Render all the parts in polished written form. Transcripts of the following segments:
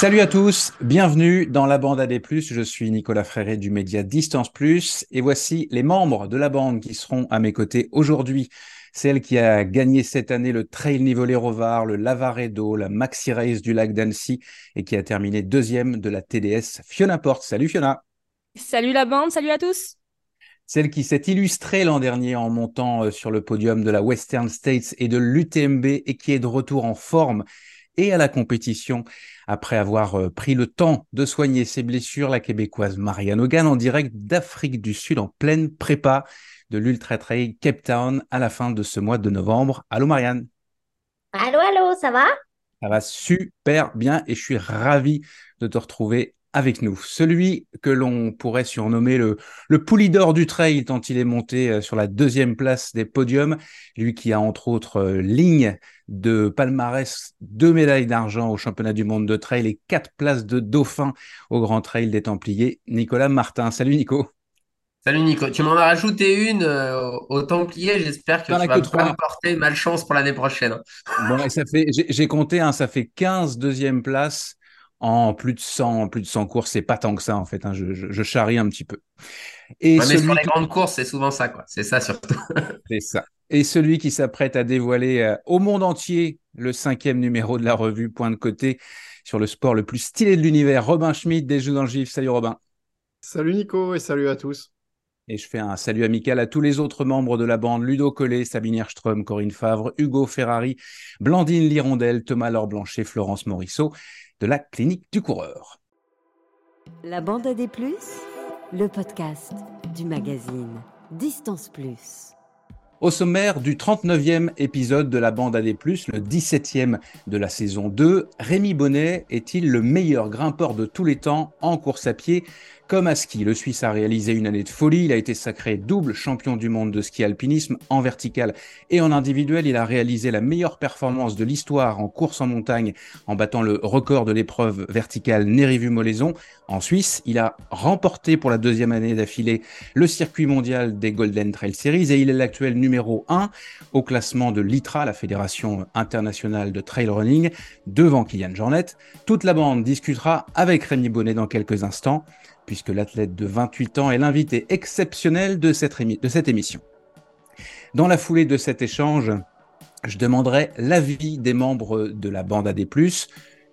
Salut à tous, bienvenue dans la bande AD+, je suis Nicolas Fréret du média Distance+, et voici les membres de la bande qui seront à mes côtés aujourd'hui. Celle qui a gagné cette année le Trail Nivolé-Rovard, le Lavaredo, la Maxi Race du lac d'Annecy, et qui a terminé deuxième de la TDS, Fiona Porte. Salut Fiona. Salut la bande, salut à tous. Celle qui s'est illustrée l'an dernier en montant sur le podium de la Western States et de l'UTMB, et qui est de retour en forme et à la compétition. Après avoir pris le temps de soigner ses blessures, la Québécoise Marianne Hogan en direct d'Afrique du Sud en pleine prépa de l'Ultra Trail Cape Town à la fin de ce mois de novembre. Allô Marianne. Allô, allô, ça va? Ça va super bien et je suis ravi de te retrouver avec nous. Celui que l'on pourrait surnommer le Poulidor du trail tant il est monté sur la deuxième place des podiums, lui qui a entre autres ligne de palmarès, 2 médailles d'argent au championnat du monde de trail et 4 places de dauphin au Grand Trail des Templiers, Nicolas Martin. Salut Nico. Salut Nico, tu m'en as rajouté une au Templier, j'espère que tu vas pas me porter malchance pour l'année prochaine. Bon, et ça fait, j'ai compté, hein, ça fait 15 deuxième places en plus de 100 courses, c'est pas tant que ça en fait, hein, je charrie un petit peu. Et ouais, mais sur les grandes courses, c'est souvent ça, quoi. C'est ça surtout. C'est ça. Et celui qui s'apprête à dévoiler au monde entier le 5e numéro de la revue Point de Côté sur le sport le plus stylé de l'univers, Robin Schmitt des Jeux dans le Gif. Salut Robin. Salut Nico et salut à tous. Et je fais un salut amical à tous les autres membres de la bande, Ludo Collet, Sabine Herström, Corinne Favre, Hugo Ferrari, Blandine Lirondelle, Thomas Laure-Blanchet, Florence Morisseau de la Clinique du Coureur. La bande AD+, le podcast du magazine Distance+. Au sommaire du 39e épisode de la bande AD+, le 17e de la saison 2, Rémi Bonnet est-il le meilleur grimpeur de tous les temps en course à pied comme à ski? Le Suisse a réalisé une année de folie, il a été sacré double champion du monde de ski alpinisme en vertical et en individuel. Il a réalisé la meilleure performance de l'histoire en course en montagne en battant le record de l'épreuve verticale Nérivu-Moléson en Suisse. Il a remporté pour la 2e année d'affilée le circuit mondial des Golden Trail Series et il est l'actuel numéro 1 au classement de l'ITRA, la Fédération Internationale de Trail Running, devant Kilian Jornet. Toute la bande discutera avec Rémi Bonnet dans quelques instants, puisque l'athlète de 28 ans est l'invité exceptionnel de cette émission. Dans la foulée de cet échange, je demanderai l'avis des membres de la bande AD+,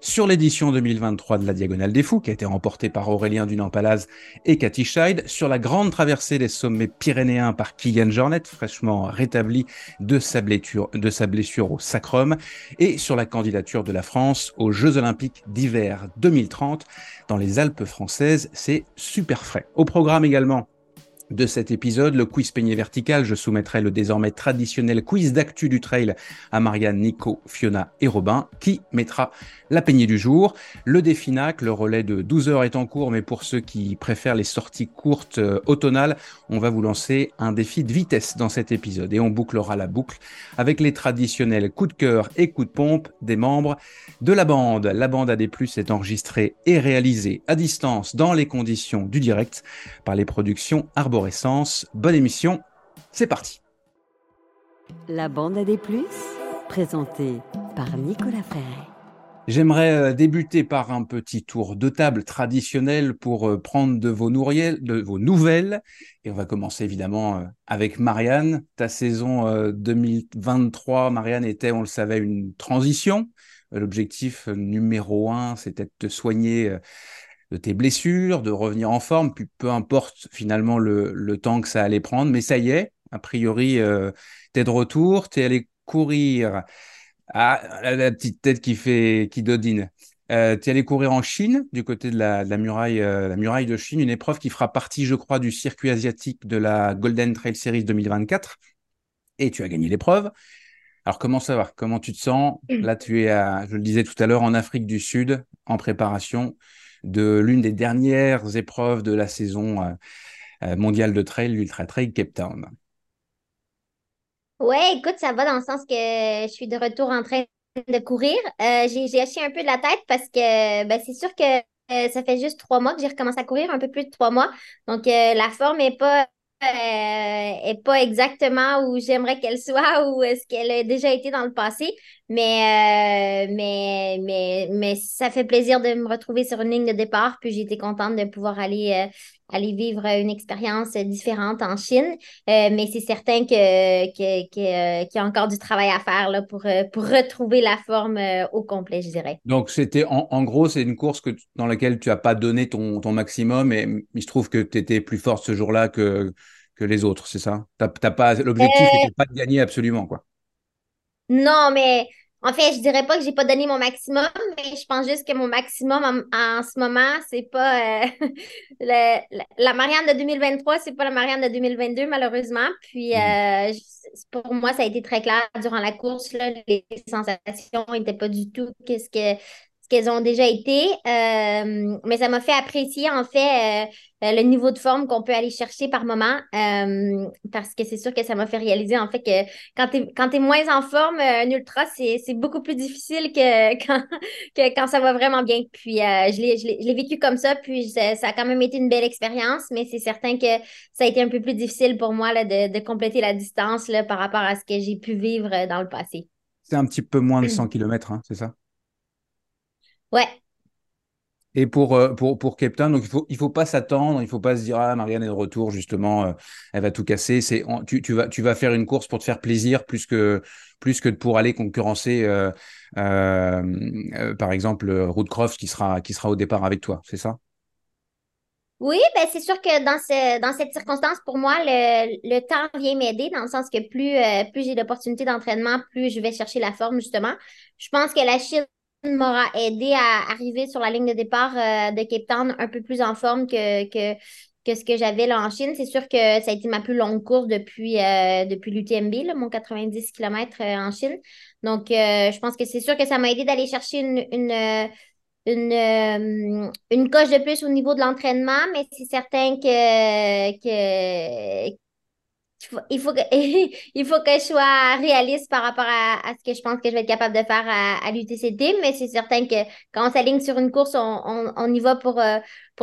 sur l'édition 2023 de la Diagonale des Fous, qui a été remportée par Aurélien Dunand-Pallaz et Katie Schide, sur la grande traversée des sommets pyrénéens par Kilian Jornet, fraîchement rétabli de sa blessure au sacrum, et sur la candidature de la France aux Jeux Olympiques d'hiver 2030 dans les Alpes françaises. C'est super frais. Au programme également de cet épisode, le quiz peigné vertical. Je soumettrai le désormais traditionnel quiz d'actu du trail à Marianne, Nico, Fiona et Robin, qui mettra la peignée du jour. Le Définac, le relais de 12 heures est en cours, mais pour ceux qui préfèrent les sorties courtes automnales, on va vous lancer un défi de vitesse dans cet épisode. Et on bouclera la boucle avec les traditionnels coups de cœur et coups de pompe des membres de la bande. La bande AD+, est enregistrée et réalisée à distance dans les conditions du direct par les productions Arbor. Bonne émission, c'est parti. La bande AD+, présentée par Nicolas Fréret. J'aimerais débuter par un petit tour de table traditionnel pour prendre de vos nouvelles. Et on va commencer évidemment avec Marianne. Ta saison 2023, Marianne, était, on le savait, une transition. L'objectif numéro 1, c'était de te soigner de tes blessures, de revenir en forme, puis peu importe finalement le temps que ça allait prendre. Mais ça y est, a priori, t'es de retour, t'es allé courir. Ah, la petite tête qui dodine. T'es allé courir en Chine, du côté de la muraille de Chine, une épreuve qui fera partie, je crois, du circuit asiatique de la Golden Trail Series 2024. Et tu as gagné l'épreuve. Alors, comment ça va? Comment tu te sens? Là, tu es, je le disais tout à l'heure, en Afrique du Sud, en préparation de l'une des dernières épreuves de la saison mondiale de trail, l'Ultra Trail Cape Town. Oui, écoute, ça va dans le sens que je suis de retour en train de courir. J'ai haché un peu de la tête parce que c'est sûr que ça fait juste 3 mois que j'ai recommencé à courir, un peu plus de 3 mois. Donc, la forme n'est pas exactement où j'aimerais qu'elle soit ou ce qu'elle a déjà été dans le passé. Mais ça fait plaisir de me retrouver sur une ligne de départ, puis j'ai été contente de pouvoir aller vivre une expérience différente en Chine. Mais c'est certain qu'il y a encore du travail à faire là, pour retrouver la forme au complet, je dirais. Donc, c'était en gros, c'est une course dans laquelle tu n'as pas donné ton maximum, et il se trouve que tu étais plus forte ce jour-là que les autres, c'est ça? T'as pas, l'objectif n'était pas de gagner absolument, quoi. Non, mais en fait, je dirais pas que j'ai pas donné mon maximum, mais je pense juste que mon maximum en ce moment, c'est pas la Marianne de 2023, c'est pas la Marianne de 2022, malheureusement. Puis pour moi, ça a été très clair durant la course, là, les sensations n'étaient pas du tout ce qu'elles ont déjà été. Mais ça m'a fait apprécier, en fait, le niveau de forme qu'on peut aller chercher par moment, parce que c'est sûr que ça m'a fait réaliser, en fait, que quand t'es moins en forme, un ultra, c'est beaucoup plus difficile que quand ça va vraiment bien. Puis je l'ai vécu comme ça, puis ça a quand même été une belle expérience, mais c'est certain que ça a été un peu plus difficile pour moi là, de compléter la distance là, par rapport à ce que j'ai pu vivre dans le passé. C'est un petit peu moins de 100 km, hein, c'est ça? Ouais. Et pour Cape Town, donc il faut pas s'attendre, il faut pas se dire ah Marianne est de retour justement, elle va tout casser. C'est tu vas faire une course pour te faire plaisir plus que pour aller concurrencer par exemple Rootcroft qui sera au départ avec toi, c'est ça? Oui, ben c'est sûr que dans cette circonstance, pour moi, le temps vient m'aider dans le sens que plus j'ai d'opportunités d'entraînement, plus je vais chercher la forme justement. Je pense que la Chine m'aura aidé à arriver sur la ligne de départ de Cape Town un peu plus en forme que ce que j'avais là en Chine. C'est sûr que ça a été ma plus longue course depuis l'UTMB, là, mon 90 km en Chine. Donc, je pense que c'est sûr que ça m'a aidé d'aller chercher une coche de plus au niveau de l'entraînement, mais c'est certain que Il faut que je sois réaliste par rapport à ce que je pense que je vais être capable de faire à l'UTCT, mais c'est certain que quand on s'aligne sur une course, on y va pour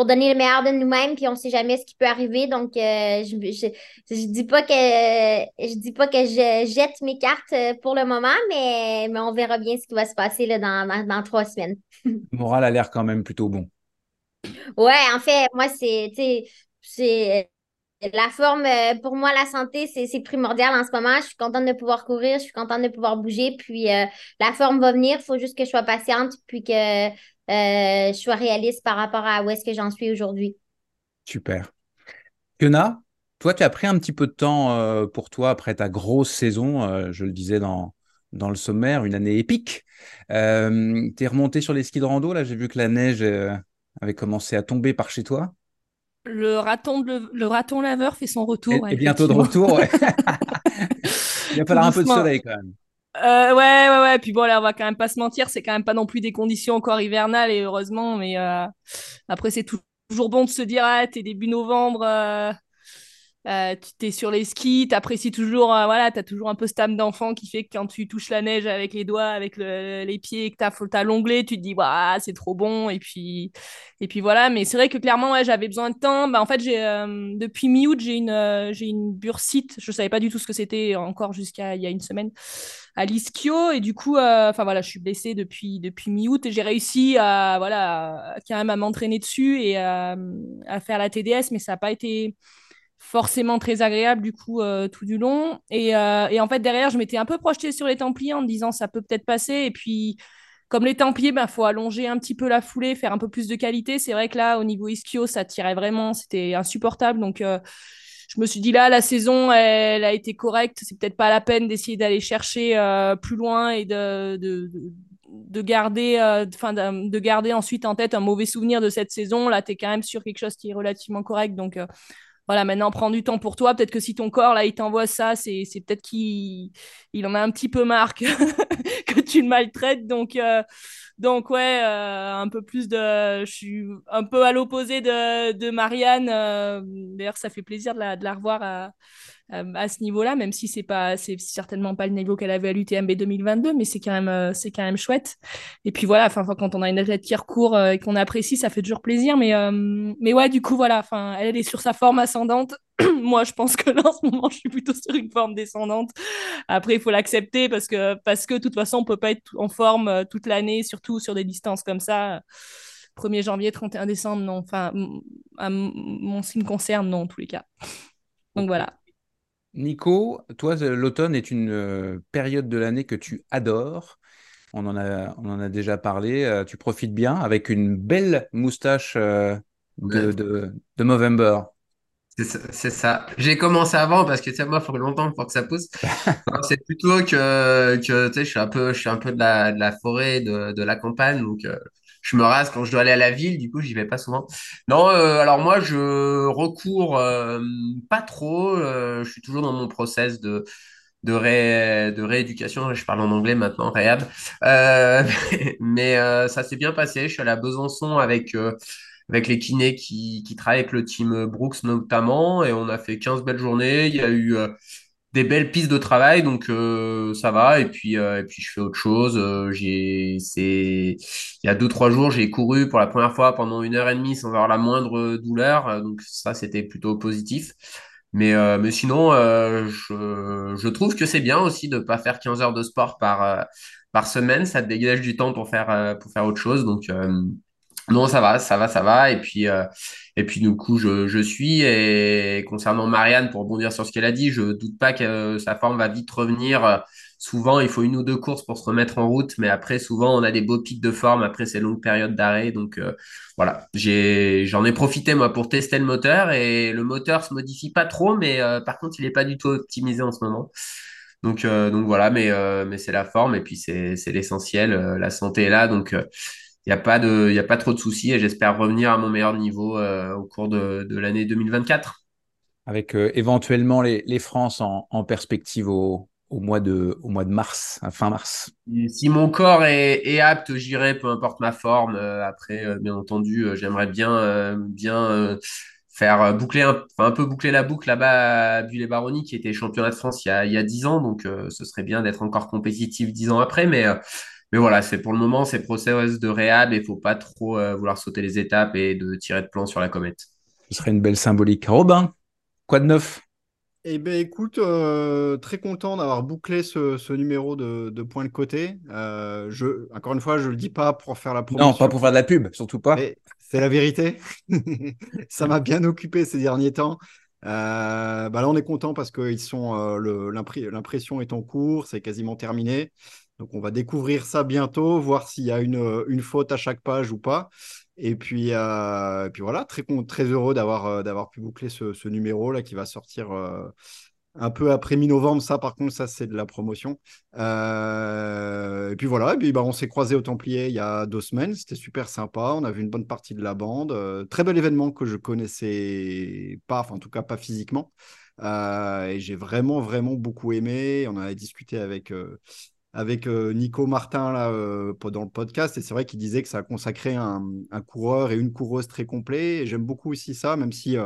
donner le meilleur de nous-mêmes, puis on ne sait jamais ce qui peut arriver. Donc, je dis pas que je jette mes cartes pour le moment, mais on verra bien ce qui va se passer là, dans 3 semaines. Le moral a l'air quand même plutôt bon. Ouais, en fait, moi, c'est la forme, pour moi, la santé, c'est primordial en ce moment. Je suis contente de pouvoir courir, je suis contente de pouvoir bouger. Puis la forme va venir, il faut juste que je sois patiente puis que je sois réaliste par rapport à où est-ce que j'en suis aujourd'hui. Super. Fiona, toi, tu as pris un petit peu de temps pour toi après ta grosse saison, je le disais dans le sommaire, une année épique. Tu es remontée sur les skis de rando, là, j'ai vu que la neige avait commencé à tomber par chez toi. Le raton laveur fait son retour. Et bientôt de retour, ouais. Il va falloir un peu de soleil quand même. Ouais. Puis bon, là, on va quand même pas se mentir, c'est quand même pas non plus des conditions encore hivernales, et heureusement, mais après, c'est toujours bon de se dire, ah, t'es début novembre, t'es sur les skis, t'apprécies toujours, t'as toujours un peu cette âme d'enfant qui fait que quand tu touches la neige avec les doigts, avec les pieds, que t'as l'onglet, tu te dis bah, c'est trop bon, et puis voilà. Mais c'est vrai que clairement, ouais, j'avais besoin de temps. Bah, en fait, depuis mi-août, j'ai une bursite, je savais pas du tout ce que c'était encore jusqu'à il y a une semaine, à l'ischio, et du coup je suis blessée depuis mi-août, et j'ai réussi à quand même à m'entraîner dessus et à faire la TDS, mais ça n'a pas été forcément très agréable du coup tout du long, et en fait derrière je m'étais un peu projetée sur les Templiers en me disant ça peut peut-être passer, et puis comme les Templiers faut allonger un petit peu la foulée, faire un peu plus de qualité. C'est vrai que là au niveau ischio ça tirait vraiment, c'était insupportable, donc je me suis dit là la saison elle a été correcte, c'est peut-être pas la peine d'essayer d'aller chercher plus loin et de garder ensuite en tête un mauvais souvenir de cette saison. Là t'es quand même sur quelque chose qui est relativement correct, donc voilà, maintenant, prends du temps pour toi. Peut-être que si ton corps, là, il t'envoie ça, c'est peut-être qu'il en a un petit peu marre que tu le maltraites. Donc, un peu plus de... Je suis un peu à l'opposé de Marianne. D'ailleurs, ça fait plaisir de la revoir à ce niveau-là, même si c'est certainement pas le niveau qu'elle avait à l'UTMB 2022, mais c'est quand même chouette. Et puis voilà, quand on a une athlète qui recourt et qu'on apprécie, ça fait toujours plaisir. Mais ouais, du coup, voilà, elle est sur sa forme ascendante. Moi, je pense que là, en ce moment, je suis plutôt sur une forme descendante. Après, il faut l'accepter parce que de toute façon, on ne peut pas être en forme toute l'année, surtout sur des distances comme ça. 1er janvier, 31 décembre, non. Enfin, à mon signe concerne, non, en tous les cas. Donc, voilà. Nico, toi, l'automne est une période de l'année que tu adores. On en a déjà parlé. Tu profites bien avec une belle moustache de Movember. C'est ça. J'ai commencé avant parce que moi, il faut longtemps pour que ça pousse. Alors, c'est plutôt que tu sais, je suis un peu de la forêt, de la campagne. Donc, je me rase quand je dois aller à la ville. Du coup, j'y vais pas souvent. Non, alors moi, je recours pas trop. Je suis toujours dans mon process de rééducation, je parle en anglais maintenant, réhab. Mais ça s'est bien passé. Je suis allé à Besançon avec les kinés qui travaillent avec le team Brooks notamment, et on a fait 15 belles journées. Il y a eu des belles pistes de travail, donc ça va. Et puis je fais autre chose. Il y a 2-3 jours, j'ai couru pour la première fois pendant 1h30 sans avoir la moindre douleur, donc ça c'était plutôt positif. Mais sinon, je trouve que c'est bien aussi de ne pas faire 15 heures de sport par semaine. Ça te dégage du temps pour faire autre chose. Donc, non, ça va. Et puis du coup, je suis. Et concernant Marianne, pour rebondir sur ce qu'elle a dit, je ne doute pas que sa forme va vite revenir. Souvent, il faut 1 ou 2 courses pour se remettre en route. Mais après, souvent, on a des beaux pics de forme après ces longues périodes d'arrêt. Donc, voilà, j'en ai profité moi pour tester le moteur, et le moteur se modifie pas trop, mais par contre il est pas du tout optimisé en ce moment. Donc voilà, mais c'est la forme, et puis c'est l'essentiel, la santé est là, donc il y a pas trop de soucis, et j'espère revenir à mon meilleur niveau au cours de l'année 2024. Avec éventuellement les France en perspective au mois de mars, à fin mars. Si mon corps est apte, j'irai, peu importe ma forme. Après, bien entendu, j'aimerais bien faire boucler un peu la boucle là-bas à Bulle-et-Baronnie, qui était championnat de France il y a 10 ans. Donc, ce serait bien d'être encore compétitif 10 ans après. Mais voilà, c'est pour le moment, c'est process de réhab, et il ne faut pas trop vouloir sauter les étapes et de tirer de plan sur la comète. Ce serait une belle symbolique. Robin, quoi de neuf ? Eh bien, écoute, très content d'avoir bouclé ce numéro de Point de Côté. Encore une fois, je ne le dis pas pour faire la promotion. Non, pas pour faire de la pub, surtout pas. Mais c'est la vérité. Ça m'a bien occupé ces derniers temps. Là, on est content parce que l'impression est en cours, c'est quasiment terminé. Donc, on va découvrir ça bientôt, voir s'il y a une faute à chaque page ou pas. Et puis voilà, très heureux d'avoir pu boucler ce numéro-là qui va sortir un peu après mi-novembre. Ça, par contre, ça, c'est de la promotion. Et puis, on s'est croisés au Templier il y a 2 semaines. C'était super sympa. On a vu une bonne partie de la bande. Très bel événement que je connaissais pas, enfin, en tout cas, pas physiquement. Et j'ai vraiment, vraiment beaucoup aimé. On en a discuté avec Nico Martin là, dans le podcast, et c'est vrai qu'il disait que ça a consacré un coureur et une coureuse très complet, et j'aime beaucoup aussi ça, même si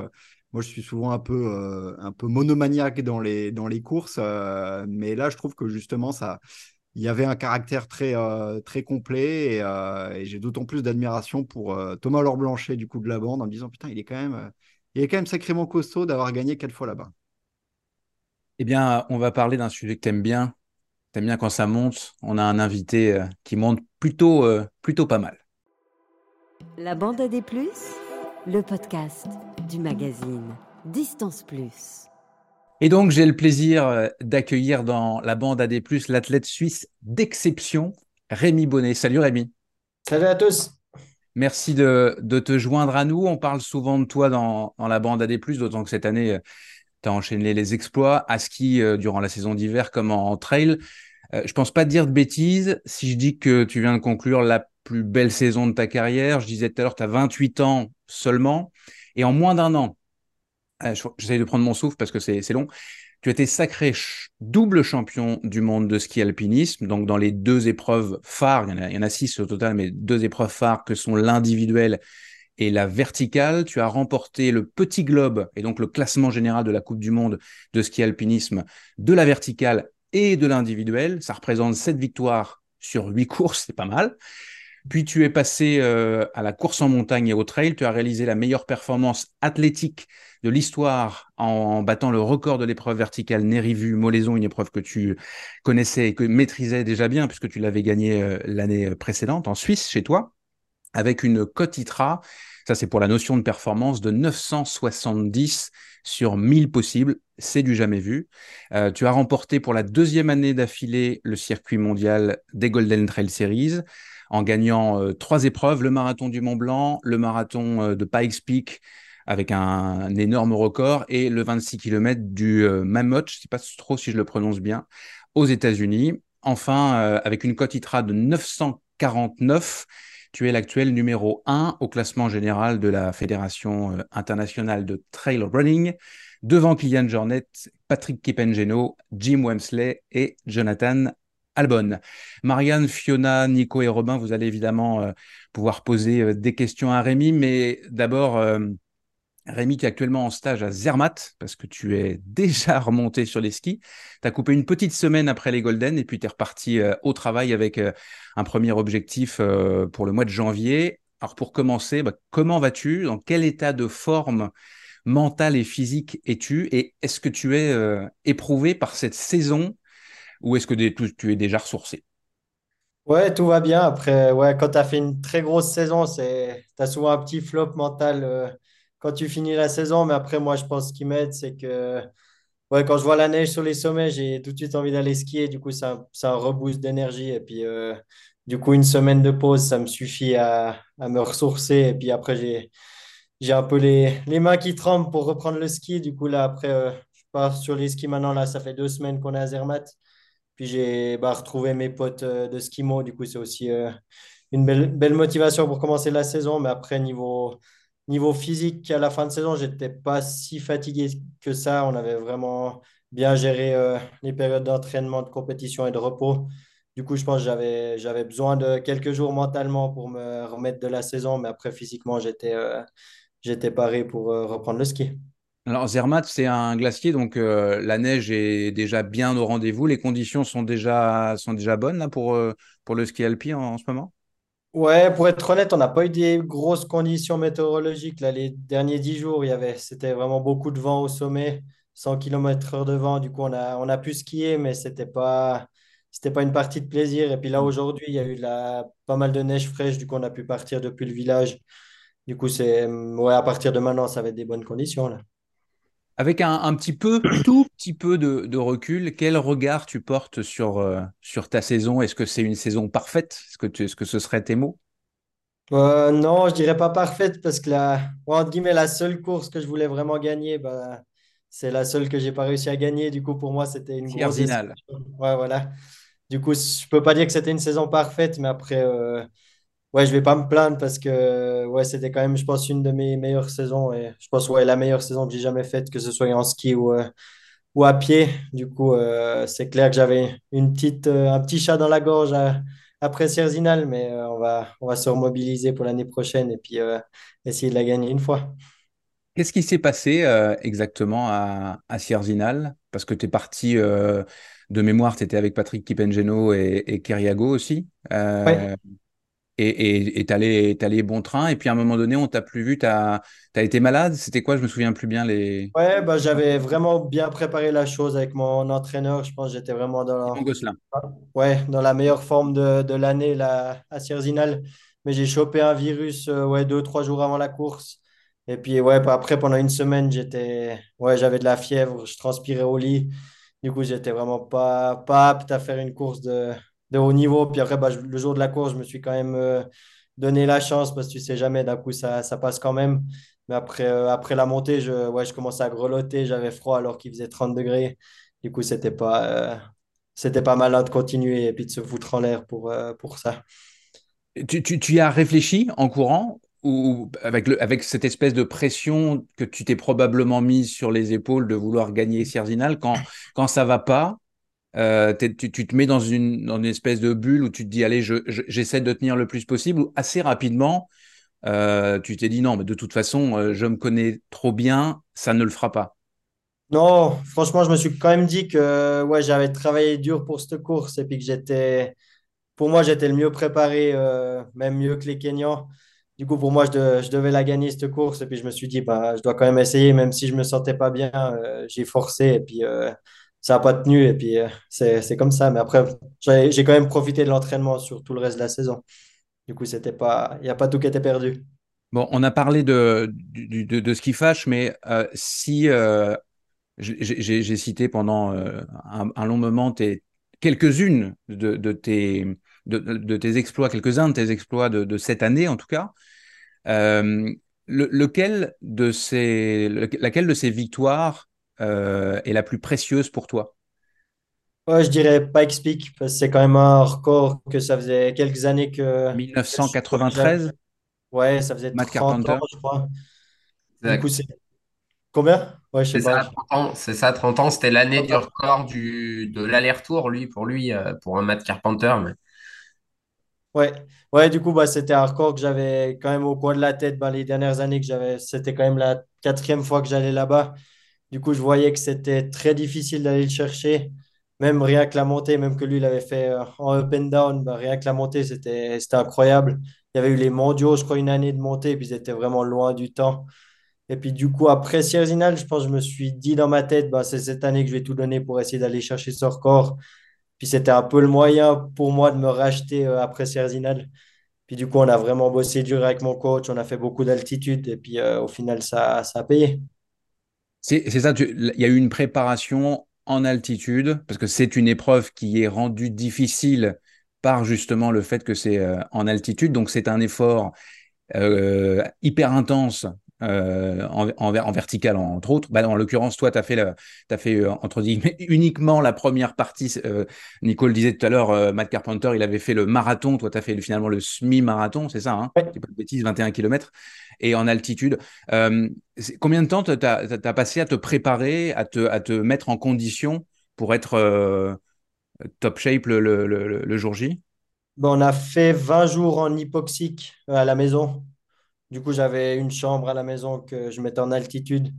moi je suis souvent un peu monomaniaque dans les courses, mais là je trouve que justement il y avait un caractère très complet, et j'ai d'autant plus d'admiration pour Thomas Laure-Blanchet du coup de la bande, en me disant putain, il est quand même sacrément costaud d'avoir gagné 4 fois là-bas. Eh bien, on va parler d'un sujet que t'aimes bien. J'aime bien quand ça monte, on a un invité qui monte plutôt pas mal. La bande à des plus, le podcast du magazine Distance Plus. Et donc, j'ai le plaisir d'accueillir dans la bande à des plus l'athlète suisse d'exception, Rémi Bonnet. Salut Rémi. Salut à tous. Merci de te joindre à nous. On parle souvent de toi dans la bande à des plus, d'autant que cette année, tu as enchaîné les exploits à ski durant la saison d'hiver comme en trail. Je ne pense pas te dire de bêtises si je dis que tu viens de conclure la plus belle saison de ta carrière. Je disais tout à l'heure, tu as 28 ans seulement. Et en moins d'un an, j'essaie de prendre mon souffle parce que c'est long, tu as été sacré double champion du monde de ski alpinisme. Donc, dans les 2 épreuves phares, il y en a 6 au total, mais 2 épreuves phares que sont l'individuel et la verticale. Tu as remporté le Petit Globe, et donc le classement général de la Coupe du Monde de ski alpinisme de la verticale et de l'individuel. Ça représente 7 victoires sur 8 courses, c'est pas mal. Puis tu es passé à la course en montagne et au trail. Tu as réalisé la meilleure performance athlétique de l'histoire en battant le record de l'épreuve verticale Nérivu-Moléson, une épreuve que tu connaissais et que maîtrisais déjà bien puisque tu l'avais gagnée l'année précédente en Suisse, chez toi, avec une cote ITRA. Ça, c'est pour la notion de performance de 970 sur 1000 possibles. C'est du jamais vu. Tu as remporté pour la deuxième année d'affilée le circuit mondial des Golden Trail Series en gagnant trois épreuves, le marathon du Mont-Blanc, le marathon de Pikes Peak avec un énorme record et le 26 km du Mammoth, je ne sais pas trop si je le prononce bien, aux États-Unis. Enfin, avec une cote ITRA de 949, tu es l'actuel numéro 1 au classement général de la Fédération internationale de trail running, devant Kilian Jornet, Patrick Kipng'eno, Jim Walmsley et Jonathan Albon. Marianne, Fiona, Nico et Robin, vous allez évidemment pouvoir poser des questions à Rémi, mais d'abord, Rémi, tu es actuellement en stage à Zermatt parce que tu es déjà remonté sur les skis. Tu as coupé une petite semaine après les Golden et puis tu es reparti au travail avec un premier objectif pour le mois de janvier. Alors pour commencer, comment vas-tu? Dans quel état de forme mentale et physique es-tu? Et est-ce que tu es éprouvé par cette saison? Ou est-ce que tu es déjà ressourcé? Ouais, tout va bien. Après, ouais, quand tu as fait une très grosse saison, tu as souvent un petit flop mental quand tu finis la saison. Mais après, moi, je pense qu'il m'aide, c'est que ouais, quand je vois la neige sur les sommets, j'ai tout de suite envie d'aller skier. Du coup, c'est un reboost d'énergie. Et puis, du coup, une semaine de pause, ça me suffit à me ressourcer. Et puis après, j'ai un peu les mains qui tremblent pour reprendre le ski. Du coup, là, après, je pars sur les skis maintenant. Là, ça fait 2 semaines qu'on est à Zermatt. Puis j'ai retrouvé mes potes de skimo. Du coup, c'est aussi une belle motivation pour commencer la saison. Mais après, niveau physique, à la fin de saison, je n'étais pas si fatigué que ça. On avait vraiment bien géré les périodes d'entraînement, de compétition et de repos. Du coup, je pense que j'avais besoin de quelques jours mentalement pour me remettre de la saison. Mais après, physiquement, j'étais paré pour reprendre le ski. Alors Zermatt, c'est un glacier, donc la neige est déjà bien au rendez-vous. Les conditions sont déjà bonnes là, pour le ski alpin en ce moment? Ouais, pour être honnête, on n'a pas eu des grosses conditions météorologiques. Là, les derniers 10 jours, c'était vraiment beaucoup de vent au sommet, 100 km/h de vent. Du coup, on a pu skier, mais c'était pas une partie de plaisir. Et puis là, aujourd'hui, il y a eu pas mal de neige fraîche. Du coup, on a pu partir depuis le village. Du coup, à partir de maintenant, ça va être des bonnes conditions là. Avec un tout petit peu de recul, quel regard tu portes sur ta saison? Est-ce que c'est une saison parfaite? Est-ce que ce serait tes mots? Non, je dirais pas parfaite parce que entre guillemets, la seule course que je voulais vraiment gagner, c'est la seule que j'ai pas réussi à gagner. Du coup, pour moi, c'était une grosse finale. Ouais, voilà. Du coup, je peux pas dire que c'était une saison parfaite, mais après, je vais pas me plaindre parce que c'était quand même, je pense, une de mes meilleures saisons et je pense la meilleure saison que j'ai jamais faite, que ce soit en ski ou à pied. Du coup, c'est clair que j'avais un petit chat dans la gorge après Cerzinal, mais on va se remobiliser pour l'année prochaine et puis essayer de la gagner une fois. Qu'est-ce qui s'est passé exactement à Cerzinal? Parce que tu es parti de mémoire, tu étais avec Patrick Kipng'eno et Kiriago aussi. Oui. Et t'allais bon train, et puis à un moment donné, on t'a plus vu, t'as été malade, c'était quoi? Je me souviens plus bien les... Ouais, j'avais vraiment bien préparé la chose avec mon entraîneur, je pense que j'étais vraiment Simon Gosselin. Ouais, dans la meilleure forme de l'année là, à Cerzinal, mais j'ai chopé un virus 2-3 jours avant la course, et puis après pendant une semaine, j'avais de la fièvre, je transpirais au lit, du coup j'étais vraiment pas apte à faire une course de haut niveau. Puis après, le jour de la course, je me suis quand même donné la chance parce que tu sais jamais, d'un coup, ça passe quand même. Mais après la montée, je commençais à grelotter, j'avais froid alors qu'il faisait 30 degrés. Du coup, c'était pas malin de continuer et puis de se foutre en l'air pour ça. Tu y as réfléchi en courant ou avec cette espèce de pression que tu t'es probablement mise sur les épaules de vouloir gagner Cerzinal quand ça ne va pas? Tu te mets dans une espèce de bulle où tu te dis allez, j'essaie de tenir le plus possible, ou assez rapidement tu t'es dit non, mais de toute façon je me connais trop bien, ça ne le fera pas? Non, franchement, je me suis quand même dit que j'avais travaillé dur pour cette course et puis que j'étais Pour moi, j'étais le mieux préparé, même mieux que les Kenyans. Du coup, pour moi, je devais la gagner, cette course. Et puis, je me suis dit, je dois quand même essayer. Même si je ne me sentais pas bien, j'ai forcé. Et puis, ça n'a pas tenu. Et puis, c'est comme ça. Mais après, j'ai quand même profité de l'entraînement sur tout le reste de la saison. Du coup, il n'y a pas tout qui était perdu. Bon, on a parlé de ce qui fâche, mais j'ai cité pendant un long moment quelques-unes de tes exploits, quelques-uns de tes exploits de cette année en tout cas. Laquelle de ces victoires est la plus précieuse pour toi ? Ouais, je dirais Pikes Peak, parce que c'est quand même un record que ça faisait quelques années que… 1993 ? Ouais, ça faisait Matt 30 Carpenter. Ans, je crois. Exact. Du coup, c'est… Combien ? Ouais, je sais pas. Ça, 30 ans. C'est ça, 30 ans. C'était l'année du record de l'aller-retour, pour un Matt Carpenter. Mais… Ouais, du coup, c'était un record que j'avais quand même au coin de la tête les dernières années que j'avais. C'était quand même la 4e fois que j'allais là-bas. Du coup, je voyais que c'était très difficile d'aller le chercher. Même rien que la montée, même que lui, il avait fait en up and down, rien que la montée, c'était incroyable. Il y avait eu les mondiaux, je crois, une année de montée, et puis ils étaient vraiment loin du temps. Et puis du coup, après Sierzinal, je pense que je me suis dit dans ma tête, c'est cette année que je vais tout donner pour essayer d'aller chercher ce record. Puis c'était un peu le moyen pour moi de me racheter après Sierzinal. Puis du coup, on a vraiment bossé dur avec mon coach, on a fait beaucoup d'altitude et puis au final, ça a payé. C'est ça, il y a eu une préparation en altitude parce que c'est une épreuve qui est rendue difficile par justement le fait que c'est en altitude. Donc c'est un effort hyper intense. En vertical, entre autres. En l'occurrence, toi, tu as fait entre guillemets uniquement la première partie. Nico le disait tout à l'heure, Matt Carpenter, il avait fait le marathon. Toi, tu as fait finalement le semi-marathon, c'est ça, hein ? Ouais. C'est pas de bêtises, 21 km. Et en altitude. Combien de temps tu as passé à te préparer, à te mettre en condition pour être top shape le jour J ? On a fait 20 jours en hypoxique à la maison. Du coup, j'avais une chambre à la maison que je mettais en altitude.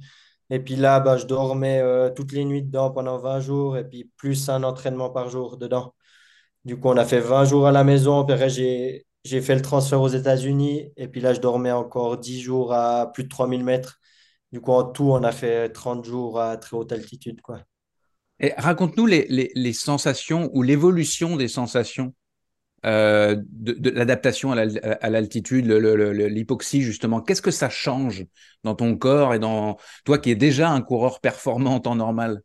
Et puis là, je dormais toutes les nuits dedans pendant 20 jours et puis plus un entraînement par jour dedans. Du coup, on a fait 20 jours à la maison. Puis après, j'ai fait le transfert aux États-Unis. Et puis là, je dormais encore 10 jours à plus de 3000 mètres. Du coup, en tout, on a fait 30 jours à très haute altitude, quoi. Et raconte-nous les sensations ou l'évolution des sensations. De l'adaptation à l'altitude, l'hypoxie justement. Qu'est-ce que ça change dans ton corps et dans toi qui es déjà un coureur performant en temps normal ?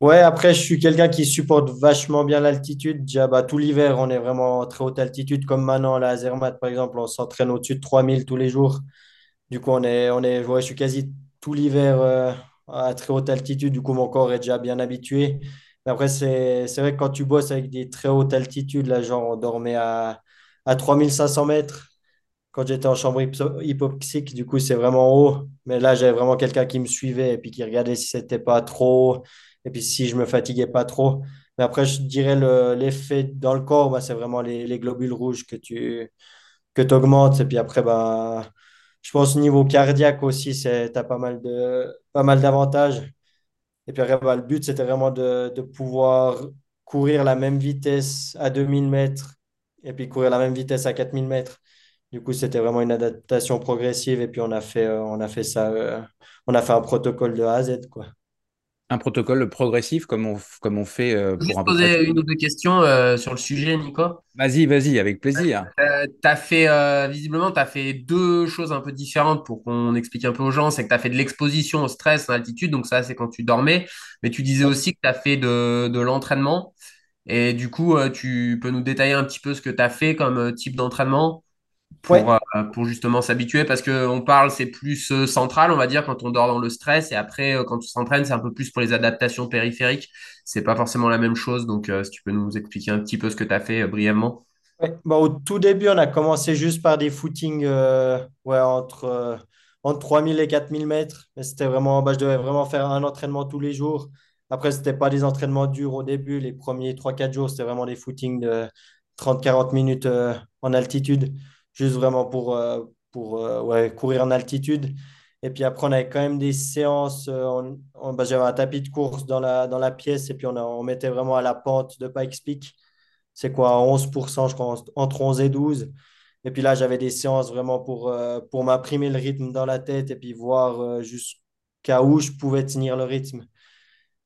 Ouais, après je suis quelqu'un qui supporte vachement bien l'altitude. Déjà, tout l'hiver on est vraiment en très haute altitude, comme maintenant là, à Zermatt par exemple, on s'entraîne au-dessus de 3000 tous les jours. Du coup je suis quasi tout l'hiver à très haute altitude, du coup mon corps est déjà bien habitué. Après, c'est vrai que quand tu bosses avec des très hautes altitudes, là, genre on dormait à 3500 mètres quand j'étais en chambre hypoxique. Du coup, c'est vraiment haut. Mais là, j'avais vraiment quelqu'un qui me suivait et puis qui regardait si c'était pas trop haut et puis si je me fatiguais pas trop. Mais après, je dirais l'effet dans le corps, c'est vraiment les globules rouges que tu augmentes. Et puis après, je pense au niveau cardiaque aussi, tu as pas mal d'avantages. Et puis après, le but, c'était vraiment de pouvoir courir la même vitesse à 2000 mètres et puis courir la même vitesse à 4000 mètres. Du coup, c'était vraiment une adaptation progressive. Et puis, on a fait ça. On a fait un protocole de A à Z, quoi. Un protocole progressif comme on fait… Je vais te poser une ou deux questions sur le sujet, Nico. Vas-y, avec plaisir. Visiblement, tu as fait deux choses un peu différentes pour qu'on explique un peu aux gens. C'est que tu as fait de l'exposition au stress en altitude, donc ça, c'est quand tu dormais. Mais tu disais aussi que tu as fait de l'entraînement. Et du coup, tu peux nous détailler un petit peu ce que tu as fait comme type d'entraînement pour justement s'habituer, parce qu'on parle, c'est plus central, on va dire, quand on dort dans le stress, et après, quand on s'entraîne, c'est un peu plus pour les adaptations périphériques. C'est pas forcément la même chose, donc si tu peux nous expliquer un petit peu ce que tu as fait brièvement. Ouais. Au tout début, on a commencé juste par des footings entre 3000 et 4000 mètres. Mais c'était vraiment, je devais vraiment faire un entraînement tous les jours. Après, c'était pas des entraînements durs au début. Les premiers 3-4 jours, c'était vraiment des footings de 30-40 minutes en altitude. Juste vraiment pour courir en altitude. Et puis après, on avait quand même des séances. J'avais un tapis de course dans la pièce et puis on mettait vraiment à la pente de Pikes Peak. c'est quoi, 11%, je crois, entre 11 et 12. Et puis là, j'avais des séances vraiment pour m'imprimer le rythme dans la tête et puis voir jusqu'à où je pouvais tenir le rythme.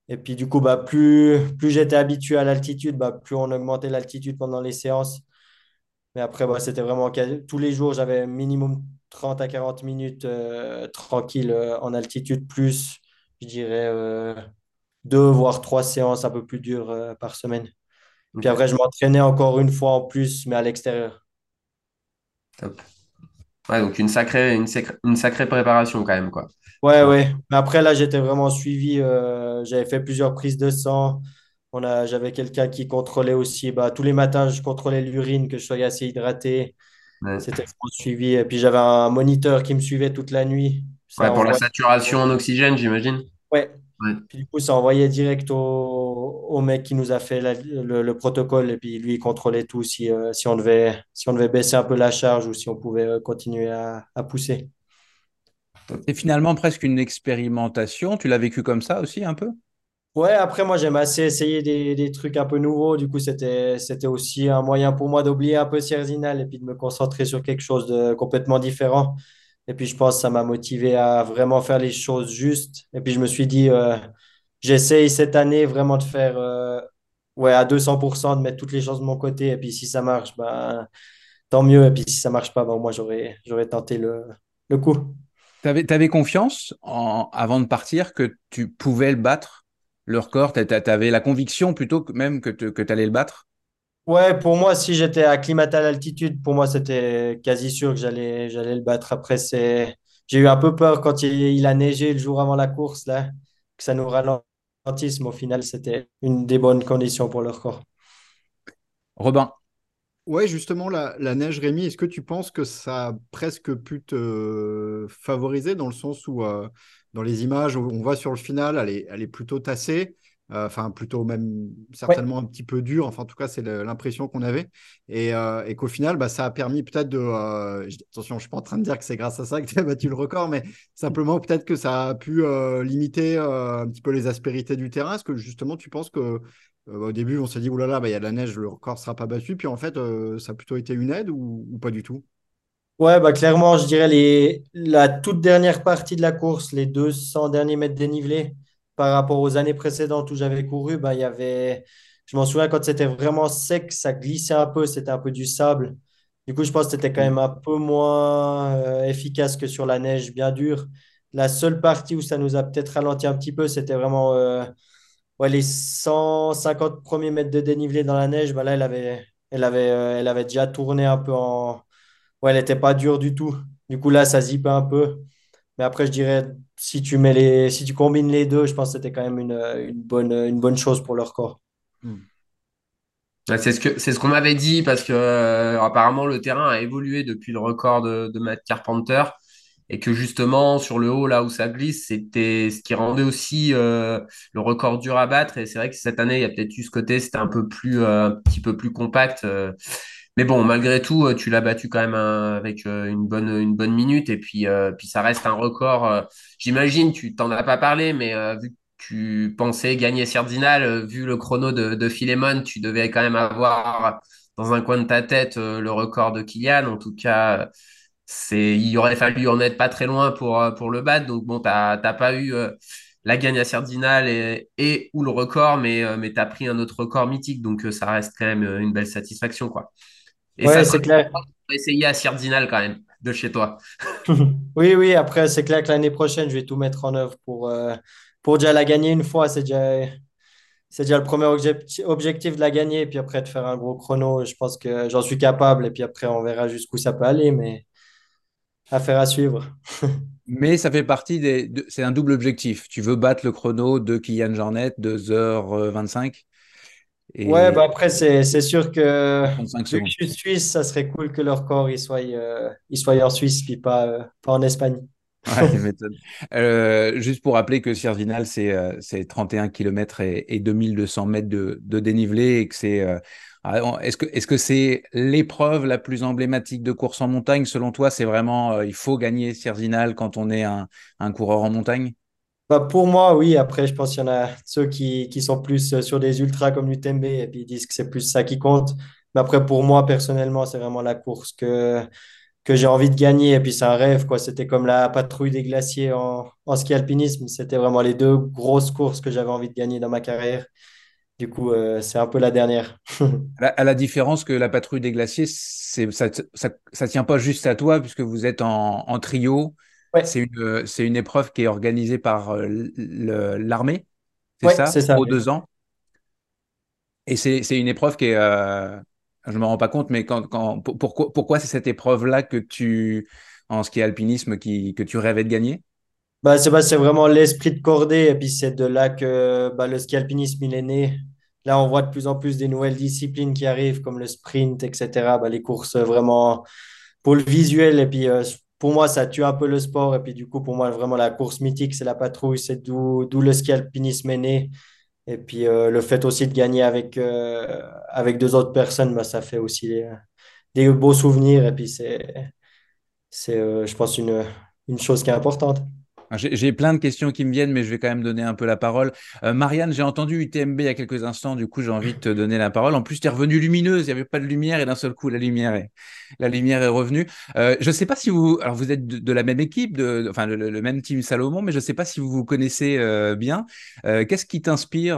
Et puis du coup, bah, plus j'étais habitué à l'altitude, bah, plus on augmentait l'altitude pendant les séances. Mais après, bah, c'était vraiment... Tous les jours, j'avais minimum 30 à 40 minutes tranquille en altitude, plus, je dirais, 2 voire 3 séances un peu plus dures par semaine. Puis après, je m'entraînais encore une fois en plus, mais à l'extérieur. Top. Ouais, donc une sacrée préparation quand même, quoi. Ouais. Mais après, là, j'étais vraiment suivi. J'avais fait plusieurs prises de sang. J'avais quelqu'un qui contrôlait aussi. Bah, tous les matins, je contrôlais l'urine, que je sois assez hydraté. Ouais. C'était vraiment suivi. Et puis, j'avais un moniteur qui me suivait toute la nuit. Ça pour la saturation en oxygène, j'imagine. Ouais. Puis, du coup, ça envoyait direct au mec qui nous a fait le protocole. Et puis, lui, il contrôlait tout si on devait baisser un peu la charge ou si on pouvait continuer à pousser. C'est finalement presque une expérimentation. Tu l'as vécu comme ça aussi un peu ? Ouais, après, moi, j'aime assez essayer des trucs un peu nouveaux. Du coup, c'était aussi un moyen pour moi d'oublier un peu Sierzinal et puis de me concentrer sur quelque chose de complètement différent. Et puis, je pense que ça m'a motivé à vraiment faire les choses justes. Et puis, je me suis dit, j'essaye cette année vraiment de faire à 200%, de mettre toutes les choses de mon côté. Et puis, si ça marche, bah, tant mieux. Et puis, si ça marche pas, bah, moi, j'aurais tenté le coup. T'avais confiance avant de partir que tu pouvais le battre? Le record, tu avais la conviction plutôt que même que tu allais le battre? Ouais, pour moi, si j'étais acclimaté à l'altitude, pour moi, c'était quasi sûr que j'allais le battre. Après, j'ai eu un peu peur quand il a neigé le jour avant la course, là, que ça nous ralentisse, mais au final, c'était une des bonnes conditions pour le record. Robin? Ouais, justement, la neige, Rémi, est-ce que tu penses que ça a presque pu te favoriser dans le sens où... Dans les images, on voit sur le final, elle est plutôt tassée, plutôt même certainement un petit peu dure. Enfin, en tout cas, c'est l'impression qu'on avait. Et qu'au final, bah, ça a permis peut-être de… attention, je ne suis pas en train de dire que c'est grâce à ça que tu as battu le record, mais simplement peut-être que ça a pu limiter un petit peu les aspérités du terrain. Est-ce que justement, tu penses que… au début, on s'est dit « oulala, bah, y a de la neige, le record ne sera pas battu ». Puis en fait, ça a plutôt été une aide ou pas du tout ? Ouais, bah clairement, je dirais la toute dernière partie de la course, les 200 derniers mètres dénivelés, par rapport aux années précédentes où j'avais couru, bah, il y avait, je m'en souviens quand c'était vraiment sec, ça glissait un peu, c'était un peu du sable. Du coup, je pense que c'était quand même un peu moins efficace que sur la neige bien dure. La seule partie où ça nous a peut-être ralenti un petit peu, c'était vraiment les 150 premiers mètres de dénivelé dans la neige. Bah, là, elle avait déjà tourné un peu en… Ouais, elle n'était pas dure du tout. Du coup, là, ça zippait un peu. Mais après, je dirais, si tu combines les deux, je pense que c'était quand même une bonne chose pour leur corps. C'est ce qu'on m'avait dit parce que apparemment, le terrain a évolué depuis le record de Matt Carpenter et que justement, sur le haut, là où ça glisse, c'était ce qui rendait aussi le record dur à battre. Et c'est vrai que cette année, il y a peut-être eu ce côté, c'était un petit peu plus compact. Mais bon, malgré tout, tu l'as battu quand même avec une bonne minute. Et puis ça reste un record. J'imagine, tu t'en as pas parlé, mais vu que tu pensais gagner Sierzinal, vu le chrono de Philemon, tu devais quand même avoir dans un coin de ta tête le record de Kilian. En tout cas, il aurait fallu en être pas très loin pour le battre. Donc bon, t'as pas eu la gagne à Sierzinal et ou le record, mais t'as pris un autre record mythique. Donc ça reste quand même une belle satisfaction, quoi. Et ouais, ça, c'est clair. On va essayer à Sierzinal quand même, de chez toi. Oui, après, c'est clair que l'année prochaine, je vais tout mettre en œuvre pour déjà la gagner une fois. C'est déjà le premier objectif de la gagner. Et puis après, de faire un gros chrono, je pense que j'en suis capable. Et puis après, on verra jusqu'où ça peut aller, mais affaire à suivre. Mais ça fait partie c'est un double objectif. Tu veux battre le chrono de Kilian Jornet, 2h25 ? Ouais, bah après, c'est sûr que vu que je suis suisse, ça serait cool que leur corps il soit en Suisse puis pas en Espagne. Ouais, m'étonne. Juste pour rappeler que Sierzinal, c'est 31 km et 2200 mètres de dénivelé et que c'est… Est-ce que c'est l'épreuve la plus emblématique de course en montagne ? Selon toi, c'est vraiment il faut gagner Sierzinal quand on est un coureur en montagne ? Pour moi, oui. Après, je pense qu'il y en a ceux qui sont plus sur des ultras comme l'UTMB et puis ils disent que c'est plus ça qui compte. Mais après, pour moi, personnellement, c'est vraiment la course que j'ai envie de gagner. Et puis, c'est un rêve, quoi. C'était comme la patrouille des glaciers en ski alpinisme. C'était vraiment les deux grosses courses que j'avais envie de gagner dans ma carrière. Du coup, c'est un peu la dernière. À la différence que la patrouille des glaciers, ça tient pas juste à toi puisque vous êtes en trio. Ouais. C'est une épreuve qui est organisée par l'armée, c'est ça, pour 2 ans. Et c'est une épreuve qui est… je ne me rends pas compte, mais pourquoi c'est cette épreuve-là que tu, en ski alpinisme, que tu rêvais de gagner? C'est vraiment l'esprit de cordée. Et puis c'est de là que le ski alpinisme, il est né. Là, on voit de plus en plus des nouvelles disciplines qui arrivent, comme le sprint, etc. Les courses vraiment pour le visuel. Et puis… pour moi, ça tue un peu le sport. Et puis, du coup, pour moi, vraiment, la course mythique, c'est la patrouille. C'est d'où le ski alpinisme est né. Et puis, le fait aussi de gagner avec 2 autres personnes, ça fait aussi des beaux souvenirs. Et puis, c'est je pense, une chose qui est importante. J'ai plein de questions qui me viennent, mais je vais quand même donner un peu la parole. Marianne, j'ai entendu UTMB il y a quelques instants. Du coup, j'ai envie de te donner la parole. En plus, tu es revenue lumineuse. Il n'y avait pas de lumière et d'un seul coup, la lumière est revenue. Je ne sais pas si vous… Alors, vous êtes de la même équipe, le même team Salomon, mais je ne sais pas si vous vous connaissez bien. Qu'est-ce qui t'inspire,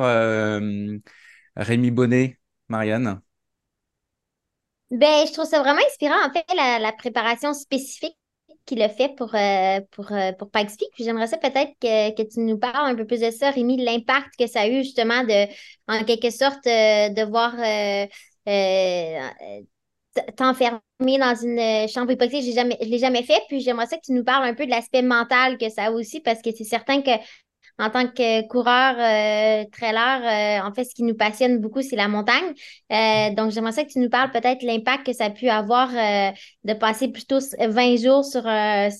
Rémi Bonnet, Marianne ? Je trouve ça vraiment inspirant, en fait, la préparation spécifique qu'il a fait pour Pikes Peak. J'aimerais ça peut-être que tu nous parles un peu plus de ça, Rémi, de l'impact que ça a eu justement de voir t'enfermer dans une chambre hypoxique. Je ne l'ai jamais fait, puis j'aimerais ça que tu nous parles un peu de l'aspect mental que ça a aussi, parce que c'est certain que en tant que coureur, trailer, en fait, ce qui nous passionne beaucoup, c'est la montagne. Donc, j'aimerais ça que tu nous parles peut-être de l'impact que ça a pu avoir de passer plutôt 20 jours sur un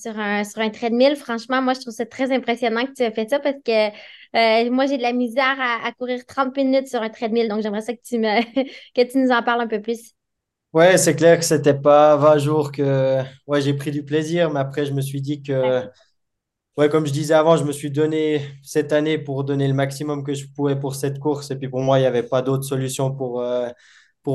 treadmill. Franchement, moi, je trouve ça très impressionnant que tu aies fait ça parce que moi, j'ai de la misère à courir 30 minutes sur un treadmill. Donc, j'aimerais ça que tu nous en parles un peu plus. Ouais, c'est clair que c'était pas 20 jours que j'ai pris du plaisir, mais après, je me suis dit que… Ouais. Ouais, comme je disais avant, je me suis donné cette année pour donner le maximum que je pouvais pour cette course. Et puis pour moi, il n'y avait pas d'autre solution pour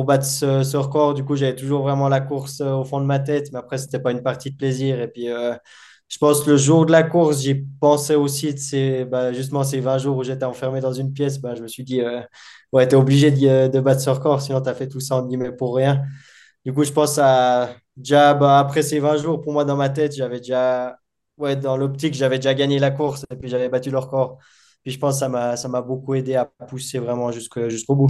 battre ce record. Du coup, j'avais toujours vraiment la course au fond de ma tête. Mais après, ce n'était pas une partie de plaisir. Et puis, je pense que le jour de la course, j'y pensais aussi. Justement, ces 20 jours où j'étais enfermé dans une pièce, je me suis dit, tu es obligé de battre ce record. Sinon, tu as fait tout ça, entre guillemets, pour rien. Du coup, je pense à… Déjà, après ces 20 jours, pour moi, dans ma tête, j'avais déjà… Ouais, dans l'optique, j'avais déjà gagné la course et puis j'avais battu le record. Puis je pense que ça m'a beaucoup aidé à pousser vraiment jusqu'au bout.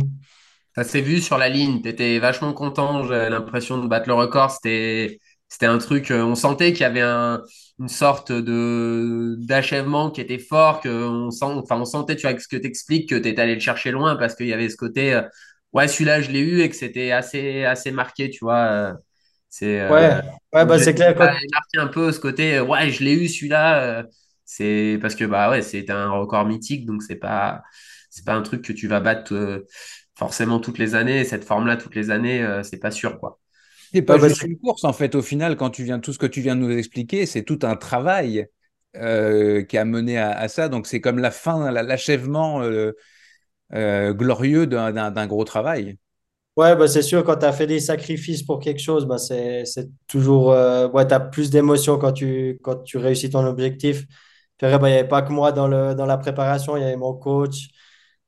Ça s'est vu sur la ligne. Tu étais vachement content. J'avais l'impression de battre le record. C'était un truc… On sentait qu'il y avait une sorte d'achèvement qui était fort. On sentait, tu vois, avec ce que tu expliques, que tu étais allé le chercher loin parce qu'il y avait ce côté… celui-là, je l'ai eu et que c'était assez marqué, tu vois. C'est clair. Marqué un peu ce côté, je l'ai eu celui-là. C'est parce que c'est un record mythique, donc c'est pas un truc que tu vas battre forcément toutes les années. Cette forme-là toutes les années, c'est pas sûr, quoi. C'est pas juste une course en fait. Au final, quand tout ce que tu viens de nous expliquer, c'est tout un travail qui a mené à ça. Donc c'est comme la fin, l'achèvement glorieux d'un gros travail. Ouais, c'est sûr, quand tu as fait des sacrifices pour quelque chose, c'est toujours… tu as plus d'émotion quand tu réussis ton objectif. Puis après, il n'y avait pas que moi dans la préparation, il y avait mon coach,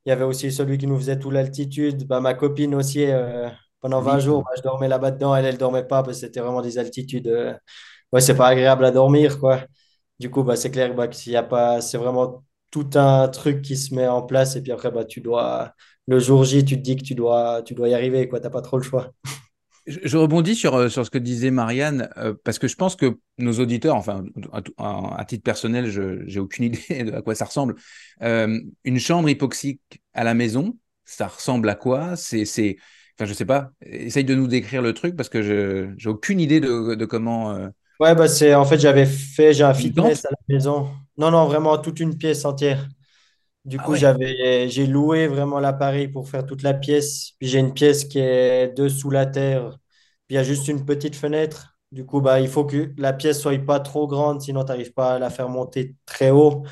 il y avait aussi celui qui nous faisait toute l'altitude. Ma copine aussi, pendant 20 jours, je dormais là-bas dedans, elle ne dormait pas, parce que c'était vraiment des altitudes. C'est pas agréable à dormir, quoi. Du coup, c'est clair que s'il y a pas… C'est vraiment tout un truc qui se met en place et puis après, tu dois… Le jour J, tu te dis que tu dois y arriver, quoi. Tu n'as pas trop le choix. Je rebondis sur ce que disait Marianne, parce que je pense que nos auditeurs, enfin, à titre personnel, j'ai aucune idée de à quoi ça ressemble. Une chambre hypoxique à la maison, ça ressemble à quoi ? Je ne sais pas. Essaye de nous décrire le truc, parce que je n'ai aucune idée de comment… Ouais, c'est… En fait, j'ai un fitness à la maison. Non, vraiment, toute une pièce entière. Du coup, j'ai loué vraiment l'appareil pour faire toute la pièce. Puis j'ai une pièce qui est dessous la terre. Puis il y a juste une petite fenêtre. Du coup, il faut que la pièce soit pas trop grande, sinon tu n'arrives pas à la faire monter très haut.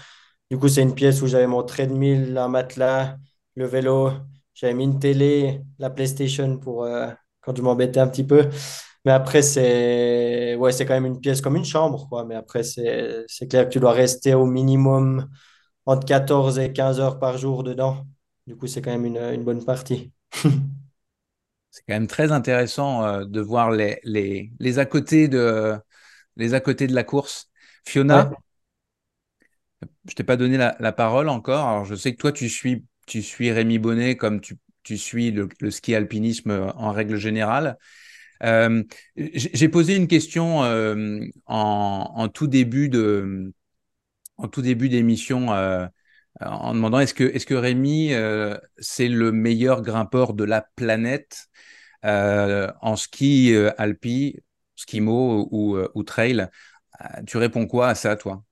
Du coup, c'est une pièce où j'avais mon treadmill, un matelas, le vélo. J'avais mis une télé, la PlayStation pour quand je m'embêtais un petit peu. Mais après, c'est quand même une pièce comme une chambre, quoi. Mais après, c'est clair que tu dois rester au minimum entre 14 et 15 heures par jour dedans. Du coup, c'est quand même une bonne partie. C'est quand même très intéressant de voir les à-côtés de la course. Fiona, ouais. Je ne t'ai pas donné la parole encore. Alors, je sais que toi, tu suis Rémi Bonnet comme tu suis le ski alpinisme en règle générale. J'ai posé une question en tout début d'émission en demandant est-ce que Rémi c'est le meilleur grimpeur de la planète en ski alpi, skimo ou trail. Tu réponds quoi à ça, toi?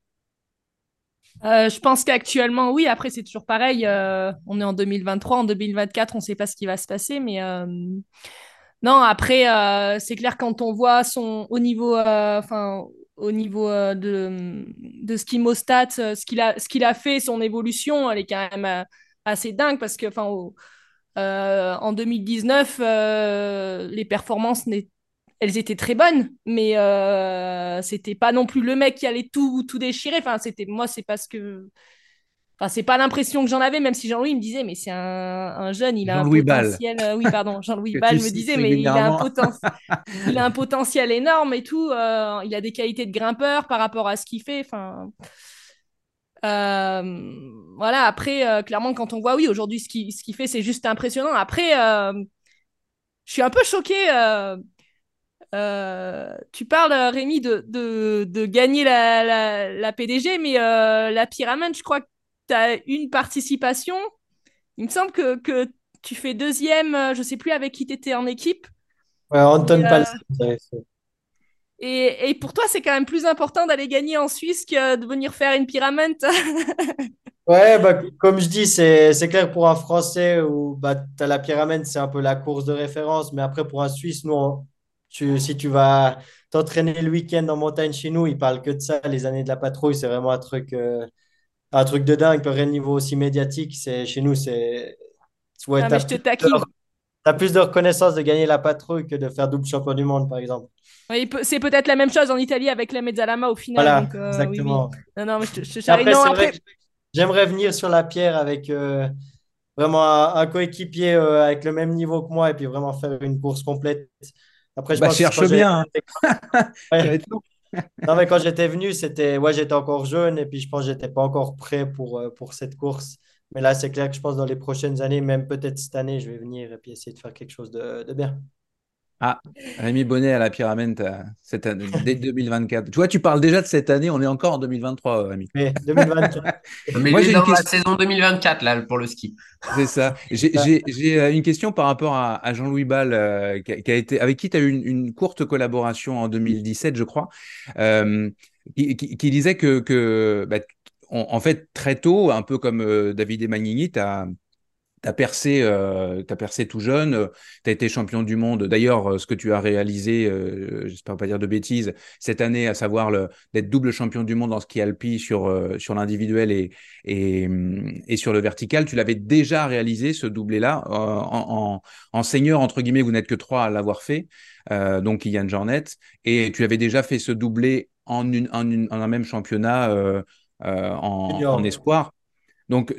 Je pense qu'actuellement, oui. Après, c'est toujours pareil. On est en 2023, en 2024, on ne sait pas ce qui va se passer. Mais non, après, c'est clair, quand on voit au niveau de Skimo Stats, ce qu'il a fait, son évolution, elle est quand même assez dingue parce que en 2019, les performances n'étaient elles étaient très bonnes, mais c'était pas non plus le mec qui allait tout déchirer. Enfin, c'est pas l'impression que j'en avais, même si Jean-Louis me disait, mais c'est un jeune, il a un potentiel. Oui, pardon, Jean-Louis Ballais me disait, mais il a un potentiel énorme et tout. Il a des qualités de grimpeur par rapport à ce qu'il fait. Enfin, voilà. Après, clairement, quand on voit, oui, aujourd'hui, ce qu'il fait, c'est juste impressionnant. Après, je suis un peu choquée. Tu parles, Rémi, de gagner la PDG, mais la Pyramide, je crois que tu as une participation. Il me semble que tu fais deuxième, je ne sais plus avec qui tu étais en équipe. Ouais, Anton Palzer. Et pour toi, c'est quand même plus important d'aller gagner en Suisse que de venir faire une Pyramide. Ouais, bah, comme je dis, c'est clair pour un Français où tu as la Pyramide, c'est un peu la course de référence, mais après, pour un Suisse, nous, si tu vas t'entraîner le week-end en montagne chez nous, ils parlent que de ça. Les années de la patrouille, c'est vraiment un truc de dingue. Rien de niveau aussi médiatique, chez nous, c'est... Ouais, non, t'as plus de reconnaissance de gagner la patrouille que de faire double champion du monde, par exemple. Oui, c'est peut-être la même chose en Italie avec la Mezzalama au final. Voilà, donc, exactement. Oui. Non, mais après... J'aimerais venir sur la pierre avec... vraiment un coéquipier avec le même niveau que moi et puis vraiment faire une course complète. Après, je cherche bien. Ouais. Non, mais quand j'étais venu, j'étais encore jeune et puis je pense que je n'étais pas encore prêt pour cette course. Mais là, c'est clair que je pense que dans les prochaines années, même peut-être cette année, je vais venir et puis essayer de faire quelque chose de bien. Ah, Rémi Bonnet à la Pyramide cette année, dès 2024. Tu vois, tu parles déjà de cette année, on est encore en 2023, Rémi. Oui, 2024. Mais moi, j'ai dans la saison 2024, là, pour le ski. C'est ça. J'ai une question par rapport à Jean-Louis Ballais, avec qui tu as eu une courte collaboration en 2017, je crois, qui disait en fait, très tôt, un peu comme Davide Magnini, t'as percé tout jeune, t'as été champion du monde. D'ailleurs, ce que tu as réalisé, j'espère pas dire de bêtises, cette année, à savoir d'être double champion du monde en ski alpi sur l'individuel et sur le vertical, tu l'avais déjà réalisé, ce doublé-là, en senior, entre guillemets, vous n'êtes que trois à l'avoir fait, donc Kilian Jornet, et tu avais déjà fait ce doublé en un même championnat en espoir. Donc,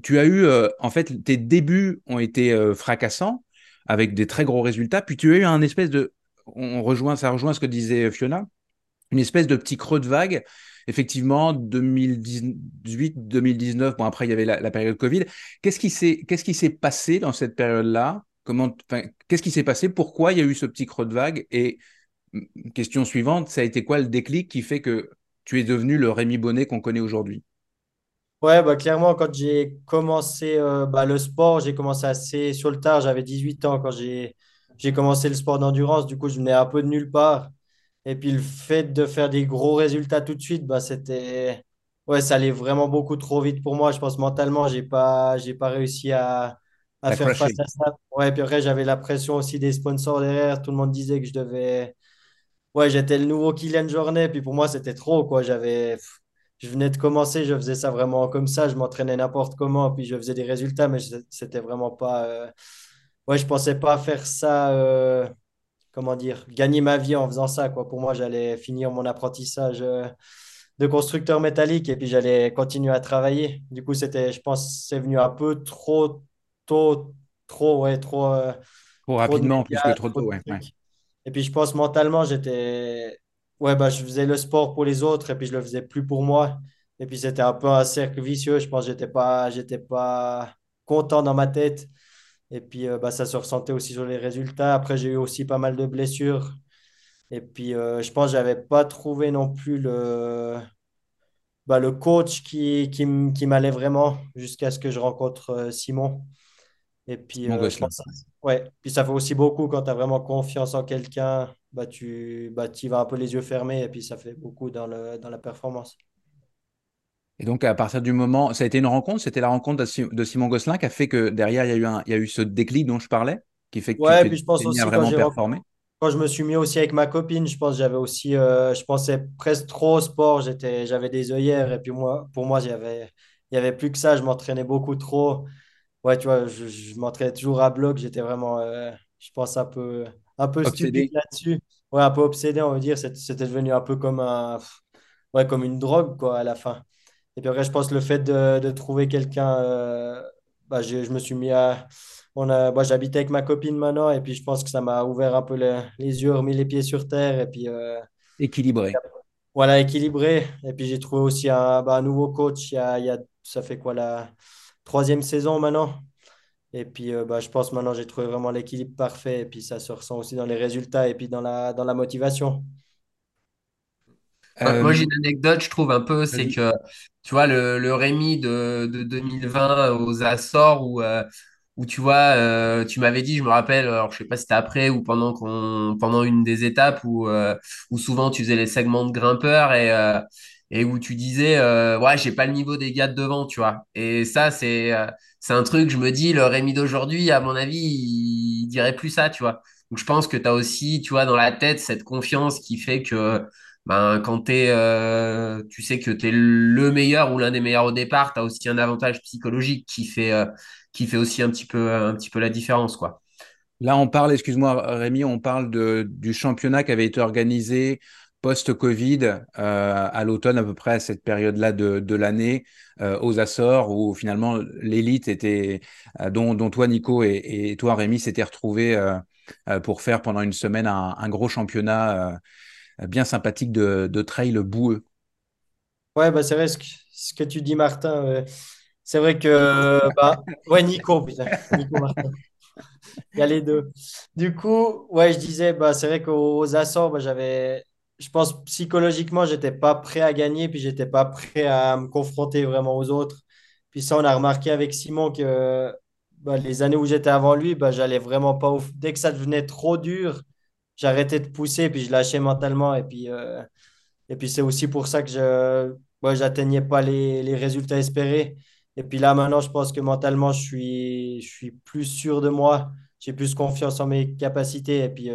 tu as eu, en fait, tes débuts ont été fracassants avec des très gros résultats. Puis tu as eu un espèce de, ça rejoint ce que disait Fiona, une espèce de petit creux de vague. Effectivement, 2018, 2019. Bon, après il y avait la période Covid. Qu'est-ce qui s'est passé dans cette période-là ? Qu'est-ce qui s'est passé ? Pourquoi il y a eu ce petit creux de vague ? Et question suivante, ça a été quoi le déclic qui fait que tu es devenu le Rémi Bonnet qu'on connaît aujourd'hui ? Ouais, clairement, quand j'ai commencé le sport, j'ai commencé assez sur le tard. J'avais 18 ans quand j'ai commencé le sport d'endurance. Du coup, je venais un peu de nulle part. Et puis, le fait de faire des gros résultats tout de suite, ça allait vraiment beaucoup trop vite pour moi. Je pense mentalement, j'ai pas réussi à faire face à ça. Ouais, puis après, j'avais la pression aussi des sponsors derrière. Tout le monde disait que je devais… Ouais, j'étais le nouveau Kilian Jornet. Puis pour moi, c'était trop, quoi. je venais de commencer, je faisais ça vraiment comme ça, je m'entraînais n'importe comment, puis je faisais des résultats, mais c'était vraiment pas... je pensais pas faire ça, gagner ma vie en faisant ça, quoi. Pour moi, j'allais finir mon apprentissage de constructeur métallique et puis j'allais continuer à travailler. Du coup, je pense c'est venu un peu trop tôt, trop rapidement, plus que trop tôt, ouais. Et puis, je pense mentalement, je faisais le sport pour les autres et puis je le faisais plus pour moi. Et puis, c'était un peu un cercle vicieux. Je pense que j'étais pas content dans ma tête. Et puis, ça se ressentait aussi sur les résultats. Après, j'ai eu aussi pas mal de blessures. Et puis, je pense que je n'avais pas trouvé non plus le coach qui m'allait vraiment jusqu'à ce que je rencontre Simon. Et puis, je pense, puis ça fait aussi beaucoup quand tu as vraiment confiance en quelqu'un. Tu vas un peu les yeux fermés et puis ça fait beaucoup dans la performance. Et donc, à partir du moment, ça a été une rencontre, c'était la rencontre de Simon Gosselin qui a fait que derrière, il y a eu ce déclic dont je parlais, qui fait que tu t'es mis à vraiment performer. Quand je me suis mis aussi avec ma copine, je pense que j'avais aussi, je pensais presque trop au sport, j'avais des œillères et puis pour moi, il n'y avait plus que ça, je m'entraînais beaucoup trop. Ouais, tu vois, je m'entraînais toujours à bloc, j'étais vraiment, je pense, un peu stupide là-dessus. Ouais, un peu obsédé, on va dire, c'était devenu un peu comme une drogue, quoi, à la fin. Et puis après, je pense le fait de trouver quelqu'un, je me suis mis à... j'habitais avec ma copine maintenant, et puis je pense que ça m'a ouvert un peu les yeux, remis les pieds sur terre, et puis... équilibré. Voilà, équilibré. Et puis j'ai trouvé aussi un nouveau coach, ça fait quoi, la 3e saison maintenant. Et puis je pense maintenant j'ai trouvé vraiment l'équilibre parfait, et puis ça se ressent aussi dans les résultats, et puis dans la motivation. Moi, j'ai une anecdote, je trouve un peu, c'est que tu vois le Rémi de 2020 aux Açores où tu vois, tu m'avais dit, je me rappelle, alors je sais pas si c'était après ou pendant une des étapes où souvent tu faisais les segments de grimpeurs et où tu disais j'ai pas le niveau des gars de devant, tu vois. Et ça c'est un truc, je me dis le Rémi d'aujourd'hui à mon avis, il dirait plus ça, tu vois. Donc je pense que tu as aussi, tu vois, dans la tête cette confiance qui fait que quand tu sais que tu es le meilleur ou l'un des meilleurs au départ, tu as aussi un avantage psychologique qui fait aussi un petit peu la différence, quoi. Là, on parle, excuse-moi Rémi, on parle du championnat qui avait été organisé post-Covid à l'automne, à peu près à cette période-là de l'année, aux Açores, où finalement l'élite était, dont toi Nico et toi Rémi s'étaient retrouvés pour faire pendant une semaine un gros championnat bien sympathique de trail boueux. Ouais, c'est vrai ce que tu dis, Martin. C'est vrai que... Nico, putain. Nico Martin. Il y a les deux. Du coup, je disais, c'est vrai qu'aux Açores, je pense psychologiquement, je n'étais pas prêt à gagner, puis je n'étais pas prêt à me confronter vraiment aux autres. Puis ça, on a remarqué avec Simon que les années où j'étais avant lui, j'allais vraiment pas... Dès que ça devenait trop dur, j'arrêtais de pousser, puis je lâchais mentalement. Et puis c'est aussi pour ça que j'atteignais pas les résultats espérés. Et puis là, maintenant, je pense que mentalement, je suis plus sûr de moi. J'ai plus confiance en mes capacités. Et puis,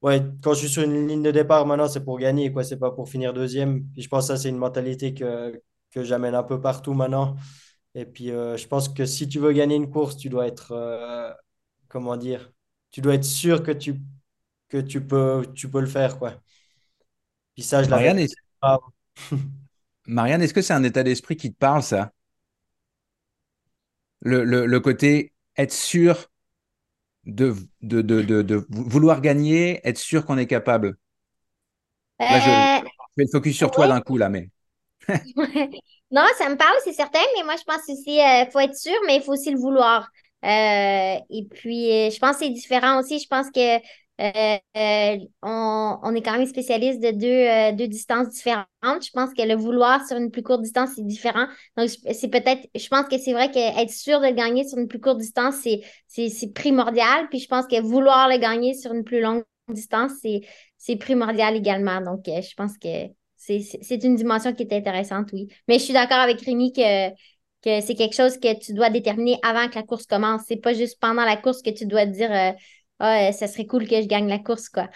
quand je suis sur une ligne de départ, maintenant, c'est pour gagner, quoi. C'est pas pour finir 2e. Puis je pense que ça, c'est une mentalité que j'amène un peu partout maintenant. Et puis, je pense que si tu veux gagner une course, tu dois être... Tu dois être sûr que tu peux le faire, quoi. Puis ça, je l'avais... Marianne, est-ce que c'est un état d'esprit qui te parle, ça? Le côté être sûr de vouloir gagner, être sûr qu'on est capable. Là, je fais le focus sur toi d'un coup, là, mais... Non, ça me parle, c'est certain, mais moi, je pense aussi faut être sûr, mais il faut aussi le vouloir. Et puis, je pense que c'est différent aussi. Je pense que on est quand même spécialiste de deux distances différentes. Je pense que le vouloir sur une plus courte distance, c'est différent. Donc, je pense que c'est vrai qu'être sûr de le gagner sur une plus courte distance, c'est primordial. Puis, je pense que vouloir le gagner sur une plus longue distance, c'est primordial également. Donc, je pense que c'est une dimension qui est intéressante, oui. Mais je suis d'accord avec Rémi que c'est quelque chose que tu dois déterminer avant que la course commence. C'est pas juste pendant la course que tu dois te dire ça serait cool que je gagne la course, quoi.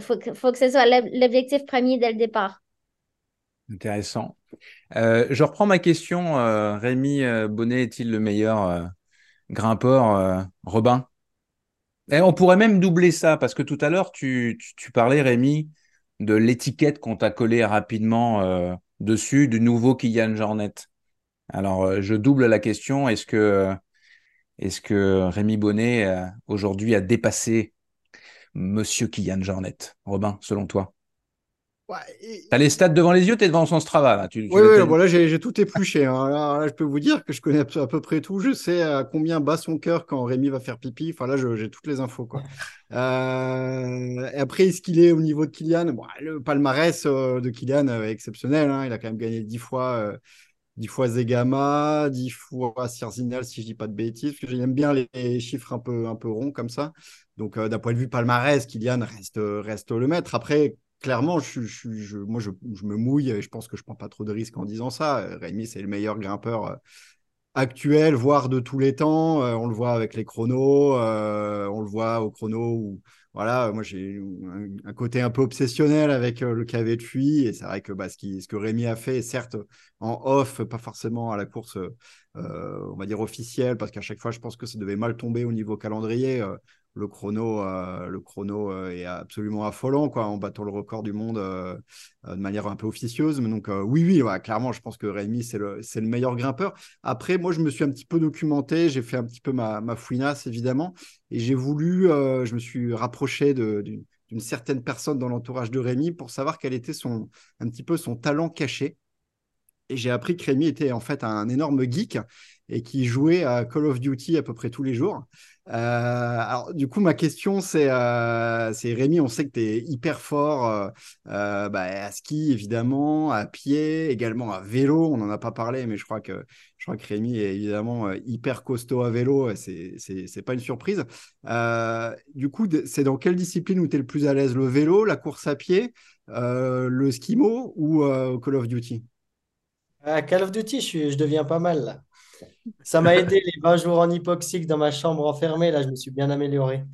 Faut que ce soit l'objectif premier dès le départ. Intéressant. Je reprends ma question. Rémi Bonnet est-il le meilleur grimpeur, Robin? Et on pourrait même doubler ça, parce que tout à l'heure, tu parlais, Rémi, de l'étiquette qu'on t'a collée rapidement dessus, du nouveau Kilian Jornet. Alors, je double la question. Est-ce que Rémi Bonnet, aujourd'hui, a dépassé Monsieur Kilian Jornet? Robin, selon toi? Ouais, et... T'as les stats devant les yeux, t'es devant son Strava là. Oui, bon, là j'ai tout épluché. Hein. Là, je peux vous dire que je connais à peu près tout. Je sais à combien bat son cœur quand Rémi va faire pipi. Enfin là, j'ai toutes les infos quoi. Et après, est-ce qu'il est au niveau de Kilian? Bon, le palmarès de Kilian est exceptionnel. Hein. Il a quand même gagné 10 fois Zegama, 10 fois Sierzinal, si je dis pas de bêtises. J'aime bien les chiffres un peu ronds comme ça. Donc d'un point de vue palmarès, Kilian reste le maître. Après. Clairement, moi, je me mouille et je pense que je ne prends pas trop de risques en disant ça. Rémi, c'est le meilleur grimpeur actuel, voire de tous les temps. On le voit avec les chronos, on le voit au chrono. Où, voilà, moi, j'ai un côté un peu obsessionnel avec le KV de Fuy. Et c'est vrai que ce que Rémi a fait, certes, en off, pas forcément à la course, on va dire officielle, parce qu'à chaque fois, je pense que ça devait mal tomber au niveau calendrier. Le chrono est absolument affolant quoi, en battant le record du monde de manière un peu officieuse. Mais donc oui, ouais, clairement, je pense que Rémi, c'est le meilleur grimpeur. Après, moi, je me suis un petit peu documenté. J'ai fait un petit peu ma fouinasse, évidemment. Et j'ai voulu, je me suis rapproché d'une certaine personne dans l'entourage de Rémi pour savoir quel était un petit peu son talent caché. Et j'ai appris que Rémi était en fait un énorme geek et qui jouait à Call of Duty à peu près tous les jours. Alors du coup, ma question, c'est Rémi, on sait que tu es hyper fort à ski, évidemment, à pied, également à vélo. On n'en a pas parlé, mais je crois que Rémi est évidemment hyper costaud à vélo. C'est pas une surprise. Du coup, c'est dans quelle discipline où tu es le plus à l'aise? Le vélo, la course à pied, le skimo ou Call of Duty? À Call of Duty, je deviens pas mal là. Ça m'a aidé les 20 jours en hypoxique dans ma chambre enfermée. Là, je me suis bien amélioré.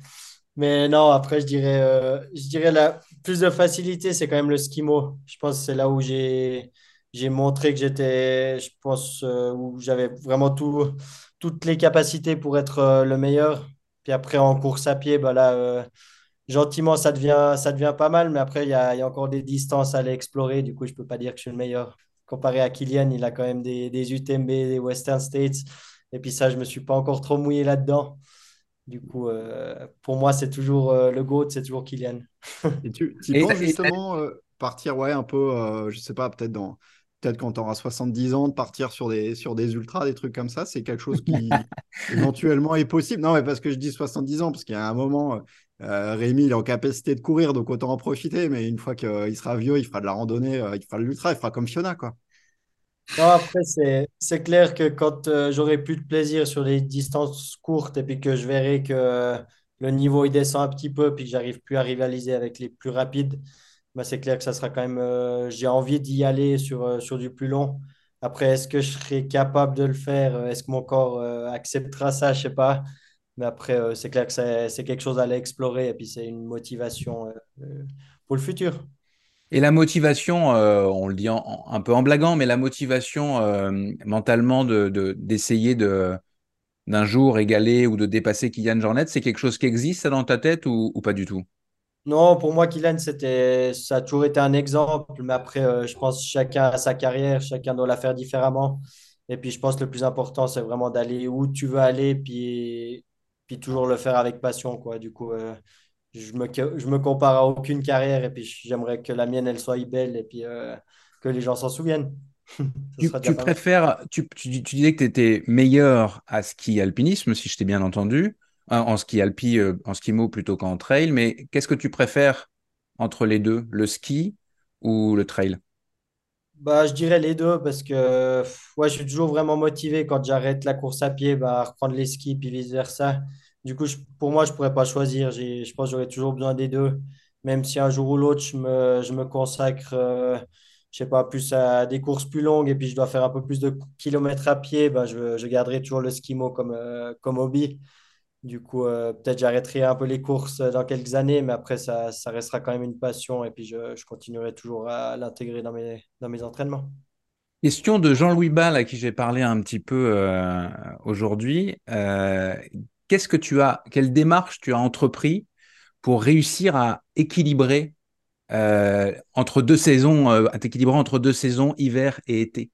Mais non, après, je dirais la plus de facilité, c'est quand même le skimo. Je pense que c'est là où j'ai montré que j'étais, je pense, où j'avais vraiment toutes les capacités pour être le meilleur. Puis après, en course à pied, gentiment, ça devient pas mal. Mais après, il y a encore des distances à aller explorer. Du coup, je ne peux pas dire que je suis le meilleur. Comparé à Kilian, il a quand même des UTMB, des Western States. Et puis ça, je ne me suis pas encore trop mouillé là-dedans. Du coup, pour moi, c'est toujours le GOAT, c'est toujours Kilian. Et tu penses justement partir un peu, je ne sais pas, peut-être quand tu auras 70 ans, de partir sur des ultras, des trucs comme ça, c'est quelque chose qui éventuellement est possible. Non, mais parce que je dis 70 ans, parce qu'il y a un moment... Rémi, il est en capacité de courir, donc autant en profiter. Mais une fois qu'il sera vieux, il fera de la randonnée, il fera de l'ultra, il fera comme Fiona, quoi. Non, après, c'est clair que quand j'aurai plus de plaisir sur les distances courtes et puis que je verrai que le niveau il descend un petit peu puis que j'arrive plus à rivaliser avec les plus rapides, c'est clair que ça sera quand même. J'ai envie d'y aller sur du plus long. Après, est-ce que je serai capable de le faire? Est-ce que mon corps acceptera ça? Je sais pas. Mais après, c'est clair que c'est quelque chose à aller explorer et puis c'est une motivation pour le futur. Et la motivation, on le dit un peu en blaguant, mais la motivation mentalement d'essayer d'un jour égaler ou de dépasser Kilian Jornet, c'est quelque chose qui existe ça, dans ta tête ou pas du tout? Non, pour moi, Kilian, ça a toujours été un exemple. Mais après, je pense chacun a sa carrière, chacun doit la faire différemment. Et puis, je pense que le plus important, c'est vraiment d'aller où tu veux aller puis toujours le faire avec passion, quoi. Du coup, je me compare à aucune carrière et puis j'aimerais que la mienne, elle soit belle et puis que les gens s'en souviennent. Tu disais que tu étais meilleur à ski alpinisme, si je t'ai bien entendu, en ski alpi, en skimo plutôt qu'en trail, mais qu'est-ce que tu préfères entre les deux, le ski ou le trail? Je dirais les deux parce que je suis toujours vraiment motivé quand j'arrête la course à pied, à reprendre les skis puis vice-versa. Du coup, pour moi, je ne pourrais pas choisir. Je pense que j'aurais toujours besoin des deux, même si un jour ou l'autre, je me consacre, je sais pas, plus à des courses plus longues et puis je dois faire un peu plus de kilomètres à pied, je garderai toujours le skimo comme hobby. Du coup, peut-être j'arrêterai un peu les courses dans quelques années, mais après, ça restera quand même une passion et puis je continuerai toujours à l'intégrer dans mes entraînements. Question de Jean-Louis Ballais, à qui j'ai parlé un petit peu aujourd'hui. Quelle démarche tu as entrepris pour réussir à équilibrer entre deux saisons, hiver et été?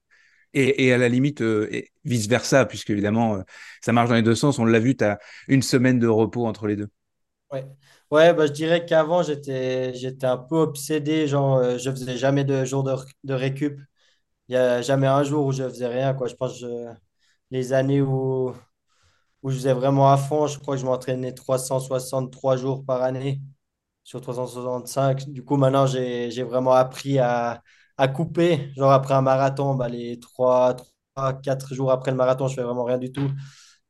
Et à la limite, vice-versa, puisque évidemment, ça marche dans les deux sens. On l'a vu, tu as une semaine de repos entre les deux. Ouais je dirais qu'avant, j'étais un peu obsédé. Genre, je ne faisais jamais de jours de récup. Il n'y a jamais un jour où je ne faisais rien, quoi. Je pense que les années où je faisais vraiment à fond, je crois que je m'entraînais 363 jours par année sur 365. Du coup, maintenant, j'ai vraiment appris à couper, genre après un marathon, les 3-4 jours après le marathon, je fais vraiment rien du tout.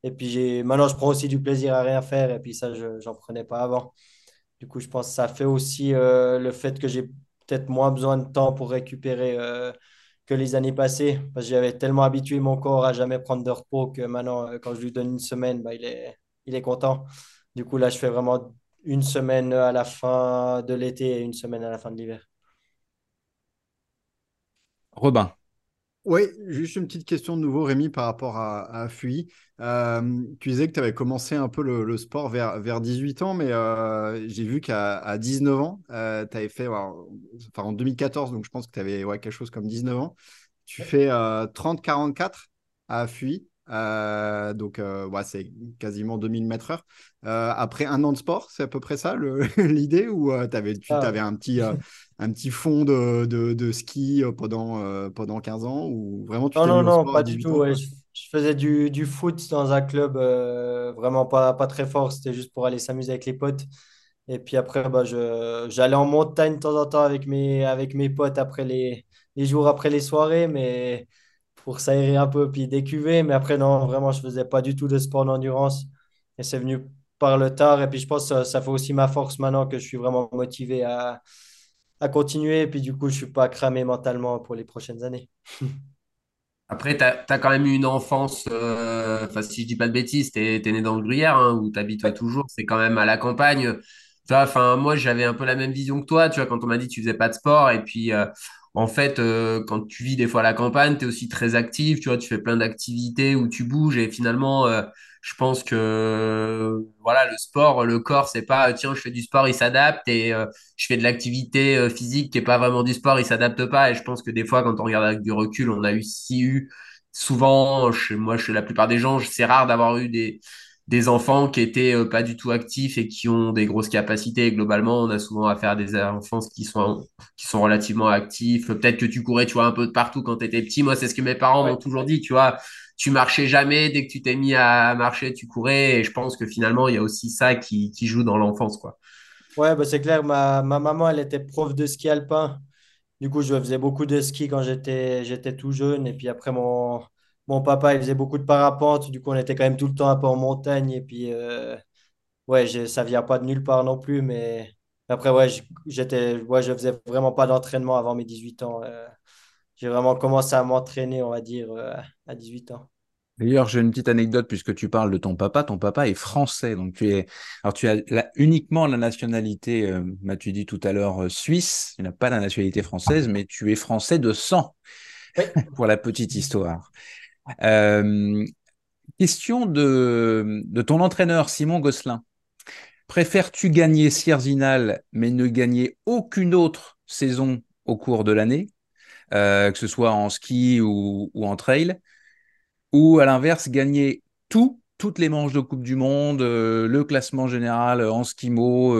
Et puis maintenant, je prends aussi du plaisir à rien faire. Et puis ça, j'en prenais pas avant. Du coup, je pense que ça fait aussi le fait que j'ai peut-être moins besoin de temps pour récupérer que les années passées. Parce que j'avais tellement habitué mon corps à jamais prendre de repos que maintenant, quand je lui donne une semaine, il est content. Du coup, là, je fais vraiment une semaine à la fin de l'été et une semaine à la fin de l'hiver. Robin. Oui, juste une petite question de nouveau, Rémi, par rapport à Fuy. Tu disais que tu avais commencé un peu le sport vers 18 ans, mais j'ai vu qu'à 19 ans, tu avais fait, en 2014, donc je pense que tu avais quelque chose comme 19 ans, tu fais 30-44 à Fuy, c'est quasiment 2000 mètres heure. Après un an de sport, c'est à peu près ça l'idée, ou tu avais un petit fond de ski pendant 15 ans, ou vraiment tu Non, pas du tout. Ouais. Je faisais du foot dans un club vraiment pas très fort. C'était juste pour aller s'amuser avec les potes. Et puis après, j'allais en montagne de temps en temps avec mes potes après les jours après les soirées, mais pour s'aérer un peu, puis décuver. Mais après, non, vraiment, je faisais pas du tout de sport d'endurance. Et c'est venu par le tard. Et puis, je pense que ça fait aussi ma force maintenant que je suis vraiment motivé à continuer, et puis du coup je ne suis pas cramé mentalement pour les prochaines années. Après, tu as quand même eu une enfance, si je ne dis pas de bêtises, tu es né dans le Gruyère, hein, où tu habites toujours, c'est quand même à la campagne. Moi, j'avais un peu la même vision que toi, tu vois, quand on m'a dit que tu ne faisais pas de sport, et puis quand tu vis des fois à la campagne, tu es aussi très actif, tu vois, tu fais plein d'activités où tu bouges, et finalement, je pense que le sport, le corps, c'est pas tiens, je fais du sport, il s'adapte, et je fais de l'activité physique qui est pas vraiment du sport, il s'adapte pas. Et je pense que des fois, quand on regarde avec du recul, on a aussi eu souvent, chez la plupart des gens, c'est rare d'avoir eu des enfants qui étaient pas du tout actifs et qui ont des grosses capacités. Et globalement, on a souvent affaire à des enfants qui sont relativement actifs. Peut-être que tu courais, tu vois, un peu de partout quand tu étais petit. Moi, c'est ce que mes parents m'ont toujours dit, tu vois. Tu marchais jamais, dès que tu t'es mis à marcher, tu courais. Et je pense que finalement, il y a aussi ça qui joue dans l'enfance, quoi. Ouais, c'est clair. Ma maman, elle était prof de ski alpin. Du coup, je faisais beaucoup de ski quand j'étais tout jeune. Et puis après, mon papa, il faisait beaucoup de parapente. Du coup, on était quand même tout le temps un peu en montagne. Et puis, ça vient pas de nulle part non plus. Mais après, je faisais vraiment pas d'entraînement avant mes 18 ans. J'ai vraiment commencé à m'entraîner, on va dire, à 18 ans. D'ailleurs, j'ai une petite anecdote puisque tu parles de ton papa. Ton papa est français, donc tu as uniquement la nationalité, m'as-tu dit tout à l'heure, suisse. Tu n'as pas la nationalité française, mais tu es français de sang, pour la petite histoire. Question de ton entraîneur, Simon Gosselin. Préfères-tu gagner Cierzinal, mais ne gagner aucune autre saison au cours de l'année ? Que ce soit en ski ou en trail, ou à l'inverse, gagner toutes les manches de Coupe du Monde, le classement général en skimo,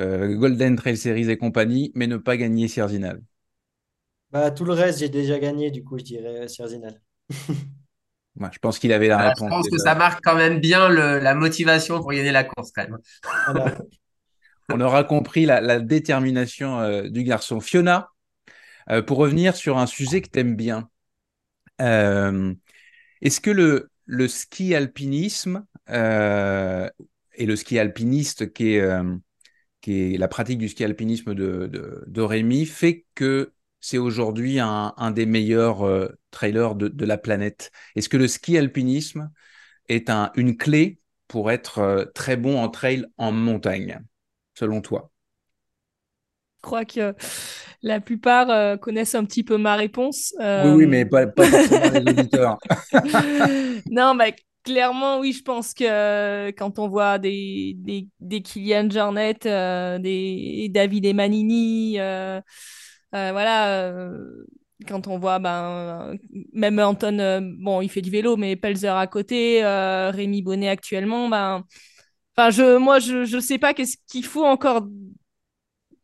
Golden Trail Series et compagnie, mais ne pas gagner Cierzinal. Tout le reste, j'ai déjà gagné, du coup, je dirais Cierzinal. Ouais, je pense qu'il avait la réponse. Je pense que ça marque quand même bien la motivation pour gagner la course, quand même. Voilà. On aura compris la détermination du garçon. Fiona, pour revenir sur un sujet que tu aimes bien, est-ce que le ski alpinisme et le ski alpiniste qui est la pratique du ski alpinisme de Rémi fait que c'est aujourd'hui un des meilleurs trailers de la planète? Est-ce que le ski alpinisme est une clé pour être très bon en trail en montagne, selon toi? Je crois que la plupart connaissent un petit peu ma réponse. Oui, mais pas forcément les auditeurs. Non, mais clairement, oui, je pense que quand on voit des Kilian Jornet, des Davide Magnini, quand on voit même Anton, il fait du vélo, mais Palzer à côté, Rémi Bonnet actuellement, je sais pas qu'est-ce qu'il faut encore...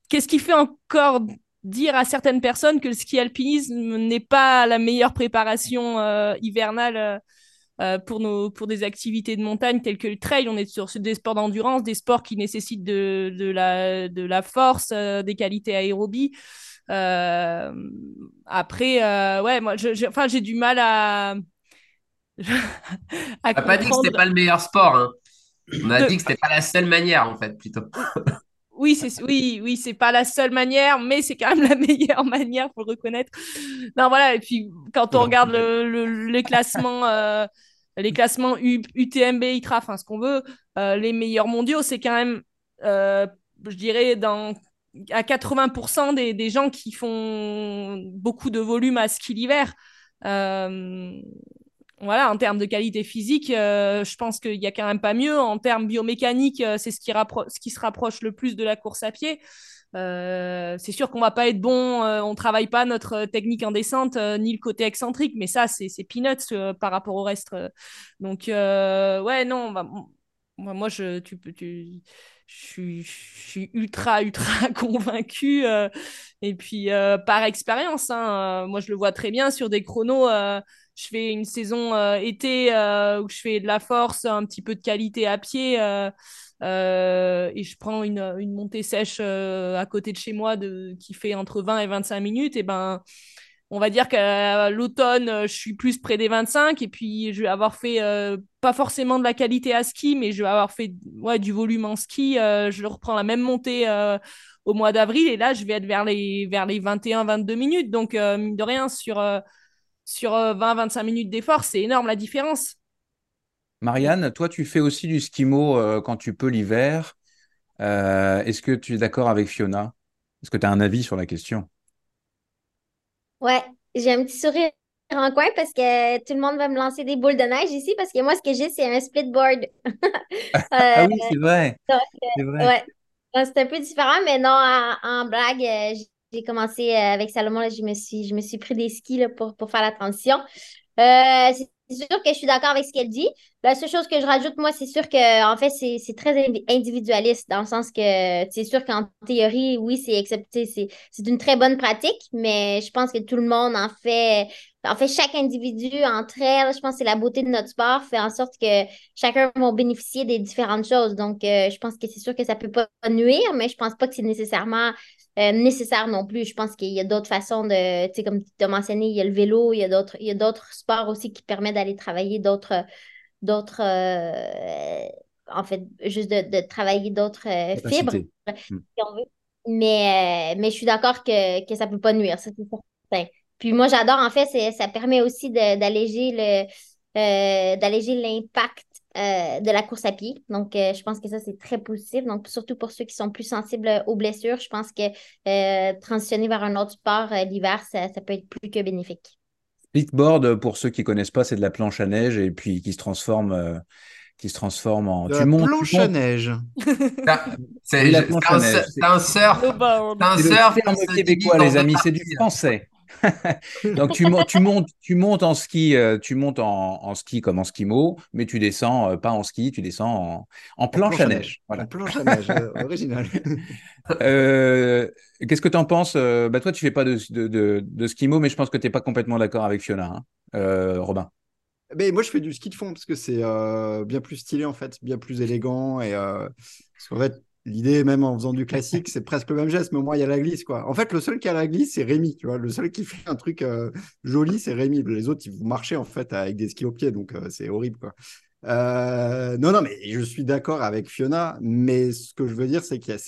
Qu'est-ce qui fait encore dire à certaines personnes que le ski alpinisme n'est pas la meilleure préparation hivernale pour des activités de montagne telles que le trail? On est sur des sports d'endurance, des sports qui nécessitent de la force, des qualités aérobies. Moi, j'ai du mal à... On n'a pas dit que c'était pas le meilleur sport. Hein. On a dit que c'était pas la seule manière, en fait, plutôt. Oui, c'est pas la seule manière, mais c'est quand même la meilleure manière, faut le reconnaître. Non, voilà. Et puis, quand on regarde les classements, UTMB, ITRA, ce qu'on veut, les meilleurs mondiaux, c'est quand même, je dirais, à 80% des gens qui font beaucoup de volume à ski l'hiver. En termes de qualité physique, je pense qu'il n'y a quand même pas mieux. En termes biomécaniques, c'est ce qui se rapproche le plus de la course à pied. C'est sûr qu'on ne va pas être bon, on ne travaille pas notre technique en descente, ni le côté excentrique, mais ça, c'est peanuts par rapport au reste. Donc, moi, je suis ultra convaincue. Et puis, par expérience, hein, moi, je le vois très bien sur des chronos. Je fais une saison été où je fais de la force, un petit peu de qualité à pied et je prends une montée sèche à côté de chez moi qui fait entre 20 et 25 minutes. Et on va dire qu'à l'automne, je suis plus près des 25 et puis je vais avoir fait pas forcément de la qualité à ski, mais je vais avoir fait du volume en ski. Je reprends la même montée au mois d'avril et là, je vais être vers les 21-22 minutes. Donc, mine de rien, sur 20-25 minutes d'effort, c'est énorme la différence. Marianne, toi, tu fais aussi du skimo quand tu peux l'hiver. Est-ce que tu es d'accord avec Fiona? Est-ce que tu as un avis sur la question? Ouais, j'ai un petit sourire en coin parce que tout le monde va me lancer des boules de neige ici parce que moi, ce que j'ai, c'est un splitboard. Ah oui, c'est vrai. C'est vrai. Ouais. Donc, c'est un peu différent, mais non, en blague, j'ai commencé avec Salomon, là, je me suis pris des skis là, pour faire la transition. C'est sûr que je suis d'accord avec ce qu'elle dit. La seule chose que je rajoute, moi, c'est sûr que en fait, c'est très individualiste, dans le sens que c'est sûr qu'en théorie, oui, c'est accepté, c'est une très bonne pratique, mais je pense que tout le monde en fait. En fait, chaque individu entre elles, je pense que c'est la beauté de notre sport, fait en sorte que chacun va bénéficier des différentes choses. Donc, je pense que c'est sûr que ça ne peut pas nuire, mais je ne pense pas que c'est nécessairement. Nécessaire non plus. Je pense qu'il y a d'autres façons de, tu sais, comme tu as mentionné, il y a le vélo, il y a d'autres sports aussi qui permettent d'aller travailler travailler d'autres fibres, si on veut. Mais je suis d'accord que ça peut pas nuire, ça c'est certain. Puis moi j'adore, en fait, ça permet aussi d'alléger l'impact de la course à pied. Donc, je pense que ça, c'est très positif. Donc, surtout pour ceux qui sont plus sensibles aux blessures, je pense que transitionner vers un autre sport l'hiver, ça peut être plus que bénéfique. Splitboard, pour ceux qui ne connaissent pas, c'est de la planche à neige et puis qui se transforme en... planche à neige. C'est un surf. C'est un surf québécois, les amis. C'est du français. Donc tu montes en ski, tu montes en ski comme en skimo, mais tu descends pas en ski, tu descends en planche à neige. Voilà. En planche à neige, original. Qu'est-ce que tu en penses? Toi, tu fais pas de skimo, mais je pense que tu n'es pas complètement d'accord avec Fiona, hein, Robin. Mais moi, je fais du ski de fond parce que c'est bien plus stylé en fait, bien plus élégant et parce qu'en fait. L'idée, même en faisant du classique, c'est presque le même geste, mais au moins, il y a la glisse, quoi. En fait, le seul qui a la glisse, c'est Rémi, tu vois. Le seul qui fait un truc joli, c'est Rémi. Les autres, ils vont marcher, en fait, avec des skis aux pieds, donc c'est horrible, quoi. Non, mais je suis d'accord avec Fiona, mais ce que je veux dire, c'est qu'il y a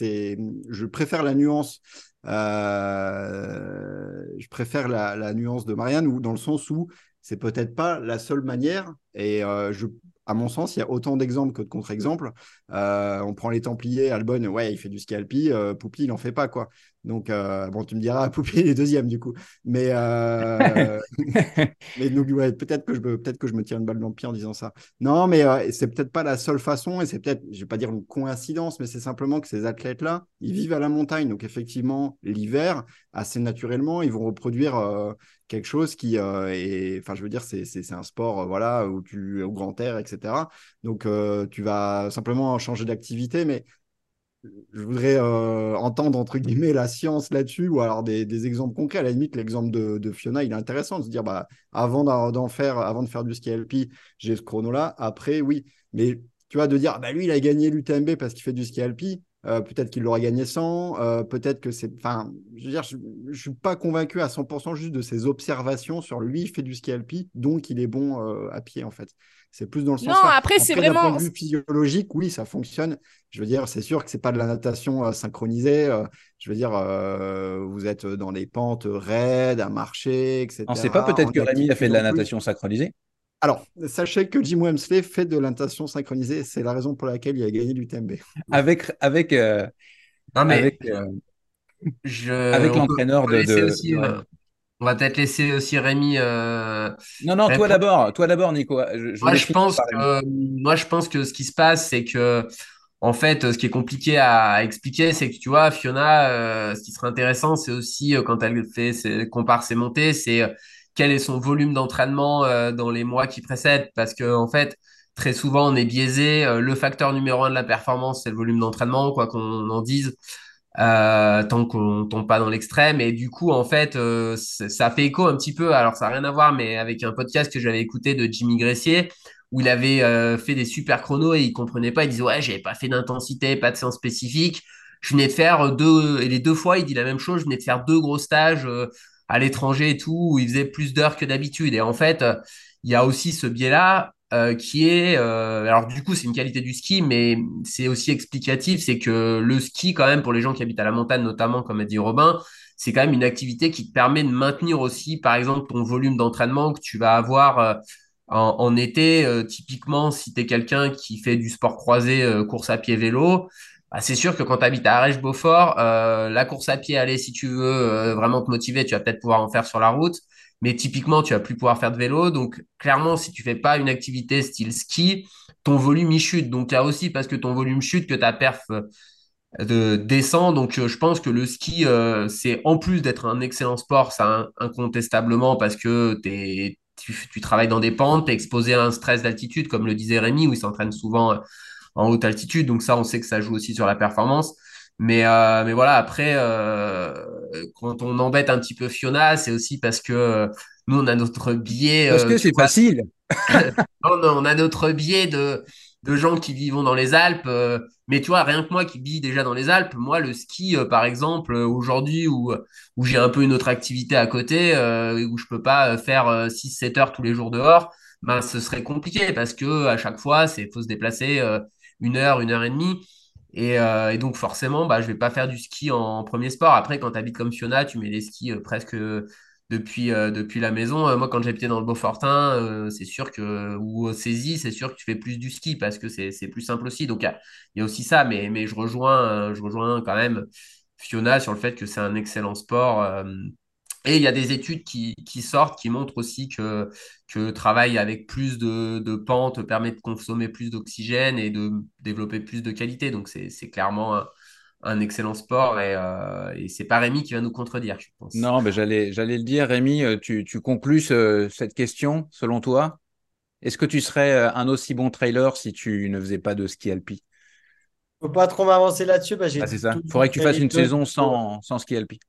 je préfère la nuance... je préfère la nuance de Marianne, ou dans le sens où c'est peut-être pas la seule manière. Et à mon sens, il y a autant d'exemples que de contre-exemples. On prend les Templiers, Albon, ouais, il fait du ski alpi, Poupie, il n'en fait pas, quoi. Donc, bon, tu me diras, Poupie, il est deuxième, du coup. Mais, mais donc, ouais, peut-être que je me tire une balle dans le pied en disant ça. Non, mais c'est peut-être pas la seule façon, et c'est peut-être, je vais pas dire une coïncidence, mais c'est simplement que ces athlètes-là, ils vivent à la montagne. Donc, effectivement, l'hiver, assez naturellement, ils vont reproduire quelque chose qui est, enfin, je veux dire, c'est un sport, voilà, où tu es au grand air, etc. Donc, tu vas simplement changer d'activité, mais je voudrais entendre, entre guillemets, la science là-dessus, ou alors des exemples concrets. À la limite, l'exemple de Fiona, il est intéressant de se dire, bah, avant de faire du ski alpi, j'ai ce chrono-là. Après, oui. Mais tu vois, de dire, bah, lui, il a gagné l'UTMB parce qu'il fait du ski alpi. Peut-être qu'il l'aurait gagné sans, peut-être que c'est... Enfin, je veux dire, je suis pas convaincu à 100% juste de ses observations sur lui, il fait du ski alpi, donc il est bon à pied, en fait. C'est plus dans le sens... Non, après, c'est vraiment... D'un point de vue physiologique, oui, ça fonctionne. Je veux dire, c'est sûr que c'est pas de la natation synchronisée. Je veux dire, vous êtes dans les pentes raides, à marcher, etc. On sait pas, peut-être que Rémi a fait de la natation synchronisée. Alors, sachez que Jim Walmsley fait de la natation synchronisée. C'est la raison pour laquelle il a gagné l'UTMB. Avec l'entraîneur de... Ouais. On va peut-être laisser aussi Rémi. Non, répondre. Toi d'abord, Nico. Moi, je pense que ce qui se passe, c'est que, en fait, ce qui est compliqué à expliquer, c'est que tu vois, Fiona, ce qui serait intéressant, c'est aussi quand elle compare ses montées, c'est quel est son volume d'entraînement dans les mois qui précèdent, parce que en fait très souvent on est biaisé. Le facteur numéro 1 de la performance, c'est le volume d'entraînement, quoi qu'on en dise, tant qu'on tombe pas dans l'extrême. Et du coup, en fait, ça fait écho un petit peu, alors ça a rien à voir, mais avec un podcast que j'avais écouté de Jimmy Gressier, où il avait fait des super chronos et il comprenait pas, il disait ouais, j'avais pas fait d'intensité, pas de séance spécifique, je venais de faire deux, et les deux fois il dit la même chose, je venais de faire deux gros stages à l'étranger et tout, où il faisait plus d'heures que d'habitude. Et en fait, il y a aussi ce biais-là qui est... alors du coup, c'est une qualité du ski, mais c'est aussi explicatif. C'est que le ski, quand même, pour les gens qui habitent à la montagne, notamment, comme a dit Robin, c'est quand même une activité qui te permet de maintenir aussi, par exemple, ton volume d'entraînement que tu vas avoir en été. Typiquement, si tu es quelqu'un qui fait du sport croisé, course à pied, vélo... Ah, c'est sûr que quand tu habites à Arèche-Beaufort, la course à pied, allez, si tu veux vraiment te motiver, tu vas peut-être pouvoir en faire sur la route. Mais typiquement, tu vas plus pouvoir faire de vélo. Donc, clairement, si tu fais pas une activité style ski, ton volume, il chute. Donc, il y a aussi, parce que ton volume chute, que ta perf descend. Donc, je pense que le ski, c'est, en plus d'être un excellent sport, ça incontestablement, parce que tu travailles dans des pentes, tu es exposé à un stress d'altitude, comme le disait Rémi, où il s'entraîne souvent... en haute altitude, donc ça on sait que ça joue aussi sur la performance, mais voilà, après quand on embête un petit peu Fiona, c'est aussi parce que nous on a notre biais, parce que c'est facile. non, on a notre biais de gens qui vivent dans les Alpes, mais tu vois, rien que moi qui vis déjà dans les Alpes, moi le ski par exemple, aujourd'hui où j'ai un peu une autre activité à côté, où je peux pas faire 6-7 heures tous les jours dehors, ben ce serait compliqué, parce que à chaque fois c'est faut se déplacer une heure et demie. Et donc, forcément, bah, je vais pas faire du ski en premier sport. Après, quand tu habites comme Fiona, tu mets les skis presque depuis la maison. Moi, quand j'habitais dans le Beaufortin, c'est sûr que, ou au Saisy, c'est sûr que tu fais plus du ski parce que c'est plus simple aussi. Donc, il y a aussi ça. Mais je rejoins quand même Fiona sur le fait que c'est un excellent sport. Et il y a des études qui sortent, qui montrent aussi que le travail avec plus de pente permet de consommer plus d'oxygène et de développer plus de qualité. Donc, c'est clairement un excellent sport, et c'est pas Rémi qui va nous contredire, je pense. Non, mais j'allais le dire, Rémi, tu conclus cette question, selon toi. Est-ce que tu serais un aussi bon trailer si tu ne faisais pas de ski alpi? Faut pas trop m'avancer là-dessus. Bah, c'est ça. Il faudrait que tu fasses une saison sans ski alpi.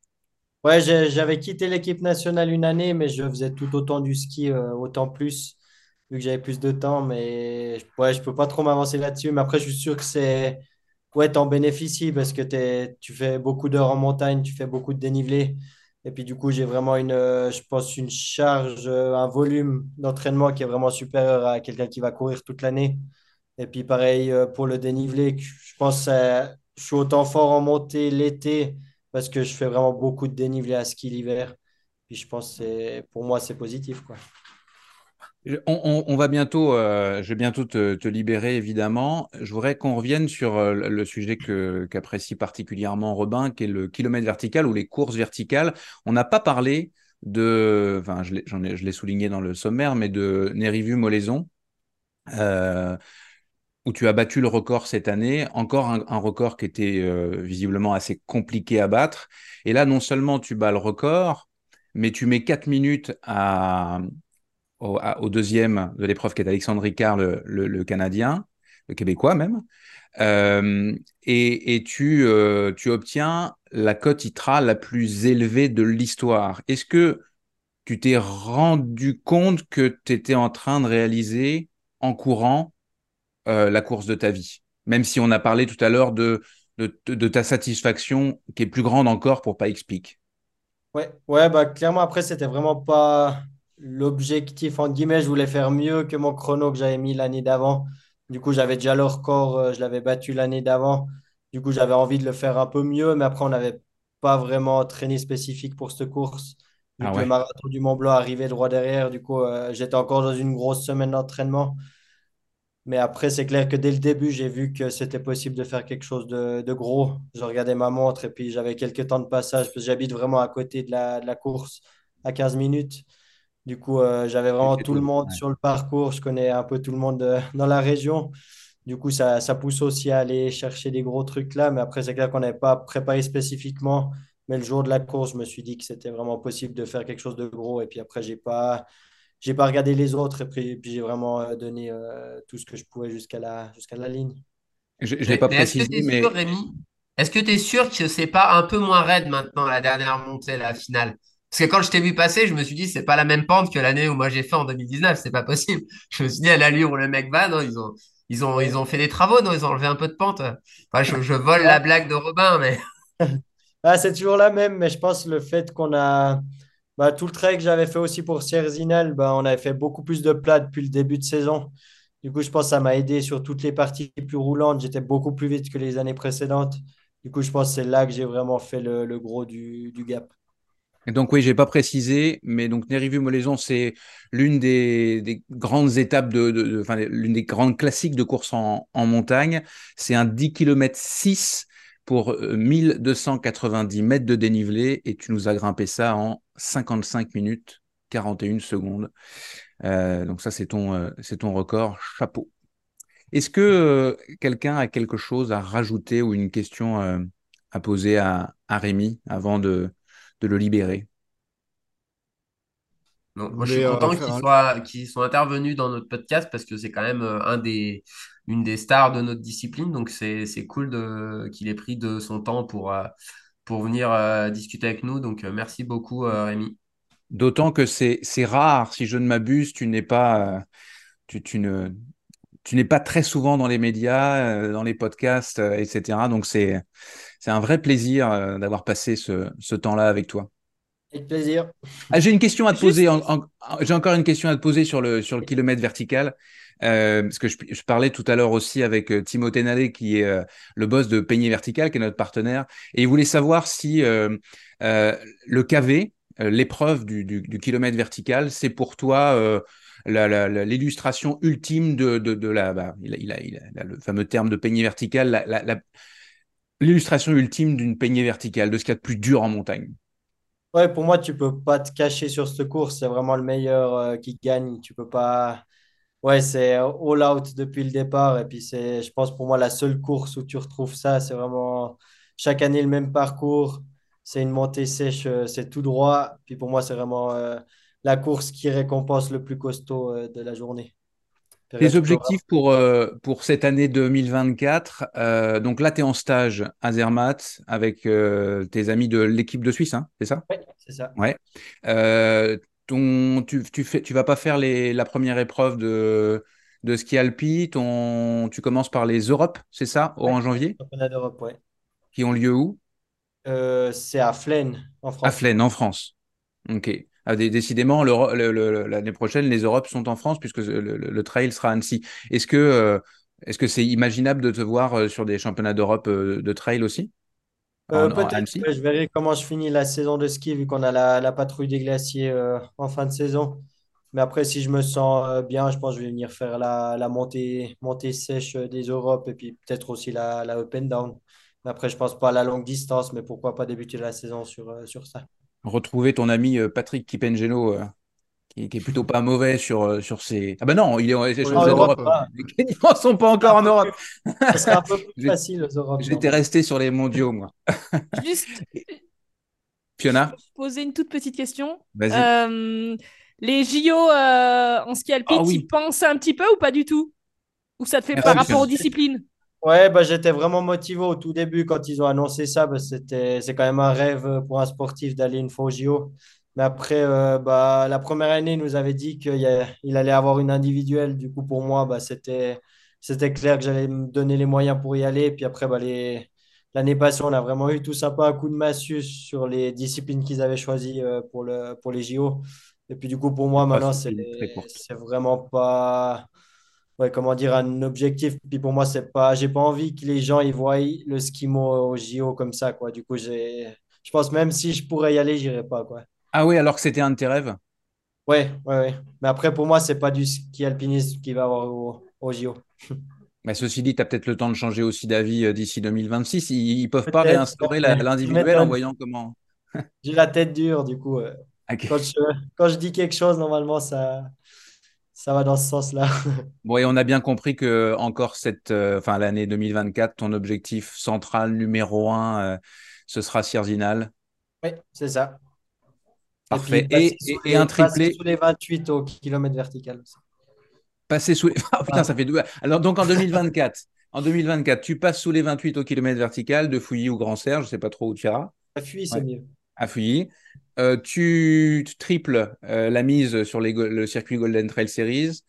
Ouais, j'avais quitté l'équipe nationale une année, mais je faisais tout autant du ski, autant plus, vu que j'avais plus de temps. Mais ouais, je peux pas trop m'avancer là-dessus. Mais après, je suis sûr que c'est... Ouais, t'en bénéficies parce que tu fais beaucoup d'heures en montagne, tu fais beaucoup de dénivelé. Et puis du coup, j'ai vraiment je pense, une charge, un volume d'entraînement qui est vraiment supérieur à quelqu'un qui va courir toute l'année. Et puis pareil, pour le dénivelé, je pense que je suis autant fort en montée l'été, parce que je fais vraiment beaucoup de dénivelé à ski l'hiver. Puis je pense que pour moi, c'est positif, quoi. On va bientôt, je vais bientôt te libérer, évidemment. Je voudrais qu'on revienne sur le sujet qu'apprécie particulièrement Robin, qui est le kilomètre vertical ou les courses verticales. On n'a pas parlé de, enfin, je l'ai souligné dans le sommaire, mais de Nérivu-Moléson, où tu as battu le record cette année, encore un record qui était visiblement assez compliqué à battre. Et là, non seulement tu bats le record, mais tu mets 4 minutes au deuxième de l'épreuve, qui est Alexandre Ricard, le Canadien, le Québécois même. Et tu obtiens la cote ITRA la plus élevée de l'histoire. Est-ce que tu t'es rendu compte que tu étais en train de réaliser en courant la course de ta vie, même si on a parlé tout à l'heure de ta satisfaction qui est plus grande encore pour Pas Explique? Ouais, bah clairement, après, c'était vraiment pas l'objectif, entre guillemets. Je voulais faire mieux que mon chrono que j'avais mis l'année d'avant. Du coup, j'avais déjà le record, je l'avais battu l'année d'avant. Du coup, j'avais envie de le faire un peu mieux, mais après, on n'avait pas vraiment traîné spécifique pour cette course. Ah ouais. Le marathon du Mont-Blanc arrivait droit derrière. Du coup, j'étais encore dans une grosse semaine d'entraînement. Mais après, c'est clair que dès le début, j'ai vu que c'était possible de faire quelque chose de gros. Je regardais ma montre et puis j'avais quelques temps de passage parce que j'habite vraiment à côté de la course, à 15 minutes. Du coup, j'avais vraiment tout le monde sur le parcours. Je connais un peu tout le monde dans la région. Du coup, ça pousse aussi à aller chercher des gros trucs là. Mais après, c'est clair qu'on n'avait pas préparé spécifiquement. Mais le jour de la course, je me suis dit que c'était vraiment possible de faire quelque chose de gros. Et puis après, j'ai pas regardé les autres et puis j'ai vraiment donné tout ce que je pouvais jusqu'à la ligne. Je l'ai pas précisé, mais… Est-ce que tu es sûr que c'est pas un peu moins raide maintenant, la dernière montée, la finale? Parce que quand je t'ai vu passer, je me suis dit, c'est pas la même pente que l'année où moi j'ai fait en 2019, c'est pas possible. Je me suis dit, à l'allure où le mec va, non, ils ont fait des travaux, non, ils ont enlevé un peu de pente. Enfin, je vole la blague de Robin, mais… Ah, c'est toujours la même, mais je pense le fait qu'on a… Bah, tout le trail que j'avais fait aussi pour Sierzinal, on avait fait beaucoup plus de plats depuis le début de saison. Du coup, je pense que ça m'a aidé sur toutes les parties plus roulantes. J'étais beaucoup plus vite que les années précédentes. Du coup, je pense que c'est là que j'ai vraiment fait le gros du gap. Et donc oui, je n'ai pas précisé, mais donc Nérivu-Moléson, c'est l'une des grandes étapes, l'une des grandes classiques de course en montagne. C'est un 10 km 6 pour 1290 mètres de dénivelé, et tu nous as grimpé ça en 55 minutes, 41 secondes. Donc ça, c'est ton record. Chapeau. Est-ce que quelqu'un a quelque chose à rajouter ou une question à poser à Rémi avant de le libérer? Non, moi, je suis content qu'ils soient intervenus dans notre podcast parce que c'est quand même une des stars de notre discipline. Donc, c'est cool qu'il ait pris de son temps pour venir discuter avec nous. Donc, merci beaucoup, Rémi. D'autant que c'est rare, si je ne m'abuse, tu n'es pas très souvent dans les médias, dans les podcasts, etc. Donc, c'est un vrai plaisir d'avoir passé ce temps-là avec toi. Avec plaisir. Ah, j'ai une question à te poser. J'ai encore une question à te poser sur le kilomètre vertical. Parce que je parlais tout à l'heure aussi avec Timothée Nallet, qui est le boss de Peigné Vertical, qui est notre partenaire. Et il voulait savoir si le KV, l'épreuve du kilomètre vertical, c'est pour toi l'illustration ultime de la… Bah, il a le fameux terme de Peigné Vertical, l'illustration ultime d'une Peigné Verticale, de ce qu'il y a de plus dur en montagne. Ouais, pour moi, tu ne peux pas te cacher sur cette course. C'est vraiment le meilleur qui gagne. Tu peux pas… Ouais, c'est all out depuis le départ. Et puis, c'est, je pense, pour moi, la seule course où tu retrouves ça. C'est vraiment chaque année le même parcours. C'est une montée sèche, c'est tout droit. Puis pour moi, c'est vraiment la course qui récompense le plus costaud de la journée. Les objectifs pour cette année 2024, donc là, tu es en stage à Zermatt avec tes amis de l'équipe de Suisse, hein, c'est ça? Oui, c'est ça. Ouais. Tu vas pas faire la première épreuve de ski alpi, tu commences par les Europes, c'est ça, en janvier? Championnat d'Europe, oui. Qui ont lieu où? C'est à Flaine, en France. À Flaine, en France. OK. Ah, décidément, l'année prochaine, les Europes sont en France puisque le trail sera à Annecy. Est-ce que c'est imaginable de te voir sur des championnats d'Europe de trail aussi? Peut-être. Je verrai comment je finis la saison de ski vu qu'on a la patrouille des glaciers en fin de saison. Mais après, si je me sens bien, je pense que je vais venir faire la montée sèche des Europes et puis peut-être aussi la up and down. Mais après, je ne pense pas à la longue distance, mais pourquoi pas débuter la saison sur ça. Retrouver ton ami Patrick Kipng'eno, qui est plutôt pas mauvais sur ses... Ah ben non, il est aux Europes. Ils ne sont pas encore en Europe. Ce serait un peu plus facile aux Europes. J'étais resté sur les mondiaux, moi. Juste, Fiona, je vais poser une toute petite question. Vas-y. Les JO en ski alpine, tu penses un petit peu ou pas du tout? Ou ça te fait par rapport aux disciplines? Ouais, bah, j'étais vraiment motivé au tout début quand ils ont annoncé ça. Bah, c'est quand même un rêve pour un sportif d'aller une fois aux JO. Mais après, la première année, ils nous avaient dit qu'il allait avoir une individuelle. Du coup, pour moi, bah, c'était clair que j'allais me donner les moyens pour y aller. Puis après, l'année passée, on a vraiment eu tous un peu un coup de massue sur les disciplines qu'ils avaient choisies pour les JO. Et puis du coup, pour moi, maintenant, c'est vraiment pas, un objectif. Puis pour moi, j'ai pas envie que les gens y voient le skimo au JO comme ça, quoi. Du coup, je pense même si je pourrais y aller, j'irais pas, quoi. Ah oui, alors que c'était un de tes rêves? Ouais. Mais après, pour moi, c'est pas du ski alpinisme qu'il va avoir au JO. Mais ceci dit, tu as peut-être le temps de changer aussi d'avis d'ici 2026. Ils peuvent peut-être pas réinstaurer l'individuel en voyant comment. J'ai la tête dure, du coup. Okay. Quand je dis quelque chose, normalement, ça va dans ce sens-là. Bon, et on a bien compris que encore l'année 2024, ton objectif central numéro 1, ce sera Cierzinal. Oui, c'est ça. Parfait. Et un triplé. Passer sous les 28 au kilomètre vertical. Passer sous les... Oh, putain, ça fait deux. Alors, donc, en 2024, tu passes sous les 28 au kilomètre vertical de Fouilly ou Grand Serre, je ne sais pas trop où tu iras. À Fouilly, c'est mieux. À Fouilly. Tu triples la mise sur le circuit Golden Trail Series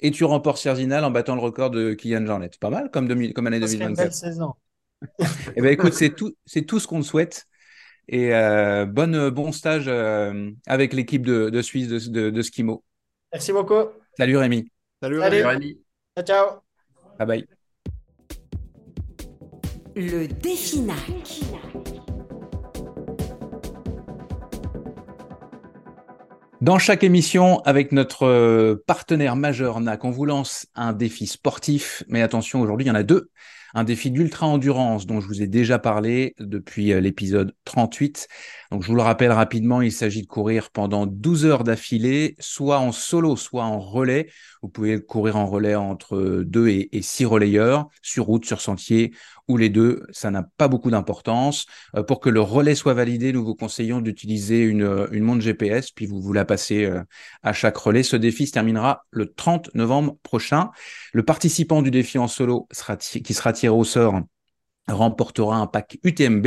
et tu remportes Cierzinal en battant le record de Kilian Jornet. Pas mal comme année 2027. C'est une belle saison. Eh bien, écoute, c'est tout ce qu'on te souhaite. Et bon stage avec l'équipe de Suisse de skimo. Merci beaucoup. Salut Rémi. Salut Rémi. Ciao. Bye bye. Le défi NAC. Dans chaque émission, avec notre partenaire majeur NAC, on vous lance un défi sportif. Mais attention, aujourd'hui, il y en a deux. Un défi d'ultra-endurance dont je vous ai déjà parlé depuis l'épisode 38. Donc, je vous le rappelle rapidement, il s'agit de courir pendant 12 heures d'affilée, soit en solo, soit en relais. Vous pouvez courir en relais entre 2 et 6 relayeurs, sur route, sur sentier, ou les deux, ça n'a pas beaucoup d'importance. Pour que le relais soit validé, nous vous conseillons d'utiliser une montre GPS, puis vous la passez à chaque relais. Ce défi se terminera le 30 novembre prochain. Le participant du défi en solo qui sera tiré au sort remportera un pack UTMB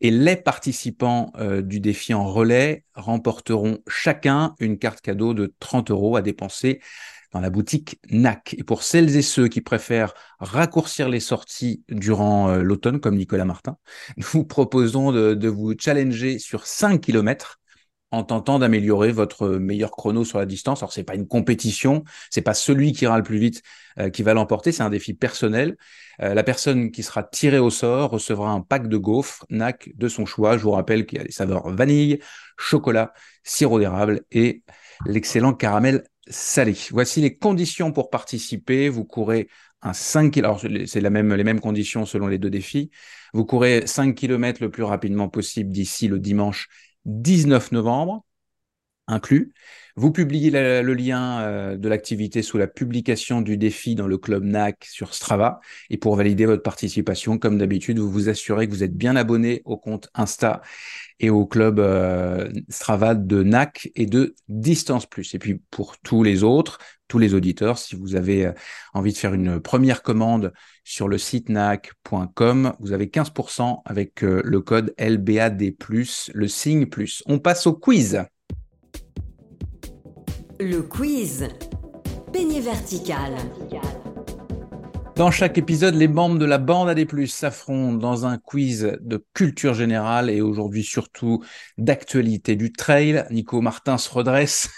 et les participants du défi en relais remporteront chacun une carte cadeau de 30 € à dépenser dans la boutique NAC. Et pour celles et ceux qui préfèrent raccourcir les sorties durant l'automne, comme Nicolas Martin, nous vous proposons de vous challenger sur 5 km en tentant d'améliorer votre meilleur chrono sur la distance. Alors, ce n'est pas une compétition, ce n'est pas celui qui ira le plus vite qui va l'emporter, c'est un défi personnel. La personne qui sera tirée au sort recevra un pack de gaufres NAC de son choix. Je vous rappelle qu'il y a des saveurs vanille, chocolat, sirop d'érable et l'excellent caramel salé. Voici les conditions pour participer. Vous courez un 5 km. Alors, c'est les mêmes conditions selon les deux défis. Vous courez 5 km le plus rapidement possible d'ici le dimanche 19 novembre inclus. Vous publiez le lien de l'activité sous la publication du défi dans le club NAC sur Strava. Et pour valider votre participation, comme d'habitude, vous vous assurez que vous êtes bien abonné au compte Insta et au club Strava de NAC et de Distance Plus. Et puis pour tous les auditeurs, si vous avez envie de faire une première commande sur le site nac.com, vous avez 15% avec le code LBAD+, le signe plus. On passe au quiz. Le quiz Peignée verticale. Dans chaque épisode, les membres de la bande AD+, s'affrontent dans un quiz de culture générale et aujourd'hui surtout d'actualité du trail. Nico Martin se redresse,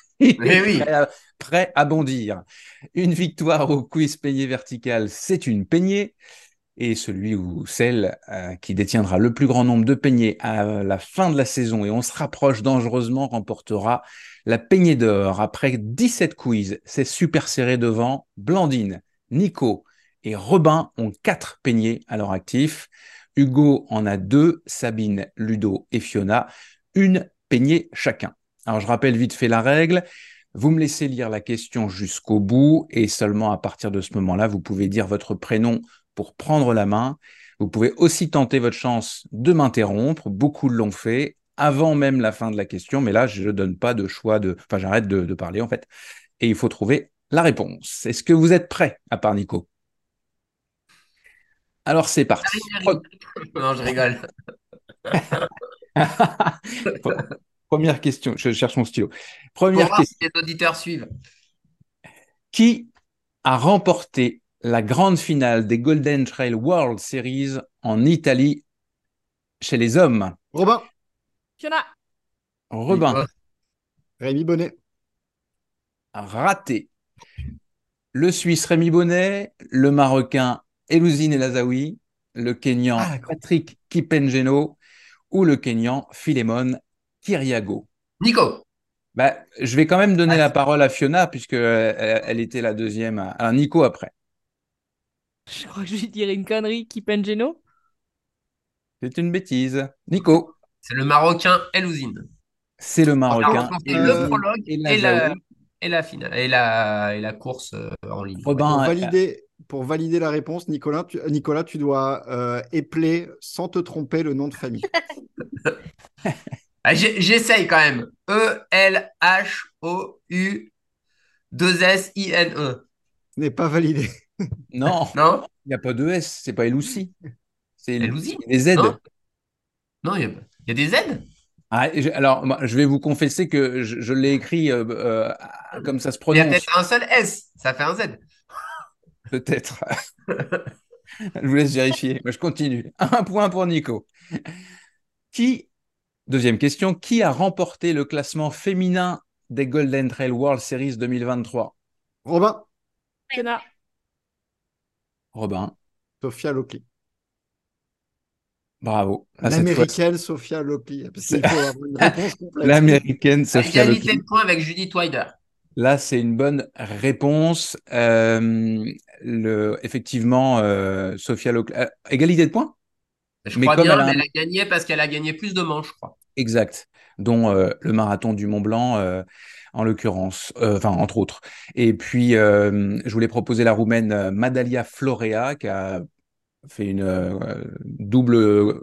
prêt à bondir. Une victoire au quiz peignée verticale, c'est une peignée. et celui ou celle qui détiendra le plus grand nombre de peignets à la fin de la saison, et on se rapproche dangereusement, remportera la peignée d'or. Après 17 quiz, c'est super serré devant. Blandine, Nico et Robin ont 4 peignets à leur actif. Hugo en a 2, Sabine, Ludo et Fiona, une peignée chacun. Alors je rappelle vite fait la règle. Vous me laissez lire la question jusqu'au bout et seulement à partir de ce moment-là, vous pouvez dire votre prénom pour prendre la main. Vous pouvez aussi tenter votre chance de m'interrompre. Beaucoup l'ont fait avant même la fin de la question, mais là, je ne donne pas de choix de... Enfin, j'arrête de parler, en fait. Et il faut trouver la réponse. Est-ce que vous êtes prêts, à part Nico? Alors, c'est parti. Non, je rigole. Première question, je cherche mon stylo. Première question. Si les auditeurs suivent. Qui a remporté la grande finale des Golden Trail World Series en Italie chez les hommes? Robin. Fiona. Robin. Rémi Bonnet. Raté. Le Suisse Rémi Bonnet, le Marocain Elhousine Elazzaoui, le Kenyan Patrick Kipng'eno ou le Kenyan Philemon Kiriago. Nico. Bah, je vais quand même donner la parole à Fiona puisque elle était la deuxième. Alors Nico après. Je crois que je vais dire une connerie. Kipng'eno. C'est une bêtise. Nico. C'est le Marocain Elhousine. C'est le Marocain. C'est le prologue et la course en ligne. Robin, pour valider la réponse, Nicolas, tu dois épeler sans te tromper le nom de famille. J'essaye quand même. E-L-H-O-U-2-S-I-N-E. Ce n'est pas validé. Non. Il n'y a pas de S, c'est pas Elhousine. C'est Elhousine. Il y a des Z. Non, il y a des Z. Alors, je vais vous confesser que je l'ai écrit comme ça se prononce. Il y a peut-être un seul S, ça fait un Z. Peut-être. Je vous laisse vérifier. Moi, je continue. Un point pour Nico. Deuxième question, qui a remporté le classement féminin des Golden Trail World Series 2023? Robin. Fiona. Robin. Sophia Laukli. Bravo. L'américaine Sophia Laukli. L'américaine Sophia Laukli. Égalité de points avec Judith Twider. Là, c'est une bonne réponse. Effectivement, Sophia Laukli. Égalité de points? Je crois bien, mais elle a gagné parce qu'elle a gagné plus de manches, je crois. Exact, dont le marathon du Mont-Blanc, en l'occurrence, entre autres. Et puis, je voulais proposer la Roumaine Madalia Florea, qui a fait une double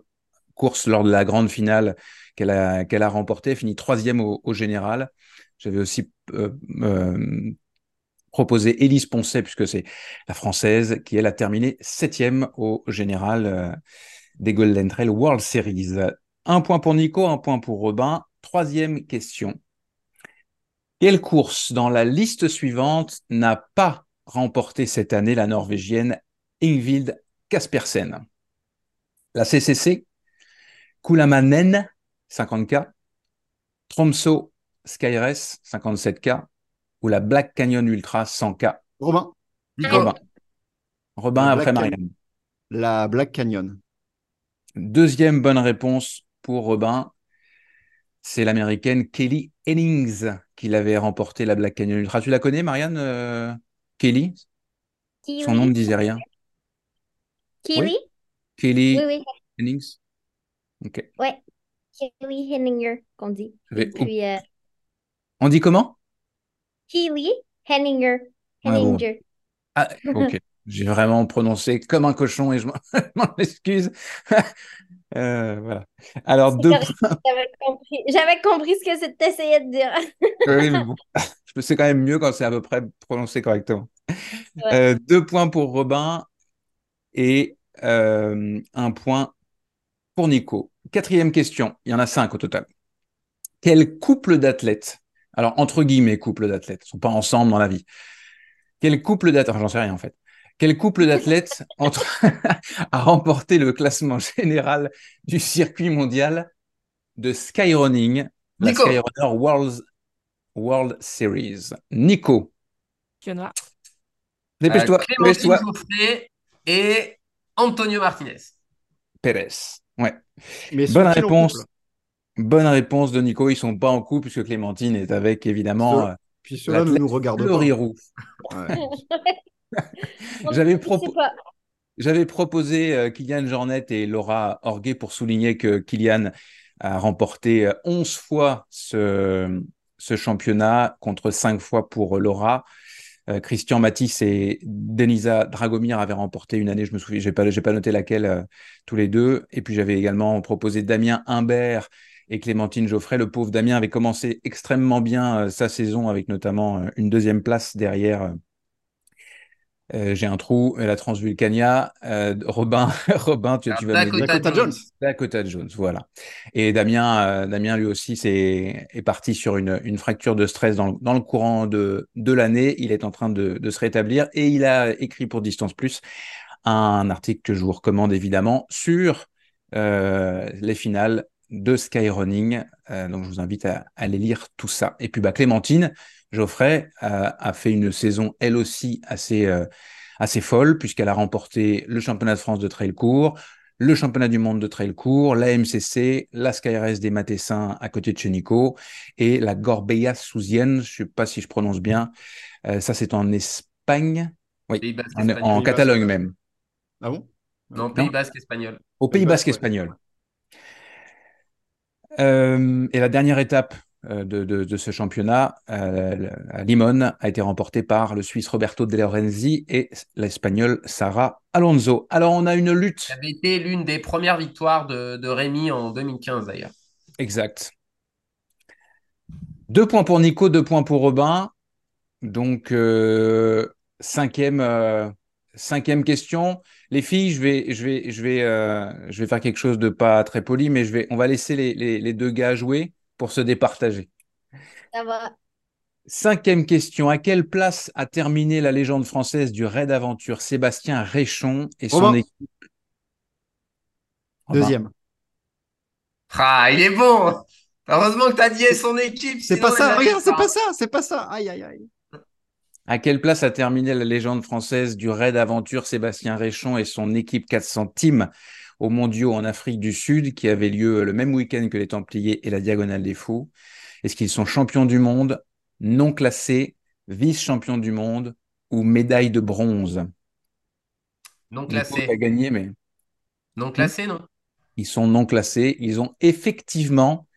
course lors de la grande finale qu'elle a remportée, finit 3e au général. J'avais aussi proposé Élise Poncet, puisque c'est la Française, qui, elle, a terminé 7e au général des Golden Trail World Series. Un point pour Nico, un point pour Robin. Troisième question. Quelle course dans la liste suivante n'a pas remporté cette année la Norvégienne Ingvild Kasperson? La CCC, Kuhlamanen, 50K, Tromsø Skyres, 57K, ou la Black Canyon Ultra, 100K? Robin après Marianne. La Black Canyon. Deuxième bonne réponse pour Robin, c'est l'américaine Kelly Hennings qui l'avait remporté, la Black Canyon Ultra. Tu la connais, Marianne? Kelly? Kiwi. Son nom ne disait rien. Kiwi? Oui. Kelly Hennings. Ok. Ouais, Kelly Henninger qu'on dit. Puis, on dit comment? Kelly Henninger. Henninger. Ah, bon. Ah, ok. J'ai vraiment prononcé comme un cochon et je m'en excuse. Voilà. Alors, J'avais compris ce que tu essayais de dire. Oui, mais bon, c'est quand même mieux quand c'est à peu près prononcé correctement. Ouais. 2 points pour Robin et 1 point pour Nico. Quatrième question. Il y en a 5 au total. Quel couple d'athlètes, alors entre guillemets couple d'athlètes, ils ne sont pas ensemble dans la vie. Quel couple d'athlètes, j'en sais rien en fait. Quel couple d'athlètes a remporté le classement général du circuit mondial de skyrunning, la Skyrunner World Series? Nico. Fiona. Dépêche-toi. Clémentine Joufflet et Antonio Martinez Pérez. Ouais. Mais bonne réponse de Nico. Ils ne sont pas en couple puisque Clémentine est avec, évidemment. Puis cela ne nous regarde pas. Ouais. J'avais proposé Kilian Jornet et Laura Orguet pour souligner que Kilian a remporté 11 fois ce championnat contre 5 fois pour Laura. Christian Mathis et Denisa Dragomir avaient remporté une année, je me souviens, j'ai pas noté laquelle, tous les deux. Et puis j'avais également proposé Damien Humbert et Clémentine Geoffrey. Le pauvre Damien avait commencé extrêmement bien sa saison avec notamment une deuxième place derrière. J'ai un trou, la Transvulcania, Robin, tu vas me dire. Dakota Jones, voilà. Et Damien lui aussi est parti sur une fracture de stress dans le courant de l'année. Il est en train de se rétablir et il a écrit pour Distance Plus un article que je vous recommande évidemment sur les finales de Skyrunning. Donc je vous invite à aller lire tout ça. Et puis Clémentine Geoffrey a fait une saison, elle aussi, assez folle, puisqu'elle a remporté le championnat de France de trail court, le championnat du monde de trail court, la MCC, la Skyrace des Matessins à côté de chez Nico, et la Gorbea Souzienne, je ne sais pas si je prononce bien, ça c'est en Espagne, oui, en Catalogne même. Ah bon ? Non, Pays Basque espagnol. Au Pays Basque espagnol. Et la dernière étape de ce championnat à Limone a été remporté par le Suisse Roberto De Lorenzi et l'Espagnol Sara Alonso. Alors on a une lutte. Ça avait été l'une des premières victoires de Rémi en 2015 d'ailleurs. Exact. 2 points pour Nico, 2 points pour Robin. Donc cinquième question. Les filles, je vais faire quelque chose de pas très poli, mais on va laisser les deux gars jouer pour se départager. Ça va. 5e question. À quelle place a terminé la légende française du raid aventure Sébastien Réchon et son équipe? 2e. Ah, il est bon. Heureusement que tu as dit son équipe. C'est pas ça. Regarde, c'est pas ça. Aïe, aïe, aïe. À quelle place a terminé la légende française du raid aventure Sébastien Réchon et son équipe 400 Team aux mondiaux en Afrique du Sud, qui avait lieu le même week-end que les Templiers et la Diagonale des Fous? Est-ce qu'ils sont champions du monde, non classés, vice-champions du monde ou médaille de bronze? Non classés. A gagné, mais... Non classés, non. Ils sont non classés. Ils ont effectivement...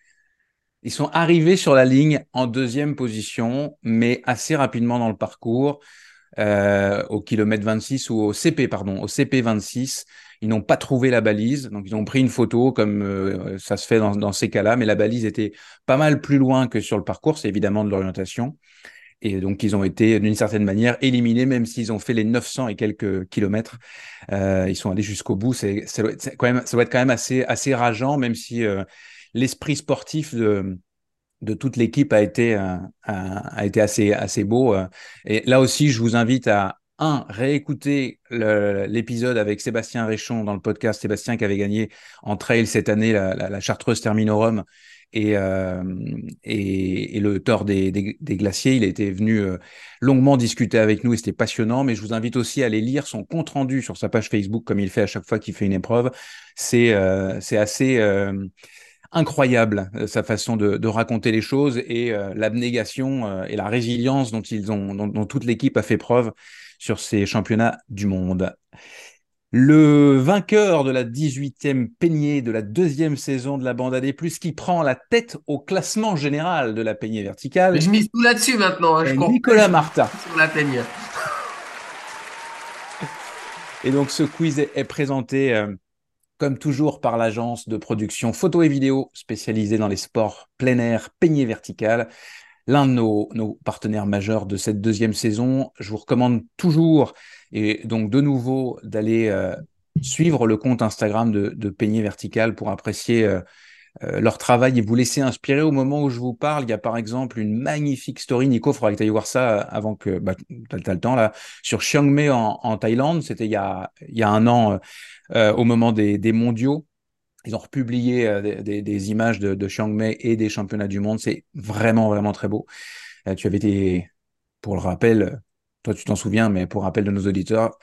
Ils sont arrivés sur la ligne en 2e position, mais assez rapidement dans le parcours, au kilomètre 26 ou au CP 26. Ils n'ont pas trouvé la balise, donc ils ont pris une photo comme ça se fait dans ces cas-là, mais la balise était pas mal plus loin que sur le parcours, c'est évidemment de l'orientation. Et donc, ils ont été d'une certaine manière éliminés, même s'ils ont fait les 900 et quelques kilomètres. Ils sont allés jusqu'au bout. Ça doit être quand même assez rageant, même si l'esprit sportif de toute l'équipe a été assez beau. Et là aussi, je vous invite à... réécouter l'épisode avec Sébastien Réchon dans le podcast. Sébastien qui avait gagné en trail cette année la Chartreuse Terminorum et le Tour des Glaciers. Il était venu longuement discuter avec nous et c'était passionnant. Mais je vous invite aussi à aller lire son compte-rendu sur sa page Facebook comme il fait à chaque fois qu'il fait une épreuve. C'est assez... incroyable sa façon de raconter les choses et l'abnégation et la résilience dont toute l'équipe a fait preuve sur ces championnats du monde. Le vainqueur de la 18e peignée de la 2e saison de la bande à des plus qui prend la tête au classement général de la peignée verticale. Mais je mise tout là-dessus maintenant. Nicolas Martin. Sur la peignée. Et donc ce quiz est présenté... comme toujours par l'agence de production photo et vidéo spécialisée dans les sports plein air, peignée verticale, l'un de nos partenaires majeurs de cette 2e saison. Je vous recommande toujours et donc de nouveau d'aller suivre le compte Instagram de peignée verticale pour apprécier leur travail et vous laisser inspirer. Au moment où je vous parle, il y a par exemple une magnifique story, Nico, il faudra que tu ailles voir ça avant que tu as le temps là, sur Chiang Mai en Thaïlande. C'était il y a 1 an au moment des mondiaux. Ils ont republié des images de Chiang Mai et des championnats du monde. C'est vraiment, vraiment très beau. Tu avais été, pour le rappel, toi tu t'en souviens, mais pour rappel de nos auditeurs,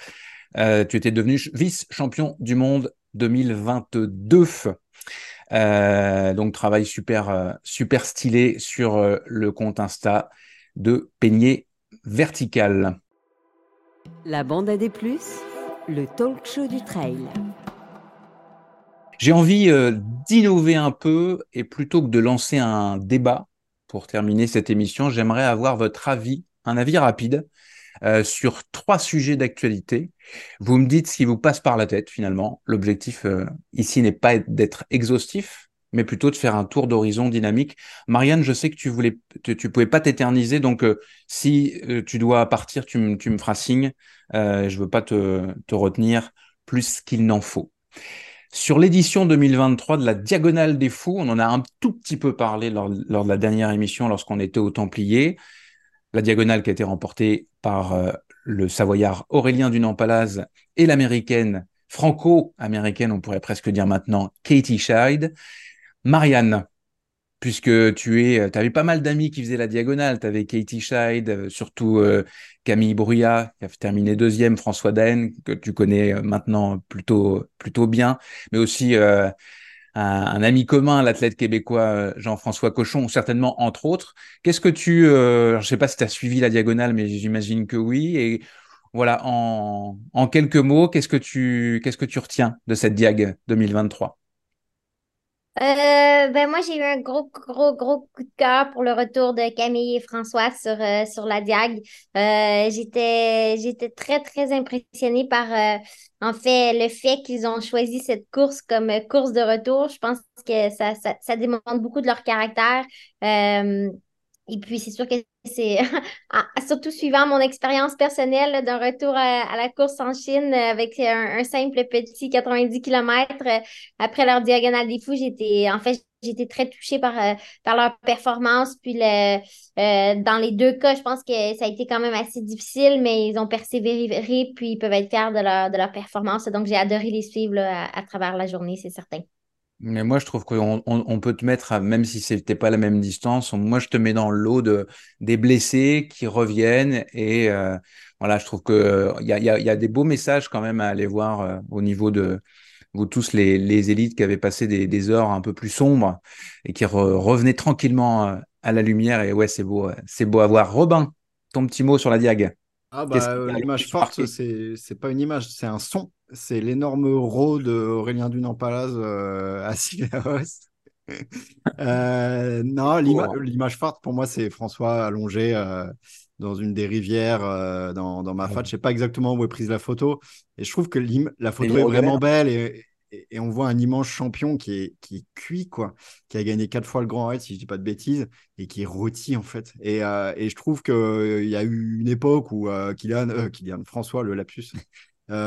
Tu étais devenu vice-champion du monde 2022. Donc, travail super stylé sur le compte Insta de Peigné Vertical. La bande à des plus, le talk show du trail. J'ai envie d'innover un peu et plutôt que de lancer un débat pour terminer cette émission, j'aimerais avoir votre avis, un avis rapide sur trois sujets d'actualité. Vous me dites ce qui vous passe par la tête finalement. L'objectif ici n'est pas d'être exhaustif, mais plutôt de faire un tour d'horizon dynamique. Marianne, je sais que tu pouvais pas t'éterniser, donc si tu dois partir, tu me feras signe. Je veux pas te retenir plus qu'il n'en faut. Sur l'édition 2023 de la Diagonale des Fous, on en a un tout petit peu parlé lors de la dernière émission lorsqu'on était au Templier. La Diagonale qui a été remportée par le Savoyard Aurélien Dunand-Pallaz et l'américaine, franco-américaine, on pourrait presque dire maintenant, Katie Schide. Marianne, puisque tu avais pas mal d'amis qui faisaient la Diagonale, tu avais Katie Schide, surtout Camille Brouillat, qui a terminé deuxième, François Daen, que tu connais maintenant plutôt bien, mais aussi un ami commun, l'athlète québécois Jean-François Cochon, certainement entre autres. Qu'est-ce que je sais pas si tu as suivi la Diagonale, mais j'imagine que oui, et voilà, en quelques mots, qu'est-ce que tu retiens de cette Diag 2023 ? Moi, j'ai eu un gros coup de cœur pour le retour de Camille et François sur la Diag. J'étais très impressionnée par, en fait, le fait qu'ils ont choisi cette course comme course de retour. Je pense que ça démontre beaucoup de leur caractère. Et puis, c'est sûr que c'est, surtout suivant mon expérience personnelle d'un retour à la course en Chine avec un simple petit 90 km après leur Diagonale des Fous, j'étais très touchée par leur performance. Puis dans les deux cas, je pense que ça a été quand même assez difficile, mais ils ont persévéré, puis ils peuvent être fiers de leur performance. Donc, j'ai adoré les suivre là, à travers la journée, c'est certain. Mais moi, je trouve qu'on peut te mettre, même si c'était pas la même distance, moi, je te mets dans le lot des blessés qui reviennent. Et voilà, je trouve qu'il y a des beaux messages quand même à aller voir au niveau de vous tous, les élites qui avaient passé des heures un peu plus sombres et qui revenaient tranquillement à la lumière. Et ouais, c'est beau à voir. Robin, ton petit mot sur la Diag. Ah bah, l'image forte, c'est pas une image, c'est un son. C'est l'énorme row de Aurélien Dunand-Pallaz à Cilaos. Non, l'image forte pour moi, c'est François allongé dans une des rivières dans ma fat. Je sais pas exactement où est prise la photo. Et je trouve que la photo est vraiment belle et on voit un immense champion qui est cuit, quoi, qui a gagné 4 fois le Grand Raid, si je dis pas de bêtises, et qui est rôti en fait. Et je trouve qu'il y a eu une époque où François, le lapsus.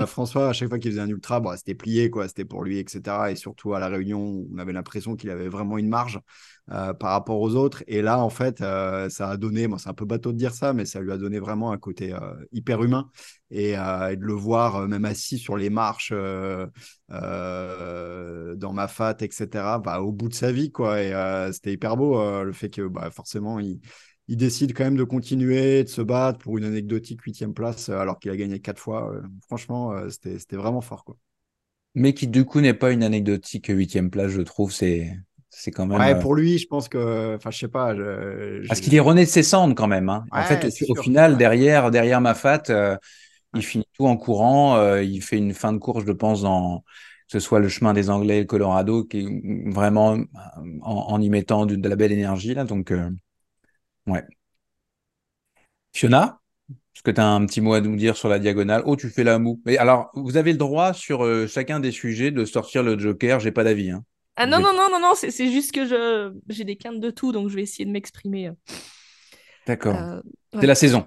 François, à chaque fois qu'il faisait un ultra, c'était plié, quoi, c'était pour lui, etc. Et surtout à La Réunion, on avait l'impression qu'il avait vraiment une marge par rapport aux autres. Et là, en fait, ça a donné, c'est un peu bateau de dire ça, mais ça lui a donné vraiment un côté hyper humain. Et de le voir même assis sur les marches dans ma fat, etc., au bout de sa vie, quoi. Et c'était hyper beau, le fait que forcément, il décide quand même de continuer, de se battre pour une anecdotique 8e place, alors qu'il a gagné 4 fois. Franchement, c'était vraiment fort, quoi. Mais qui, du coup, n'est pas une anecdotique 8e place, je trouve. C'est quand même… Ouais, pour lui, je pense que… Enfin, je sais pas… Parce qu'il est rené de ses cendres, quand même, hein. Ouais, en fait, au final, derrière Mafat, il finit tout en courant. Il fait une fin de course, je pense, que ce soit le chemin des Anglais et le Colorado, qui est vraiment en y mettant de la belle énergie, là. Donc… Ouais. Fiona, est-ce que tu as un petit mot à nous dire sur la Diagonale ? Oh, tu fais la moue. Mais alors, vous avez le droit sur chacun des sujets de sortir le joker, j'ai pas d'avis. Hein. Ah non, non, c'est juste que j'ai des quintes de tout, donc je vais essayer de m'exprimer. D'accord. Ouais. C'est la saison.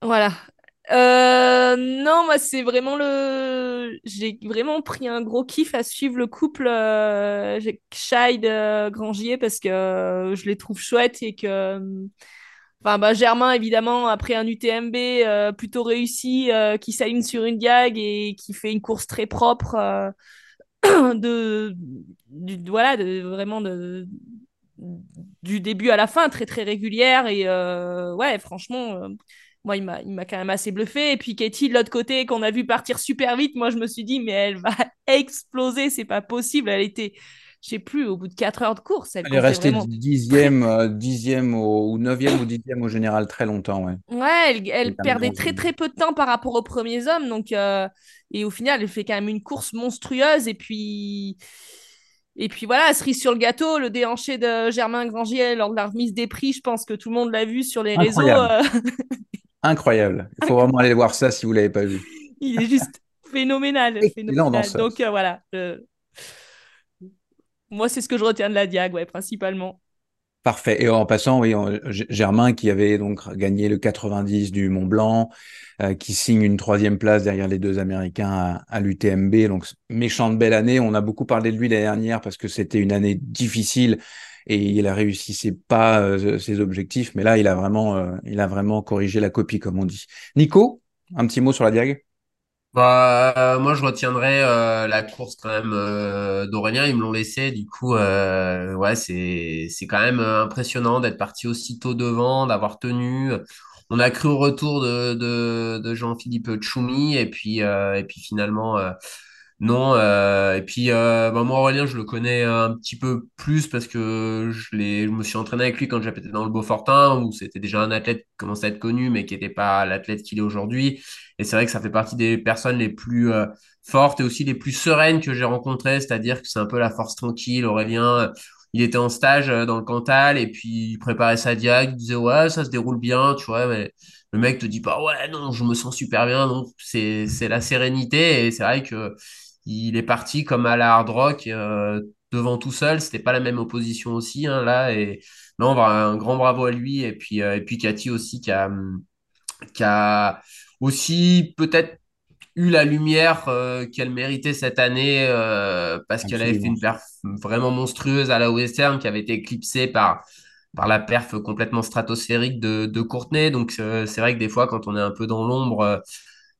Voilà. Non, moi, c'est vraiment j'ai vraiment pris un gros kiff à suivre le couple Schide Grangier parce que je les trouve chouettes et que Germain, évidemment, après un UTMB plutôt réussi, qui s'aligne sur une Diag et qui fait une course très propre du début à la fin, très régulière et franchement... moi, il m'a quand même assez bluffé. Et puis Katie, de l'autre côté, qu'on a vu partir super vite, moi, je me suis dit, mais elle va exploser, c'est pas possible. Elle était, je sais plus, au bout de 4 heures de course. Elle est restée vraiment... dixième ou neuvième au général très longtemps. Ouais, elle perdait très peu de temps par rapport aux premiers hommes. Donc, et au final, elle fait quand même une course monstrueuse. Et puis voilà, cerise sur le gâteau, le déhanché de Germain Grangier lors de la remise des prix, je pense que tout le monde l'a vu sur les réseaux. Incroyable. Il faut vraiment aller voir ça si vous ne l'avez pas vu. Il est juste phénoménal. Donc voilà. Moi, c'est ce que je retiens de la Diag, ouais, principalement. Parfait. Et en passant, oui, Germain qui avait donc gagné le 90 du Mont-Blanc, qui signe une 3e place derrière les 2 Américains à l'UTMB. Donc, méchante belle année. On a beaucoup parlé de lui l'année dernière parce que c'était une année difficile et il a réussi pas ses objectifs. Mais là, il a vraiment corrigé la copie, comme on dit. Nico, un petit mot sur la Diag? Moi, je retiendrai la course quand même d'Aurélien. Ils me l'ont laissé. Du coup, ouais, c'est quand même impressionnant d'être parti aussitôt devant, d'avoir tenu. On a cru au retour de Jean-Philippe Tchoumi. Et puis finalement, non. Moi, Aurélien, je le connais un petit peu plus parce que je me suis entraîné avec lui quand j'étais dans le Beaufortin, où c'était déjà un athlète qui commençait à être connu, mais qui n'était pas l'athlète qu'il est aujourd'hui. Et c'est vrai que ça fait partie des personnes les plus fortes et aussi les plus sereines que j'ai rencontrées. C'est-à-dire que c'est un peu la force tranquille. Aurélien, il était en stage dans le Cantal et puis il préparait sa diag. Il disait « Ouais, ça se déroule bien, tu vois. » Mais le mec te dit pas « Ouais, non, je me sens super bien. » Donc, c'est la sérénité. Et c'est vrai qu'il est parti comme à la hard rock devant tout seul. C'était pas la même opposition aussi, hein, là. Et non, un grand bravo à lui. Et puis Cathy aussi qui a aussi peut-être eu la lumière qu'elle méritait cette année parce qu'elle avait fait une perf vraiment monstrueuse à la Western qui avait été éclipsée par la perf complètement stratosphérique de Courtenay. Donc, c'est vrai que des fois, quand on est un peu dans l'ombre,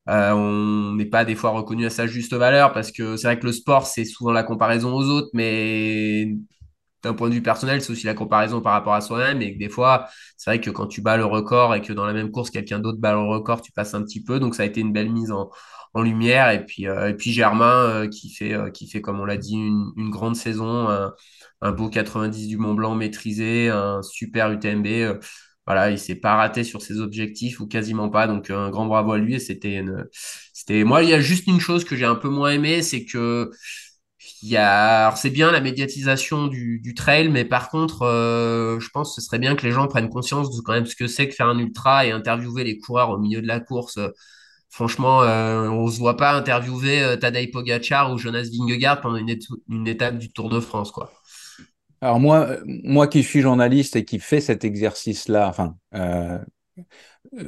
on n'est pas des fois reconnu à sa juste valeur parce que c'est vrai que le sport, c'est souvent la comparaison aux autres, mais... d'un point de vue personnel, c'est aussi la comparaison par rapport à soi-même et que des fois, c'est vrai que quand tu bats le record et que dans la même course, quelqu'un d'autre bat le record, tu passes un petit peu. Donc, ça a été une belle mise en lumière. Et puis Germain qui fait, comme on l'a dit, une grande saison, un beau 90 du Mont-Blanc maîtrisé, un super UTMB. Voilà, il s'est pas raté sur ses objectifs ou quasiment pas. Donc, un grand bravo à lui. Et c'était... Moi, il y a juste une chose que j'ai un peu moins aimée, c'est que... Alors, c'est bien la médiatisation du trail, mais par contre, je pense que ce serait bien que les gens prennent conscience de quand même ce que c'est que faire un ultra et interviewer les coureurs au milieu de la course. Franchement, on se voit pas interviewer Tadej Pogačar ou Jonas Vingegaard pendant une étape du Tour de France, quoi. Alors moi qui suis journaliste et qui fais cet exercice-là, enfin.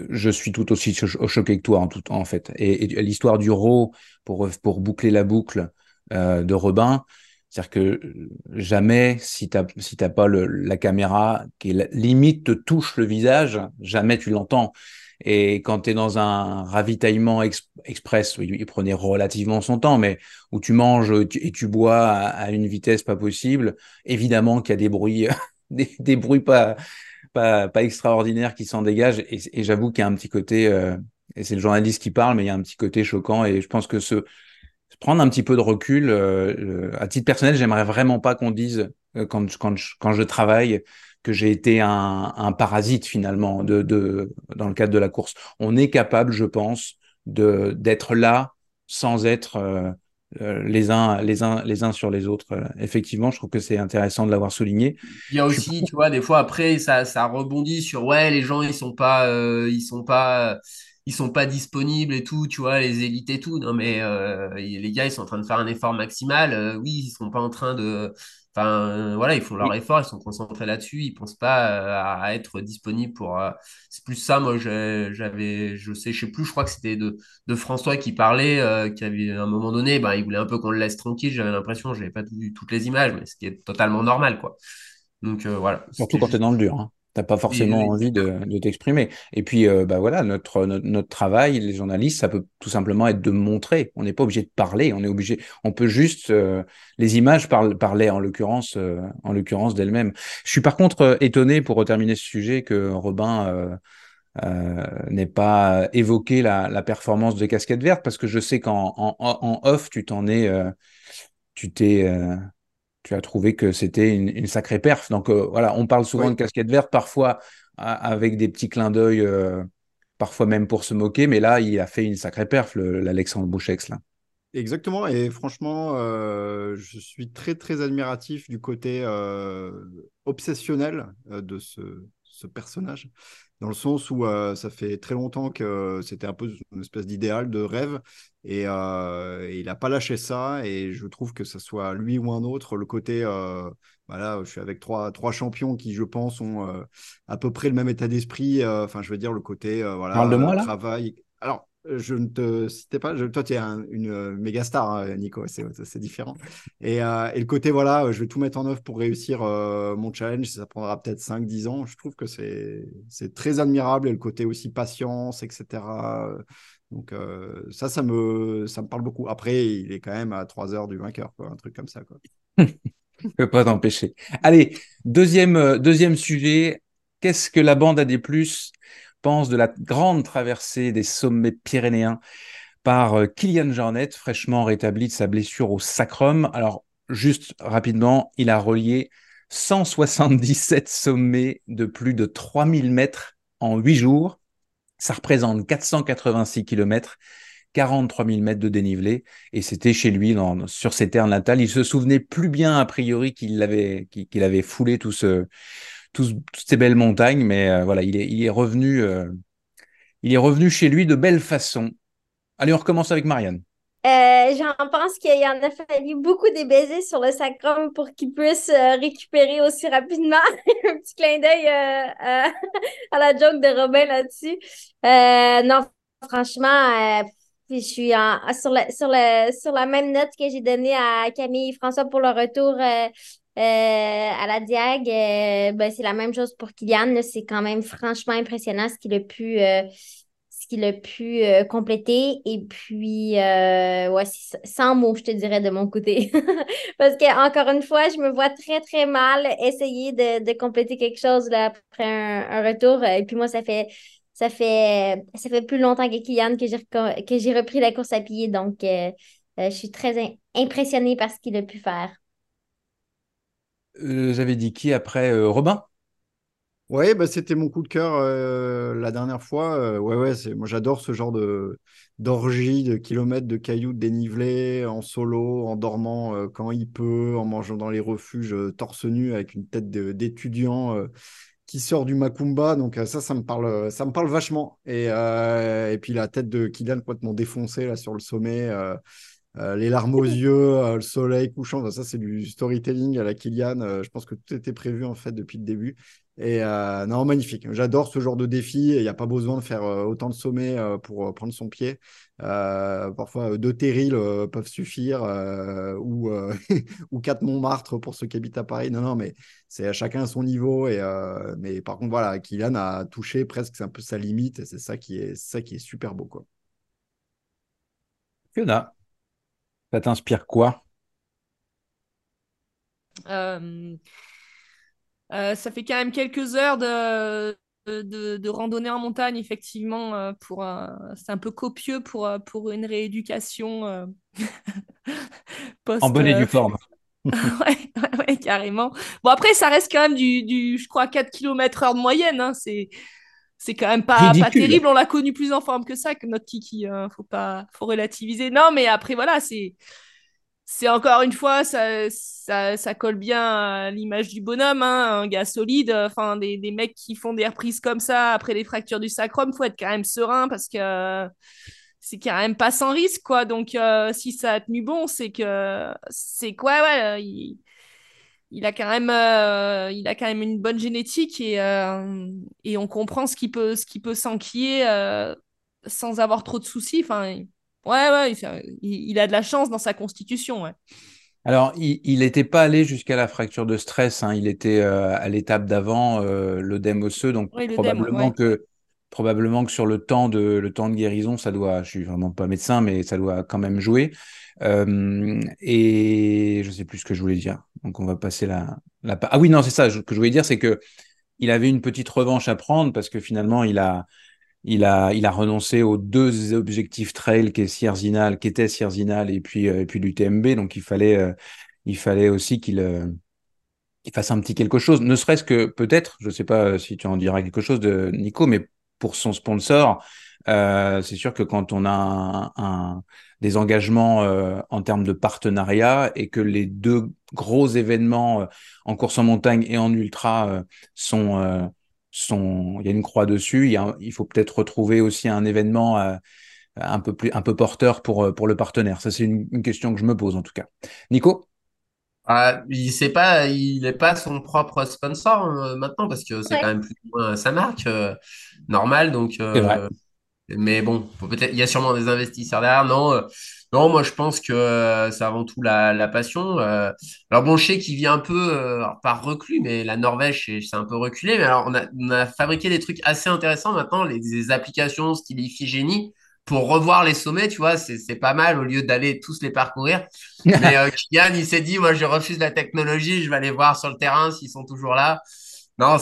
Je suis tout aussi choqué que toi en fait. Et l'histoire du Raw pour boucler la boucle. De Robin, c'est-à-dire que jamais, si t'as pas la caméra qui limite te touche le visage, jamais tu l'entends. Et quand t'es dans un ravitaillement express, il prenait relativement son temps, mais où tu manges et tu bois à une vitesse pas possible, évidemment qu'il y a des bruits, des bruits pas extraordinaires qui s'en dégagent. Et j'avoue qu'il y a un petit côté, et c'est le journaliste qui parle, mais il y a un petit côté choquant. Et je pense que prendre un petit peu de recul. À titre personnel, j'aimerais vraiment pas qu'on dise, quand je travaille, que j'ai été un parasite finalement dans le cadre de la course. On est capable, je pense, d'être là sans être les uns sur les autres. Effectivement, je trouve que c'est intéressant de l'avoir souligné. Il y a aussi, tu vois, des fois après, ça rebondit sur ouais, les gens ils sont pas disponibles et tout, tu vois, les élites et tout. Non, mais les gars, ils sont en train de faire un effort maximal. Oui, ils sont pas en train de... Enfin, voilà, ils font leur effort, ils sont concentrés là-dessus. Ils pensent pas à être disponibles pour... C'est plus ça, moi, je crois que c'était de François qui parlait, qui avait, à un moment donné, il voulait un peu qu'on le laisse tranquille. J'avais l'impression, j'avais pas vu toutes les images, mais ce qui est totalement normal, quoi. Donc, voilà. Surtout quand t'es dans le dur, hein. T'as pas forcément envie de t'exprimer. Et puis, voilà, notre travail, les journalistes, ça peut tout simplement être de montrer. On n'est pas obligé de parler. On peut juste, les images parlaient en l'occurrence d'elles-mêmes. Je suis par contre étonné, pour terminer ce sujet, que Robin n'ait pas évoqué la performance de Casquette Verte, parce que je sais qu'en off, tu as trouvé que c'était une sacrée perf. Donc voilà, on parle souvent de Casquette Verte, parfois avec des petits clins d'œil, parfois même pour se moquer, mais là, il a fait une sacrée perf, l'Alexandre Bouchex, là. Exactement, et franchement, je suis très, très admiratif du côté obsessionnel de ce personnage, dans le sens où ça fait très longtemps que c'était un peu une espèce d'idéal, de rêve, et il n'a pas lâché ça, et je trouve que ce soit lui ou un autre, le côté, voilà, je suis avec trois champions qui, je pense, ont à peu près le même état d'esprit, enfin, je veux dire, le côté voilà, parle de moi, là. Travail. Alors, je ne te citais pas, toi tu es une méga star, hein, Nico, c'est différent. Et le côté, voilà, je vais tout mettre en œuvre pour réussir mon challenge, ça prendra peut-être 5-10 ans, je trouve que c'est très admirable, et le côté aussi patience, etc. Donc ça me parle beaucoup. Après, il est quand même à 3 heures du vainqueur, quoi, un truc comme ça, quoi. Je ne peux pas t'empêcher. Allez, deuxième sujet, qu'est-ce que la bande a des plus de la grande traversée des sommets pyrénéens par Kilian Jornet, fraîchement rétabli de sa blessure au sacrum. Alors, juste rapidement, il a relié 177 sommets de plus de 3000 mètres en 8 jours. Ça représente 486 km, 43 000 mètres de dénivelé. Et c'était chez lui, sur ses terres natales. Il se souvenait plus bien, a priori, qu'il avait foulé toutes ces belles montagnes, mais voilà, il est revenu chez lui de belle façon. Allez, on recommence avec Marianne. J'en pense qu'il y en a fallu beaucoup des baisers sur le sacrum pour qu'il puisse récupérer aussi rapidement. Un petit clin d'œil à la joke de Robin là-dessus. Non, franchement, je suis sur la même note que j'ai donnée à Camille et François pour le retour à la Diag, ben, c'est la même chose pour Kilian, là. C'est quand même franchement impressionnant ce qu'il a pu compléter. Et puis, ouais, c'est sans mots, je te dirais, de mon côté. Parce qu'encore une fois, je me vois très, très mal essayer de compléter quelque chose là, après un retour. Et puis moi, ça fait plus longtemps que Kilian que j'ai repris la course à pied. Donc, je suis très impressionnée par ce qu'il a pu faire. J'avais dit qui après Robin? Oui, bah, c'était mon coup de cœur la dernière fois. Moi j'adore ce genre d'orgie, de kilomètres de cailloux dénivelés, en solo, en dormant quand il peut, en mangeant dans les refuges torse nu avec une tête d'étudiant qui sort du Macumba. Donc ça me parle vachement. Et puis la tête de Kilian complètement défoncée là, sur le sommet. Les larmes aux yeux, le soleil couchant, enfin, ça c'est du storytelling à la Kilian, je pense que tout était prévu en fait depuis le début, et non, magnifique, j'adore ce genre de défi, il n'y a pas besoin de faire autant de sommets pour prendre son pied, parfois 2 terrils peuvent suffire, ou 4 Montmartre pour ceux qui habitent à Paris, non mais c'est à chacun son niveau, et, mais par contre voilà, Kilian a touché presque un peu sa limite, et c'est ça qui est super beau, quoi. Fiona, ça t'inspire quoi? Ça fait quand même quelques heures de randonnée en montagne, effectivement. C'est un peu copieux pour une rééducation post, en bonne et due forme. ouais, carrément. Bon, après, ça reste quand même je crois, 4 km/h de moyenne. Hein, c'est quand même pas terrible, on l'a connu plus en forme que ça, que notre Kiki, hein. Faut relativiser. Non, mais après, voilà, c'est encore une fois, ça colle bien à l'image du bonhomme, hein, un gars solide, enfin, des mecs qui font des reprises comme ça, après les fractures du sacrum, faut être quand même serein, parce que c'est quand même pas sans risque, quoi. Donc, si ça a tenu bon, c'est que, c'est quoi, ouais, Il a quand même une bonne génétique, et on comprend ce qui peut s'enquiller sans avoir trop de soucis. Enfin, il a de la chance dans sa constitution. Ouais. Alors, il n'était pas allé jusqu'à la fracture de stress. Hein. Il était à l'étape d'avant, l'œdème osseux. Donc, oui, probablement que sur le temps de guérison, ça doit, je suis vraiment pas médecin, mais ça doit quand même jouer. Et je sais plus ce que je voulais dire. Donc on va passer la ah oui, non, c'est ça que je voulais dire, c'est que il avait une petite revanche à prendre, parce que finalement il a Il a renoncé aux deux objectifs trail qui étaient Sierzinal et puis l'UTMB. Donc il fallait aussi qu'il fasse un petit quelque chose, ne serait-ce que peut-être, je ne sais pas si tu en diras quelque chose de Nico, mais pour son sponsor, c'est sûr que quand on a des engagements en termes de partenariat et que les deux gros événements en course en montagne et en ultra il y a une croix dessus, il faut peut-être retrouver aussi un événement un peu porteur pour le partenaire. Ça, c'est une question que je me pose en tout cas. Nico ? Il n'est pas son propre sponsor maintenant, parce que c'est quand même plus ou moins sa marque normale, donc c'est vrai. Mais bon, peut-être il y a sûrement des investisseurs derrière. Non, moi je pense que c'est avant tout la passion. Alors bon, je sais qu'il vit un peu par reclus, mais la Norvège c'est un peu reculé. Mais alors on a fabriqué des trucs assez intéressants maintenant, des applications style Iphigénie pour revoir les sommets, tu vois, c'est pas mal au lieu d'aller tous les parcourir. Mais Kilian, il s'est dit, moi, je refuse la technologie, je vais aller voir sur le terrain s'ils sont toujours là. Non,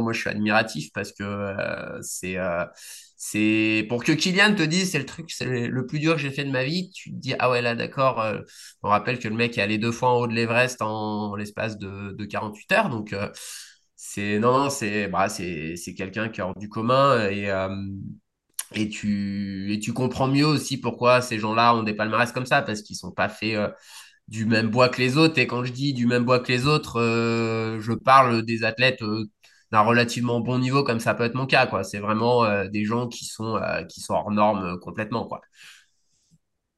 moi, je suis admiratif parce que c'est pour que Kilian te dise, c'est le plus dur que j'ai fait de ma vie. Tu te dis, ah ouais, là, d'accord. On rappelle que le mec est allé 2 fois en haut de l'Everest en l'espace de 48 heures. Donc, c'est quelqu'un qui est hors du commun Et tu comprends mieux aussi pourquoi ces gens-là ont des palmarès comme ça, parce qu'ils sont pas faits du même bois que les autres. Et quand je dis du même bois que les autres, je parle des athlètes d'un relativement bon niveau, comme ça peut être mon cas, quoi. C'est vraiment des gens qui sont hors normes complètement, quoi.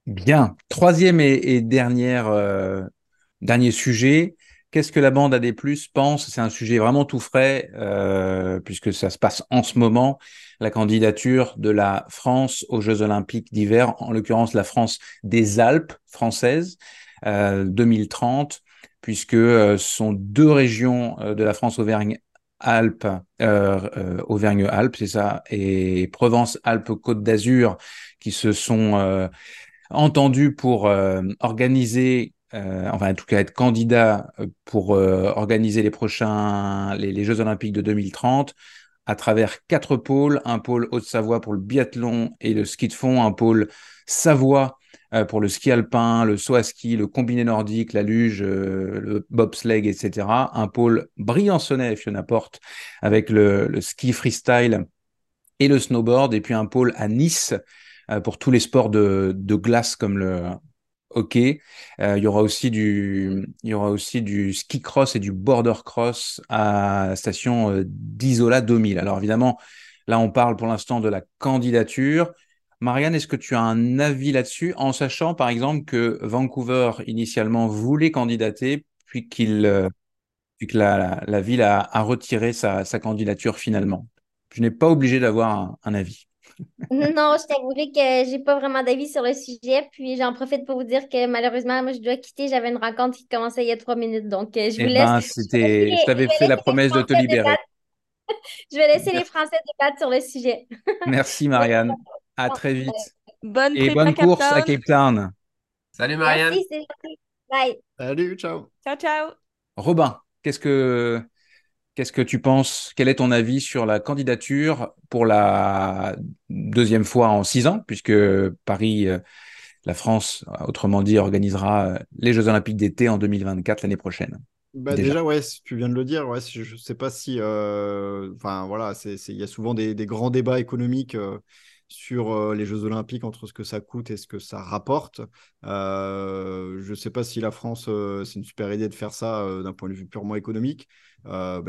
Bien. 3e et dernier sujet. Qu'est-ce que la bande AD+ pense ? C'est un sujet vraiment tout frais, puisque ça se passe en ce moment, la candidature de la France aux Jeux Olympiques d'hiver, en l'occurrence la France des Alpes françaises, 2030, puisque ce sont 2 régions de la France, Auvergne-Alpes, c'est ça, et Provence-Alpes-Côte d'Azur, qui se sont entendues pour organiser... en tout cas être candidat pour organiser les Jeux Olympiques de 2030 à travers 4 pôles, un pôle Haute-Savoie pour le biathlon et le ski de fond, un pôle Savoie pour le ski alpin, le saut à ski, le combiné nordique, la luge, le bobsleigh, etc. Un pôle Briançonnais, Fiona Porte, avec le ski freestyle et le snowboard, et puis un pôle à Nice pour tous les sports de glace comme le... Ok, il y aura aussi du ski cross et du border cross à la station d'Isola 2000. Alors évidemment, là on parle pour l'instant de la candidature. Marianne, est-ce que tu as un avis là-dessus, en sachant par exemple que Vancouver initialement voulait candidater, puis que la ville a retiré sa candidature finalement. Tu n'es pas obligé d'avoir un avis. Non, je t'avouerai que j'ai pas vraiment d'avis sur le sujet, puis j'en profite pour vous dire que malheureusement, moi, je dois quitter, j'avais une rencontre qui commençait il y a 3 minutes, donc je vous laisse. Je t'avais fait la promesse de te libérer. Je vais laisser les Français débattre sur le sujet. Merci Marianne, à très vite. Bonne course à Cape Town. Salut Marianne. Merci, c'est gentil. Bye. Salut, ciao. Ciao, ciao. Robin, qu'est-ce que tu penses ? Quel est ton avis sur la candidature pour la 2e fois en 6 ans, puisque Paris, la France, autrement dit, organisera les Jeux Olympiques d'été en 2024 l'année prochaine. Déjà, ouais, tu viens de le dire. Ouais, je ne sais pas si, il y a souvent des grands débats économiques sur les Jeux Olympiques, entre ce que ça coûte et ce que ça rapporte. Je ne sais pas si la France, c'est une super idée de faire ça d'un point de vue purement économique. Là,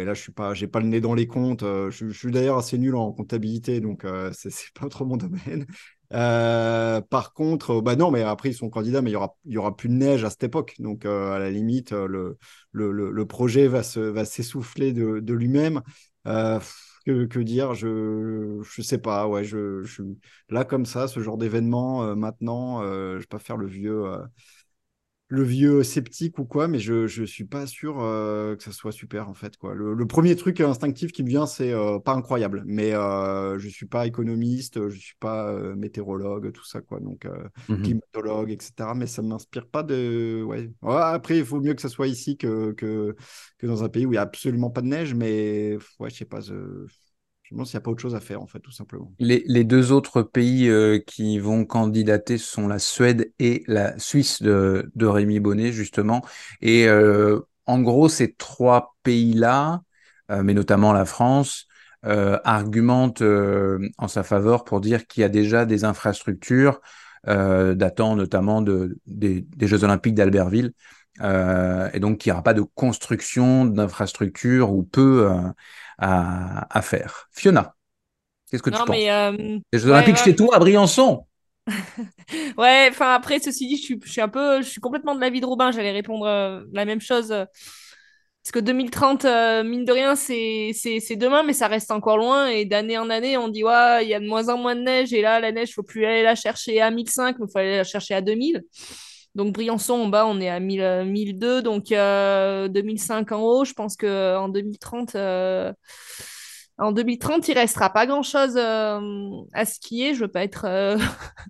j'ai pas le nez dans les comptes. Je suis d'ailleurs assez nul en comptabilité, donc c'est pas trop mon domaine. Par contre, non, mais après ils sont candidats, mais il y aura plus de neige à cette époque, donc à la limite, le projet va s'essouffler de lui-même. Que dire, je sais pas, ouais, je suis là comme ça, ce genre d'événement maintenant, je vais pas faire le vieux sceptique ou quoi, mais je suis pas sûr que ça soit super en fait, quoi. Le premier truc instinctif qui me vient, c'est pas incroyable, mais je suis pas économiste, je suis pas météorologue, tout ça, quoi, donc climatologue, etc. Mais ça m'inspire pas de, ouais, après il faut mieux que ça soit ici que dans un pays où il y a absolument pas de neige, mais ouais, je sais pas. me demande s'il n'y a pas autre chose à faire, en fait, tout simplement. Les deux autres pays qui vont candidater sont la Suède et la Suisse de Rémi Bonnet, justement. Et en gros, ces trois pays-là, mais notamment la France, argumente en sa faveur pour dire qu'il y a déjà des infrastructures datant notamment des Jeux Olympiques d'Albertville, et donc qu'il n'y aura pas de construction d'infrastructures ou peu à faire. Fiona, qu'est-ce que tu penses des Jeux Olympiques chez toi à Briançon? Ouais, enfin après, ceci dit, je suis complètement de l'avis de Robin, j'allais répondre la même chose. Parce que 2030, mine de rien, c'est demain, mais ça reste encore loin. Et d'année en année, on dit ouais, il y a de moins en moins de neige. Et là, la neige, il ne faut plus aller la chercher à 1005, mais il faut aller la chercher à 2000. Donc Briançon, en bas, on est à 1002. Donc 2005 en haut, je pense qu'en 2030, il ne restera pas grand-chose à skier. Je ne veux pas être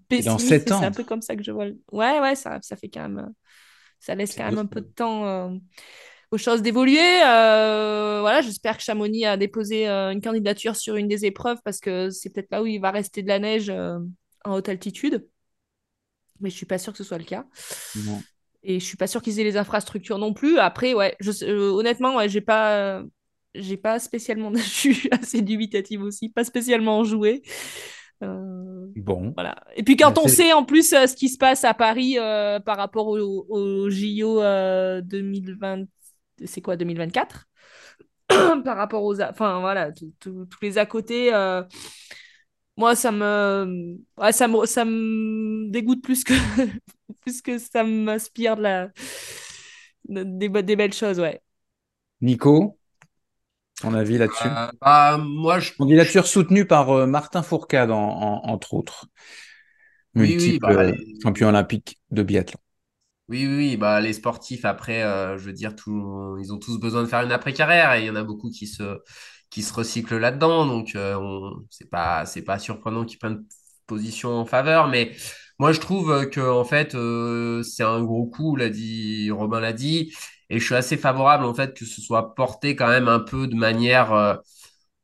pessimiste. Dans 7 ans. C'est un peu comme ça que je vois. Ouais, ça fait quand même. Ça laisse quand même un peu de temps. Aux choses d'évoluer. Voilà, j'espère que Chamonix a déposé une candidature sur une des épreuves parce que c'est peut-être là où il va rester de la neige en haute altitude. Mais je suis pas sûre que ce soit le cas. Non. Et je suis pas sûre qu'ils aient les infrastructures non plus. Après, ouais, honnêtement, ouais, j'ai pas spécialement... Je suis assez dubitative aussi, pas spécialement enjouée. Bon. Voilà. Et puis quand on sait en plus ce qui se passe à Paris par rapport au JO 2020. C'est quoi, 2024 par rapport aux... Enfin, voilà, tous les à côté. Moi, ça me dégoûte plus que ça m'inspire des belles choses, ouais. Nico, ton avis là-dessus? Moi, je... Candidature soutenue par Martin Fourcade, entre autres. Multiple champion olympique de biathlon. Oui, bah, les sportifs, après, je veux dire, ils ont tous besoin de faire une après-carrière et il y en a beaucoup qui se recyclent là-dedans. Donc, c'est pas surprenant qu'ils prennent position en faveur. Mais moi, je trouve que, en fait, c'est un gros coup, Robin l'a dit. Et je suis assez favorable, en fait, que ce soit porté quand même un peu de manière...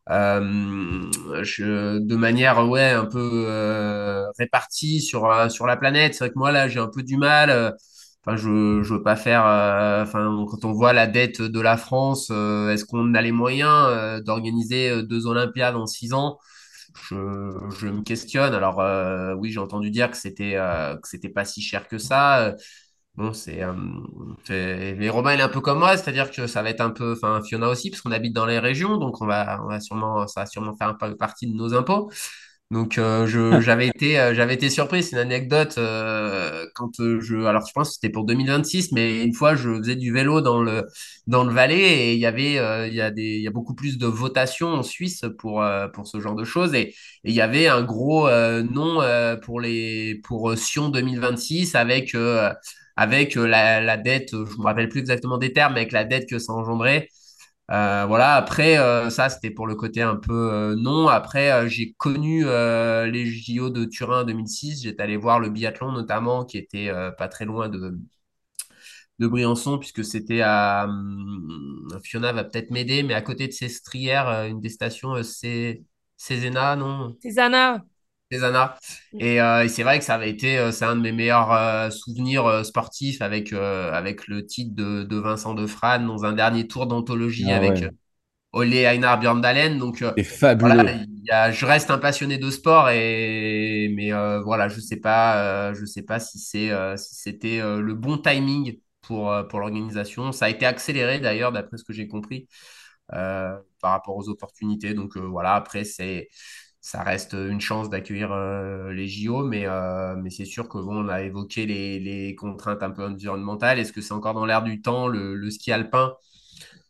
de manière un peu répartie sur la planète. C'est vrai que moi, là, j'ai un peu du mal... Enfin, je veux pas faire. Quand on voit la dette de la France, est-ce qu'on a les moyens d'organiser 2 Olympiades en 6 ans? Je me questionne. Alors oui, j'ai entendu dire que c'était pas si cher que ça. Bon, mais Robin, il est un peu comme moi, c'est-à-dire que ça va être un peu. Enfin, Fiona aussi, parce qu'on habite dans les régions, donc ça va sûrement faire partie de nos impôts. Donc j'avais été surpris, c'est une anecdote alors je pense que c'était pour 2026, mais une fois je faisais du vélo dans le Valais et il y a beaucoup plus de votations en Suisse pour ce genre de choses et il y avait un gros non pour Sion 2026 avec la dette, je me rappelle plus exactement des termes, mais avec la dette que ça engendrait. Voilà, après, ça c'était pour le côté un peu non. Après, j'ai connu les JO de Turin 2006. J'étais allé voir le biathlon notamment, qui était pas très loin de Briançon, puisque c'était à... Fiona va peut-être m'aider, mais à côté de Sestrières, une des stations, c'est Cézena, non? Cézana. Et c'est vrai que ça avait été c'est un de mes meilleurs souvenirs sportifs avec le titre de Vincent Defrane dans un dernier tour d'anthologie avec Ole Einar Bjørndalen, donc c'est fabuleux. Voilà, je reste un passionné de sport mais voilà, je sais pas si c'était le bon timing pour l'organisation. Ça a été accéléré d'ailleurs d'après ce que j'ai compris par rapport aux opportunités, donc voilà, après ça reste une chance d'accueillir les JO, mais c'est sûr que on a évoqué les contraintes un peu environnementales. Est-ce que c'est encore dans l'air du temps, le ski alpin?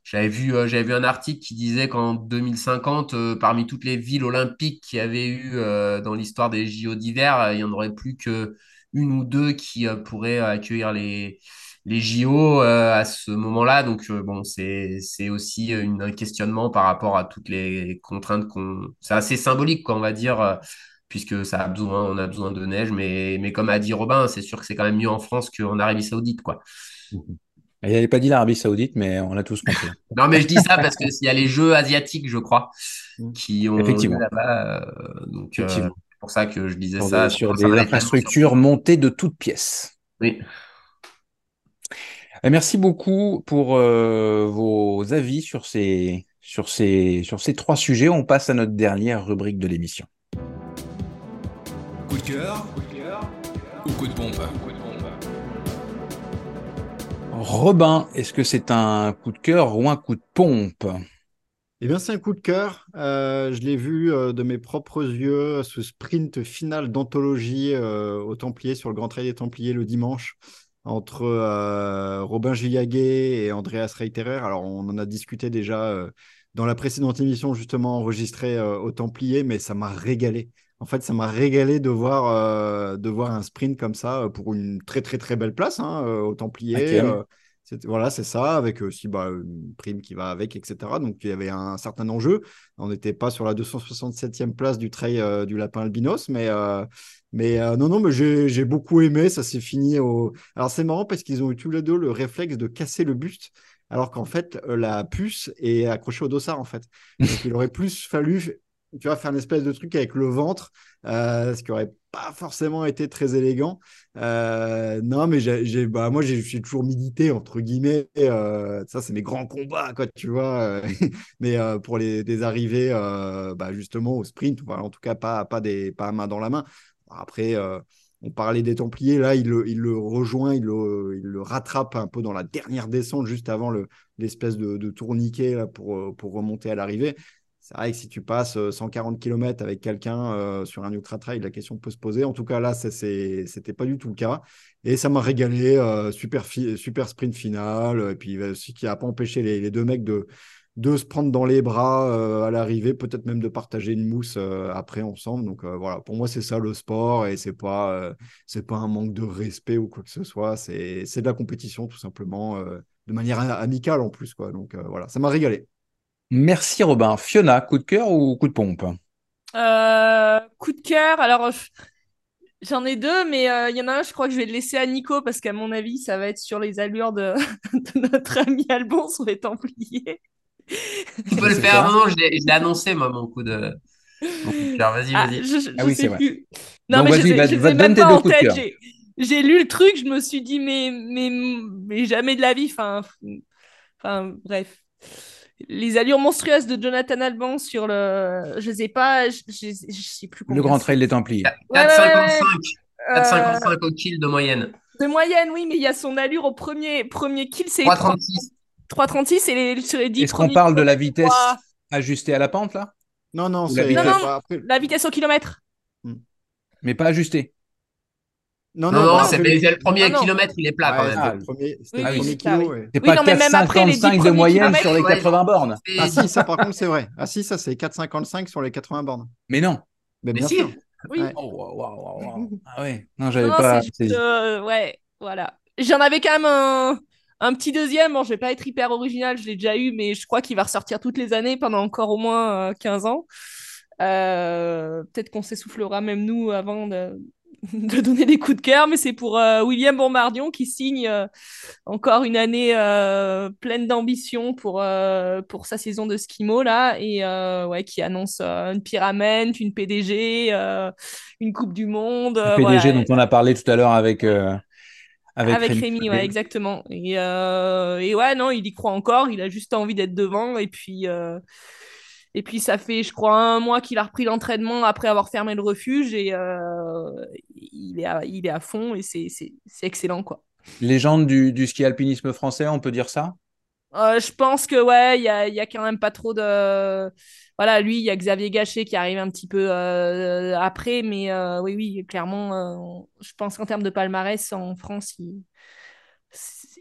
J'avais vu un article qui disait qu'en 2050, parmi toutes les villes olympiques qu'il y avait eu dans l'histoire des JO d'hiver, il n'y en aurait plus qu'une ou deux qui pourraient accueillir les JO à ce moment-là. Donc c'est aussi un questionnement par rapport à toutes les contraintes c'est assez symbolique, quoi, on va dire, puisque on a besoin de neige, mais comme a dit Robin, c'est sûr que c'est quand même mieux en France qu'en Arabie Saoudite, quoi. Il n'avait pas dit l'Arabie Saoudite, mais on l'a tous compris. Non, mais je dis ça parce qu'il y a les Jeux asiatiques, je crois, qui ont effectivement là-bas. Donc, effectivement. C'est pour ça que je disais sur ça. Sur des infrastructures montées de toutes pièces. Oui. Merci beaucoup pour vos avis sur ces trois sujets. On passe à notre dernière rubrique de l'émission. Coup de cœur ou coup de pompe? Robin, est-ce que c'est un coup de cœur ou un coup de pompe? Eh bien, c'est un coup de cœur. Je l'ai vu de mes propres yeux, ce sprint final d'anthologie aux Templiers, sur le Grand Trail des Templiers le dimanche, entre Robin Gillaguet et Andreas Reiterer. Alors, on en a discuté déjà dans la précédente émission, justement, enregistrée aux Templiers, mais ça m'a régalé. En fait, ça m'a régalé de voir un sprint comme ça pour une très, très, très belle place aux Templiers. Okay. Voilà, c'est ça, avec aussi une prime qui va avec, etc. Donc, il y avait un certain enjeu. On n'était pas sur la 267e place du trail du Lapin Albinos, mais mais j'ai beaucoup aimé. Ça s'est fini au... Alors, c'est marrant parce qu'ils ont eu tous les deux le réflexe de casser le buste, alors qu'en fait, la puce est accrochée au dossard, en fait. Donc, il aurait plus fallu... Tu vas faire une espèce de truc avec le ventre, ce qui n'aurait pas forcément été très élégant. Non, mais moi, j'ai toujours milité, entre guillemets. Ça, c'est mes grands combats, quoi, tu vois. Mais pour des arrivées, justement, au sprint, en tout cas, pas main dans la main. Après... On parlait des Templiers, là, il le rejoint, il le rattrape un peu dans la dernière descente, juste avant l'espèce de tourniquet là, pour remonter à l'arrivée. C'est vrai que si tu passes 140 km avec quelqu'un sur un ultra trail, la question peut se poser. En tout cas, là, c'était pas du tout le cas. Et ça m'a régalé, super sprint final. Et puis, ce qui n'a pas empêché les deux mecs de se prendre dans les bras à l'arrivée, peut-être même de partager une mousse après ensemble. Donc voilà, pour moi c'est ça le sport, et c'est pas un manque de respect ou quoi que ce soit, c'est de la compétition tout simplement, de manière amicale en plus, quoi. Donc voilà, ça m'a régalé. Merci Robin. Fiona, coup de cœur ou coup de pompe? Coup de cœur, alors j'en ai deux, mais il y en a un, je crois que je vais le laisser à Nico, parce qu'à mon avis ça va être sur les allures de notre ami Albon sur les Templiers. Tu peux le faire avant, je l'ai annoncé, moi, mon coup de cœur. Vas-y. Je sais plus. Non, mais je même pas en tête. J'ai lu le truc, je me suis dit, mais jamais de la vie. Enfin, bref. Les allures monstrueuses de Jonathan Albon sur le... Je sais pas, je sais plus combien. Le Grand Trail des Templiers. 4,55 au kill de moyenne. De moyenne, oui, mais il y a son allure au premier kill, c'est 3,36. 3,36 et sur les 10. Est-ce qu'on parle de la vitesse ajustée à la pente là? Non, la vitesse au kilomètre. Mais pas ajustée. Non, c'est le premier kilomètre, il est plat quand même. C'est le premier kilo. C'est pas 4,55 de moyenne sur les 80 bornes. Ah si, ça par contre c'est vrai. Ah si, ça c'est 4,55 sur les 80 bornes. Mais non. Mais si. Oui. Ah ouais. Non, j'avais pas. Ouais, voilà. J'en avais quand même un petit deuxième, bon, je vais pas être hyper original, je l'ai déjà eu, mais je crois qu'il va ressortir toutes les années pendant encore au moins 15 ans. Peut-être qu'on s'essoufflera même nous avant de donner des coups de cœur, mais c'est pour William Bombardion qui signe encore une année pleine d'ambition pour sa saison de skimo là, et qui annonce une Pyramide, une PDG, une Coupe du Monde. PDG dont on a parlé tout à l'heure avec... Avec Rémi, ouais, exactement. Et ouais, non, il y croit encore. Il a juste envie d'être devant. Et puis ça fait, je crois, un mois qu'il a repris l'entraînement après avoir fermé le refuge. Et il est à fond. Et c'est excellent, quoi. Légende du ski alpinisme français, on peut dire ça? Je pense que ouais, il y a quand même pas trop de voilà. Lui, il y a Xavier Gachet qui arrive un petit peu après, mais oui, clairement, je pense qu'en termes de palmarès en France,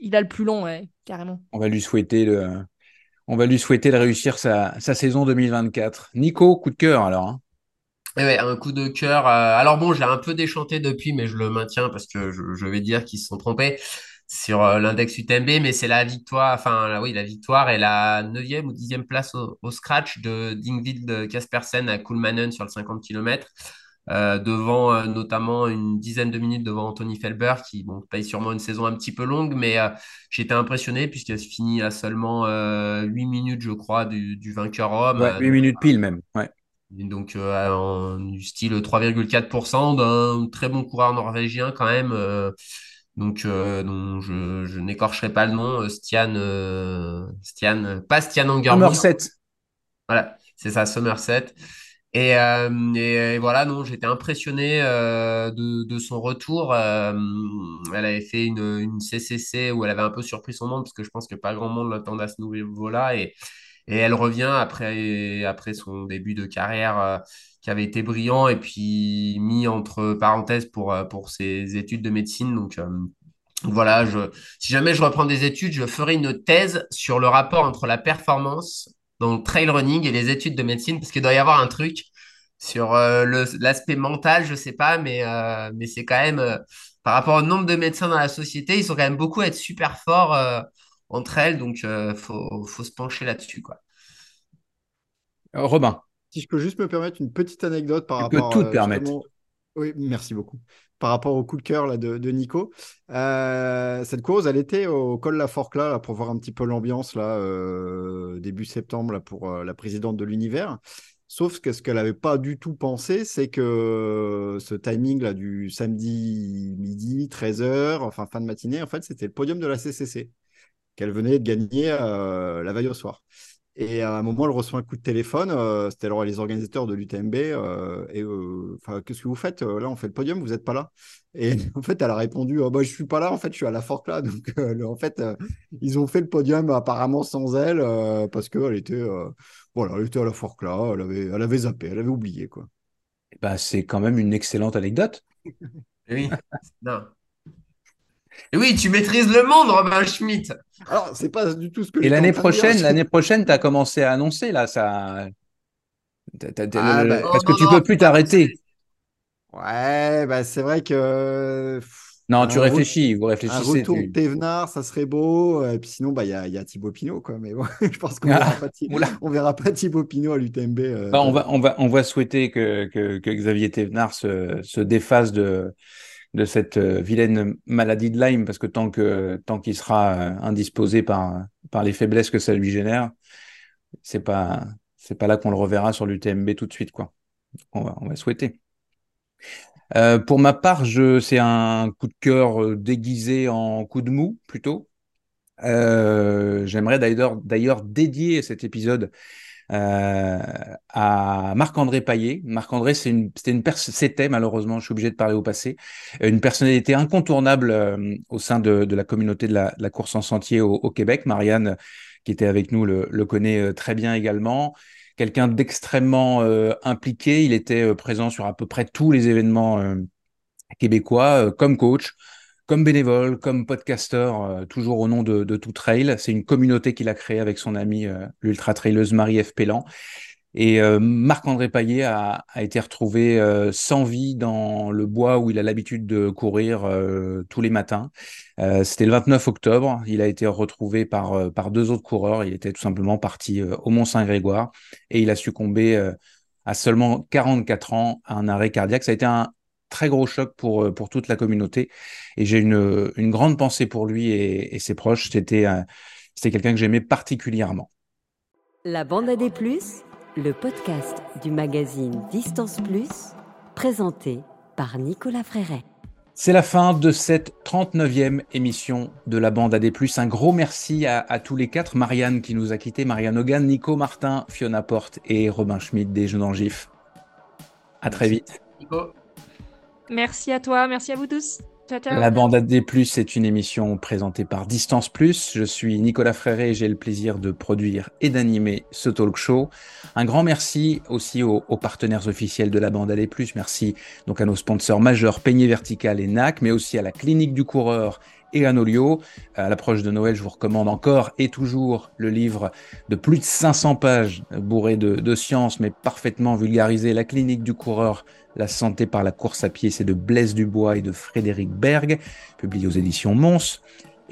il a le plus long, ouais, carrément. On va lui souhaiter de réussir sa saison 2024. Nico, coup de cœur alors. Ouais, un coup de cœur. Alors bon, j'ai un peu déchanté depuis, mais je le maintiens parce que je vais dire qu'ils se sont trompés sur l'index UTMB, mais c'est la victoire, la victoire et la 9e ou 10e place au scratch de Ingvild Kasperson à Kuhlmannen sur le 50 km. devant notamment une dizaine de minutes devant Anthony Felber, qui paye sûrement une saison un petit peu longue, mais j'étais impressionné puisqu'il finit à seulement 8 minutes, je crois, du vainqueur homme. Ouais, 8 minutes pile même, ouais. Donc, du style 3,4% d'un très bon coureur norvégien quand même. Donc je n'écorcherai pas le nom. Stian Angerby. Somerset. Voilà, c'est ça, Somerset. Et voilà, non, j'étais impressionné de son retour. Elle avait fait une CCC où elle avait un peu surpris son monde, parce que je pense que pas grand monde l'attendait à ce niveau-là. Et elle revient après son début de carrière qui avait été brillant et puis mis entre parenthèses pour ses études de médecine. Donc voilà, si jamais je reprends des études, je ferai une thèse sur le rapport entre la performance dans le trail running et les études de médecine, parce qu'il doit y avoir un truc sur l'aspect mental, je sais pas, mais c'est quand même, par rapport au nombre de médecins dans la société, ils sont quand même beaucoup à être super forts entre elles, donc faut se pencher là-dessus, quoi. Robin. Si je peux juste me permettre une petite anecdote par rapport... Tu peux tout te permettre. Oui, merci beaucoup. Par rapport au coup de cœur là, de Nico, cette course, elle était au col La Forcla là, pour voir un petit peu l'ambiance là, début septembre là, pour la présidente de l'Univers. Sauf que ce qu'elle n'avait pas du tout pensé, c'est que ce timing là, du samedi midi, 13h, enfin fin de matinée, en fait, c'était le podium de la CCC qu'elle venait de gagner la veille au soir. Et à un moment, elle reçoit un coup de téléphone. C'était alors les organisateurs de l'UTMB. Qu'est-ce que vous faites? Là, on fait le podium, vous n'êtes pas là. Et en fait, elle a répondu, je ne suis pas là, en fait, je suis à La Forcla. Donc, ils ont fait le podium apparemment sans elle parce qu'elle était, elle était à La Forcla, elle avait zappé, elle avait oublié, quoi. C'est quand même une excellente anecdote. Oui, non. Et oui, tu maîtrises le monde, Robin Schmitt. Alors, c'est pas du tout ce que. Et l'année prochaine, tu as commencé à annoncer là, ça. Parce que tu peux plus t'arrêter. Ouais, c'est vrai que. Non, tu réfléchis, vous réfléchissez. Un retour de Thévenard, ça serait beau. Et puis sinon, il y a Thibaut Pinot, quoi. Mais bon, je pense qu'on verra pas Thibaut Pinot à l'UTMB. On va souhaiter que Xavier Thévenard se défasse de cette vilaine maladie de Lyme, parce que tant qu'il sera indisposé par les faiblesses que ça lui génère, c'est pas là qu'on le reverra sur l'UTMB tout de suite, quoi. On va souhaiter. Pour ma part, c'est un coup de cœur déguisé en coup de mou plutôt. J'aimerais d'ailleurs dédier cet épisode à Marc-André Paillet. Marc-André, c'était malheureusement, je suis obligé de parler au passé, une personnalité incontournable au sein de la communauté de la course en sentier au Québec. Marianne, qui était avec nous, le connaît très bien également. Quelqu'un d'extrêmement impliqué. Il était présent sur à peu près tous les événements québécois, comme coach, comme bénévole, comme podcasteur, toujours au nom de Tout Trail. C'est une communauté qu'il a créée avec son amie, l'ultra-traileuse Marie-Ève Pellan. Et Marc-André Paillet a été retrouvé sans vie dans le bois où il a l'habitude de courir tous les matins. C'était le 29 octobre. Il a été retrouvé par deux autres coureurs. Il était tout simplement parti au Mont-Saint-Grégoire et il a succombé à seulement 44 ans à un arrêt cardiaque. Ça a été un très gros choc pour toute la communauté, et j'ai une grande pensée pour lui et ses proches. C'était quelqu'un que j'aimais particulièrement. La bande à des plus, le podcast du magazine Distance Plus, présenté par Nicolas Fréret. C'est la fin de cette 39e émission de la bande à des plus. Un gros merci à tous les quatre. Marianne qui nous a quittés, Marianne Hogan, Nico Martin, Fiona Porte et Robin Schmitt des Jeunes en GIF. À très vite. Nico. Merci à toi, merci à vous tous. Ciao. La bande à des plus est une émission présentée par Distance Plus. Je suis Nicolas Fréret et j'ai le plaisir de produire et d'animer ce talk show. Un grand merci aussi aux partenaires officiels de la bande à des plus. Merci donc à nos sponsors majeurs, Peigné Vertical et NAC, mais aussi à la Clinique du Coureur et à Nolio. À l'approche de Noël, je vous recommande encore et toujours le livre de plus de 500 pages bourré de science, mais parfaitement vulgarisé, La Clinique du Coureur, la santé par la course à pied. C'est de Blaise Dubois et de Frédéric Berg, publié aux éditions Mons.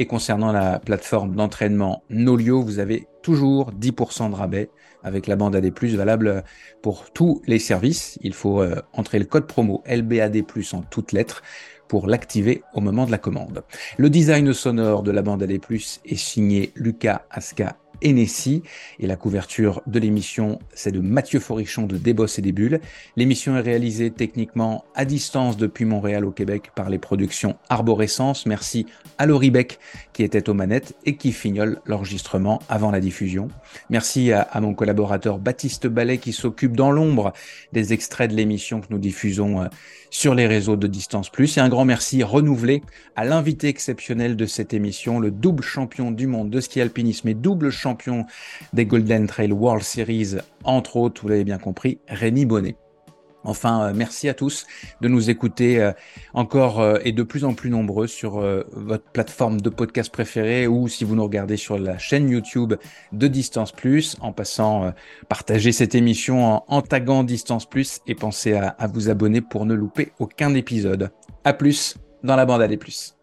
Et concernant la plateforme d'entraînement Nolio, vous avez toujours 10% de rabais avec la bande AD+, valable pour tous les services. Il faut entrer le code promo LBAD+, en toutes lettres, pour l'activer au moment de la commande. Le design sonore de la bande AD+, est signé Lucas Asca Hennessy, et la couverture de l'émission, c'est de Mathieu Forichon de Des Bosses et des Bulles. L'émission est réalisée techniquement à distance depuis Montréal au Québec par les productions Arborescence. Merci à Laurie Beck qui était aux manettes et qui fignole l'enregistrement avant la diffusion. Merci à mon collaborateur Baptiste Ballais qui s'occupe dans l'ombre des extraits de l'émission que nous diffusons sur les réseaux de Distance Plus. Et un grand merci renouvelé à l'invité exceptionnel de cette émission, le double champion du monde de ski alpinisme et double champion des Golden Trail World Series, entre autres, vous l'avez bien compris, Rémi Bonnet. Enfin, merci à tous de nous écouter encore et de plus en plus nombreux sur votre plateforme de podcast préférée, ou si vous nous regardez sur la chaîne YouTube de Distance Plus, en passant, partagez cette émission en taguant Distance Plus et pensez à vous abonner pour ne louper aucun épisode. À plus dans la bande à des plus.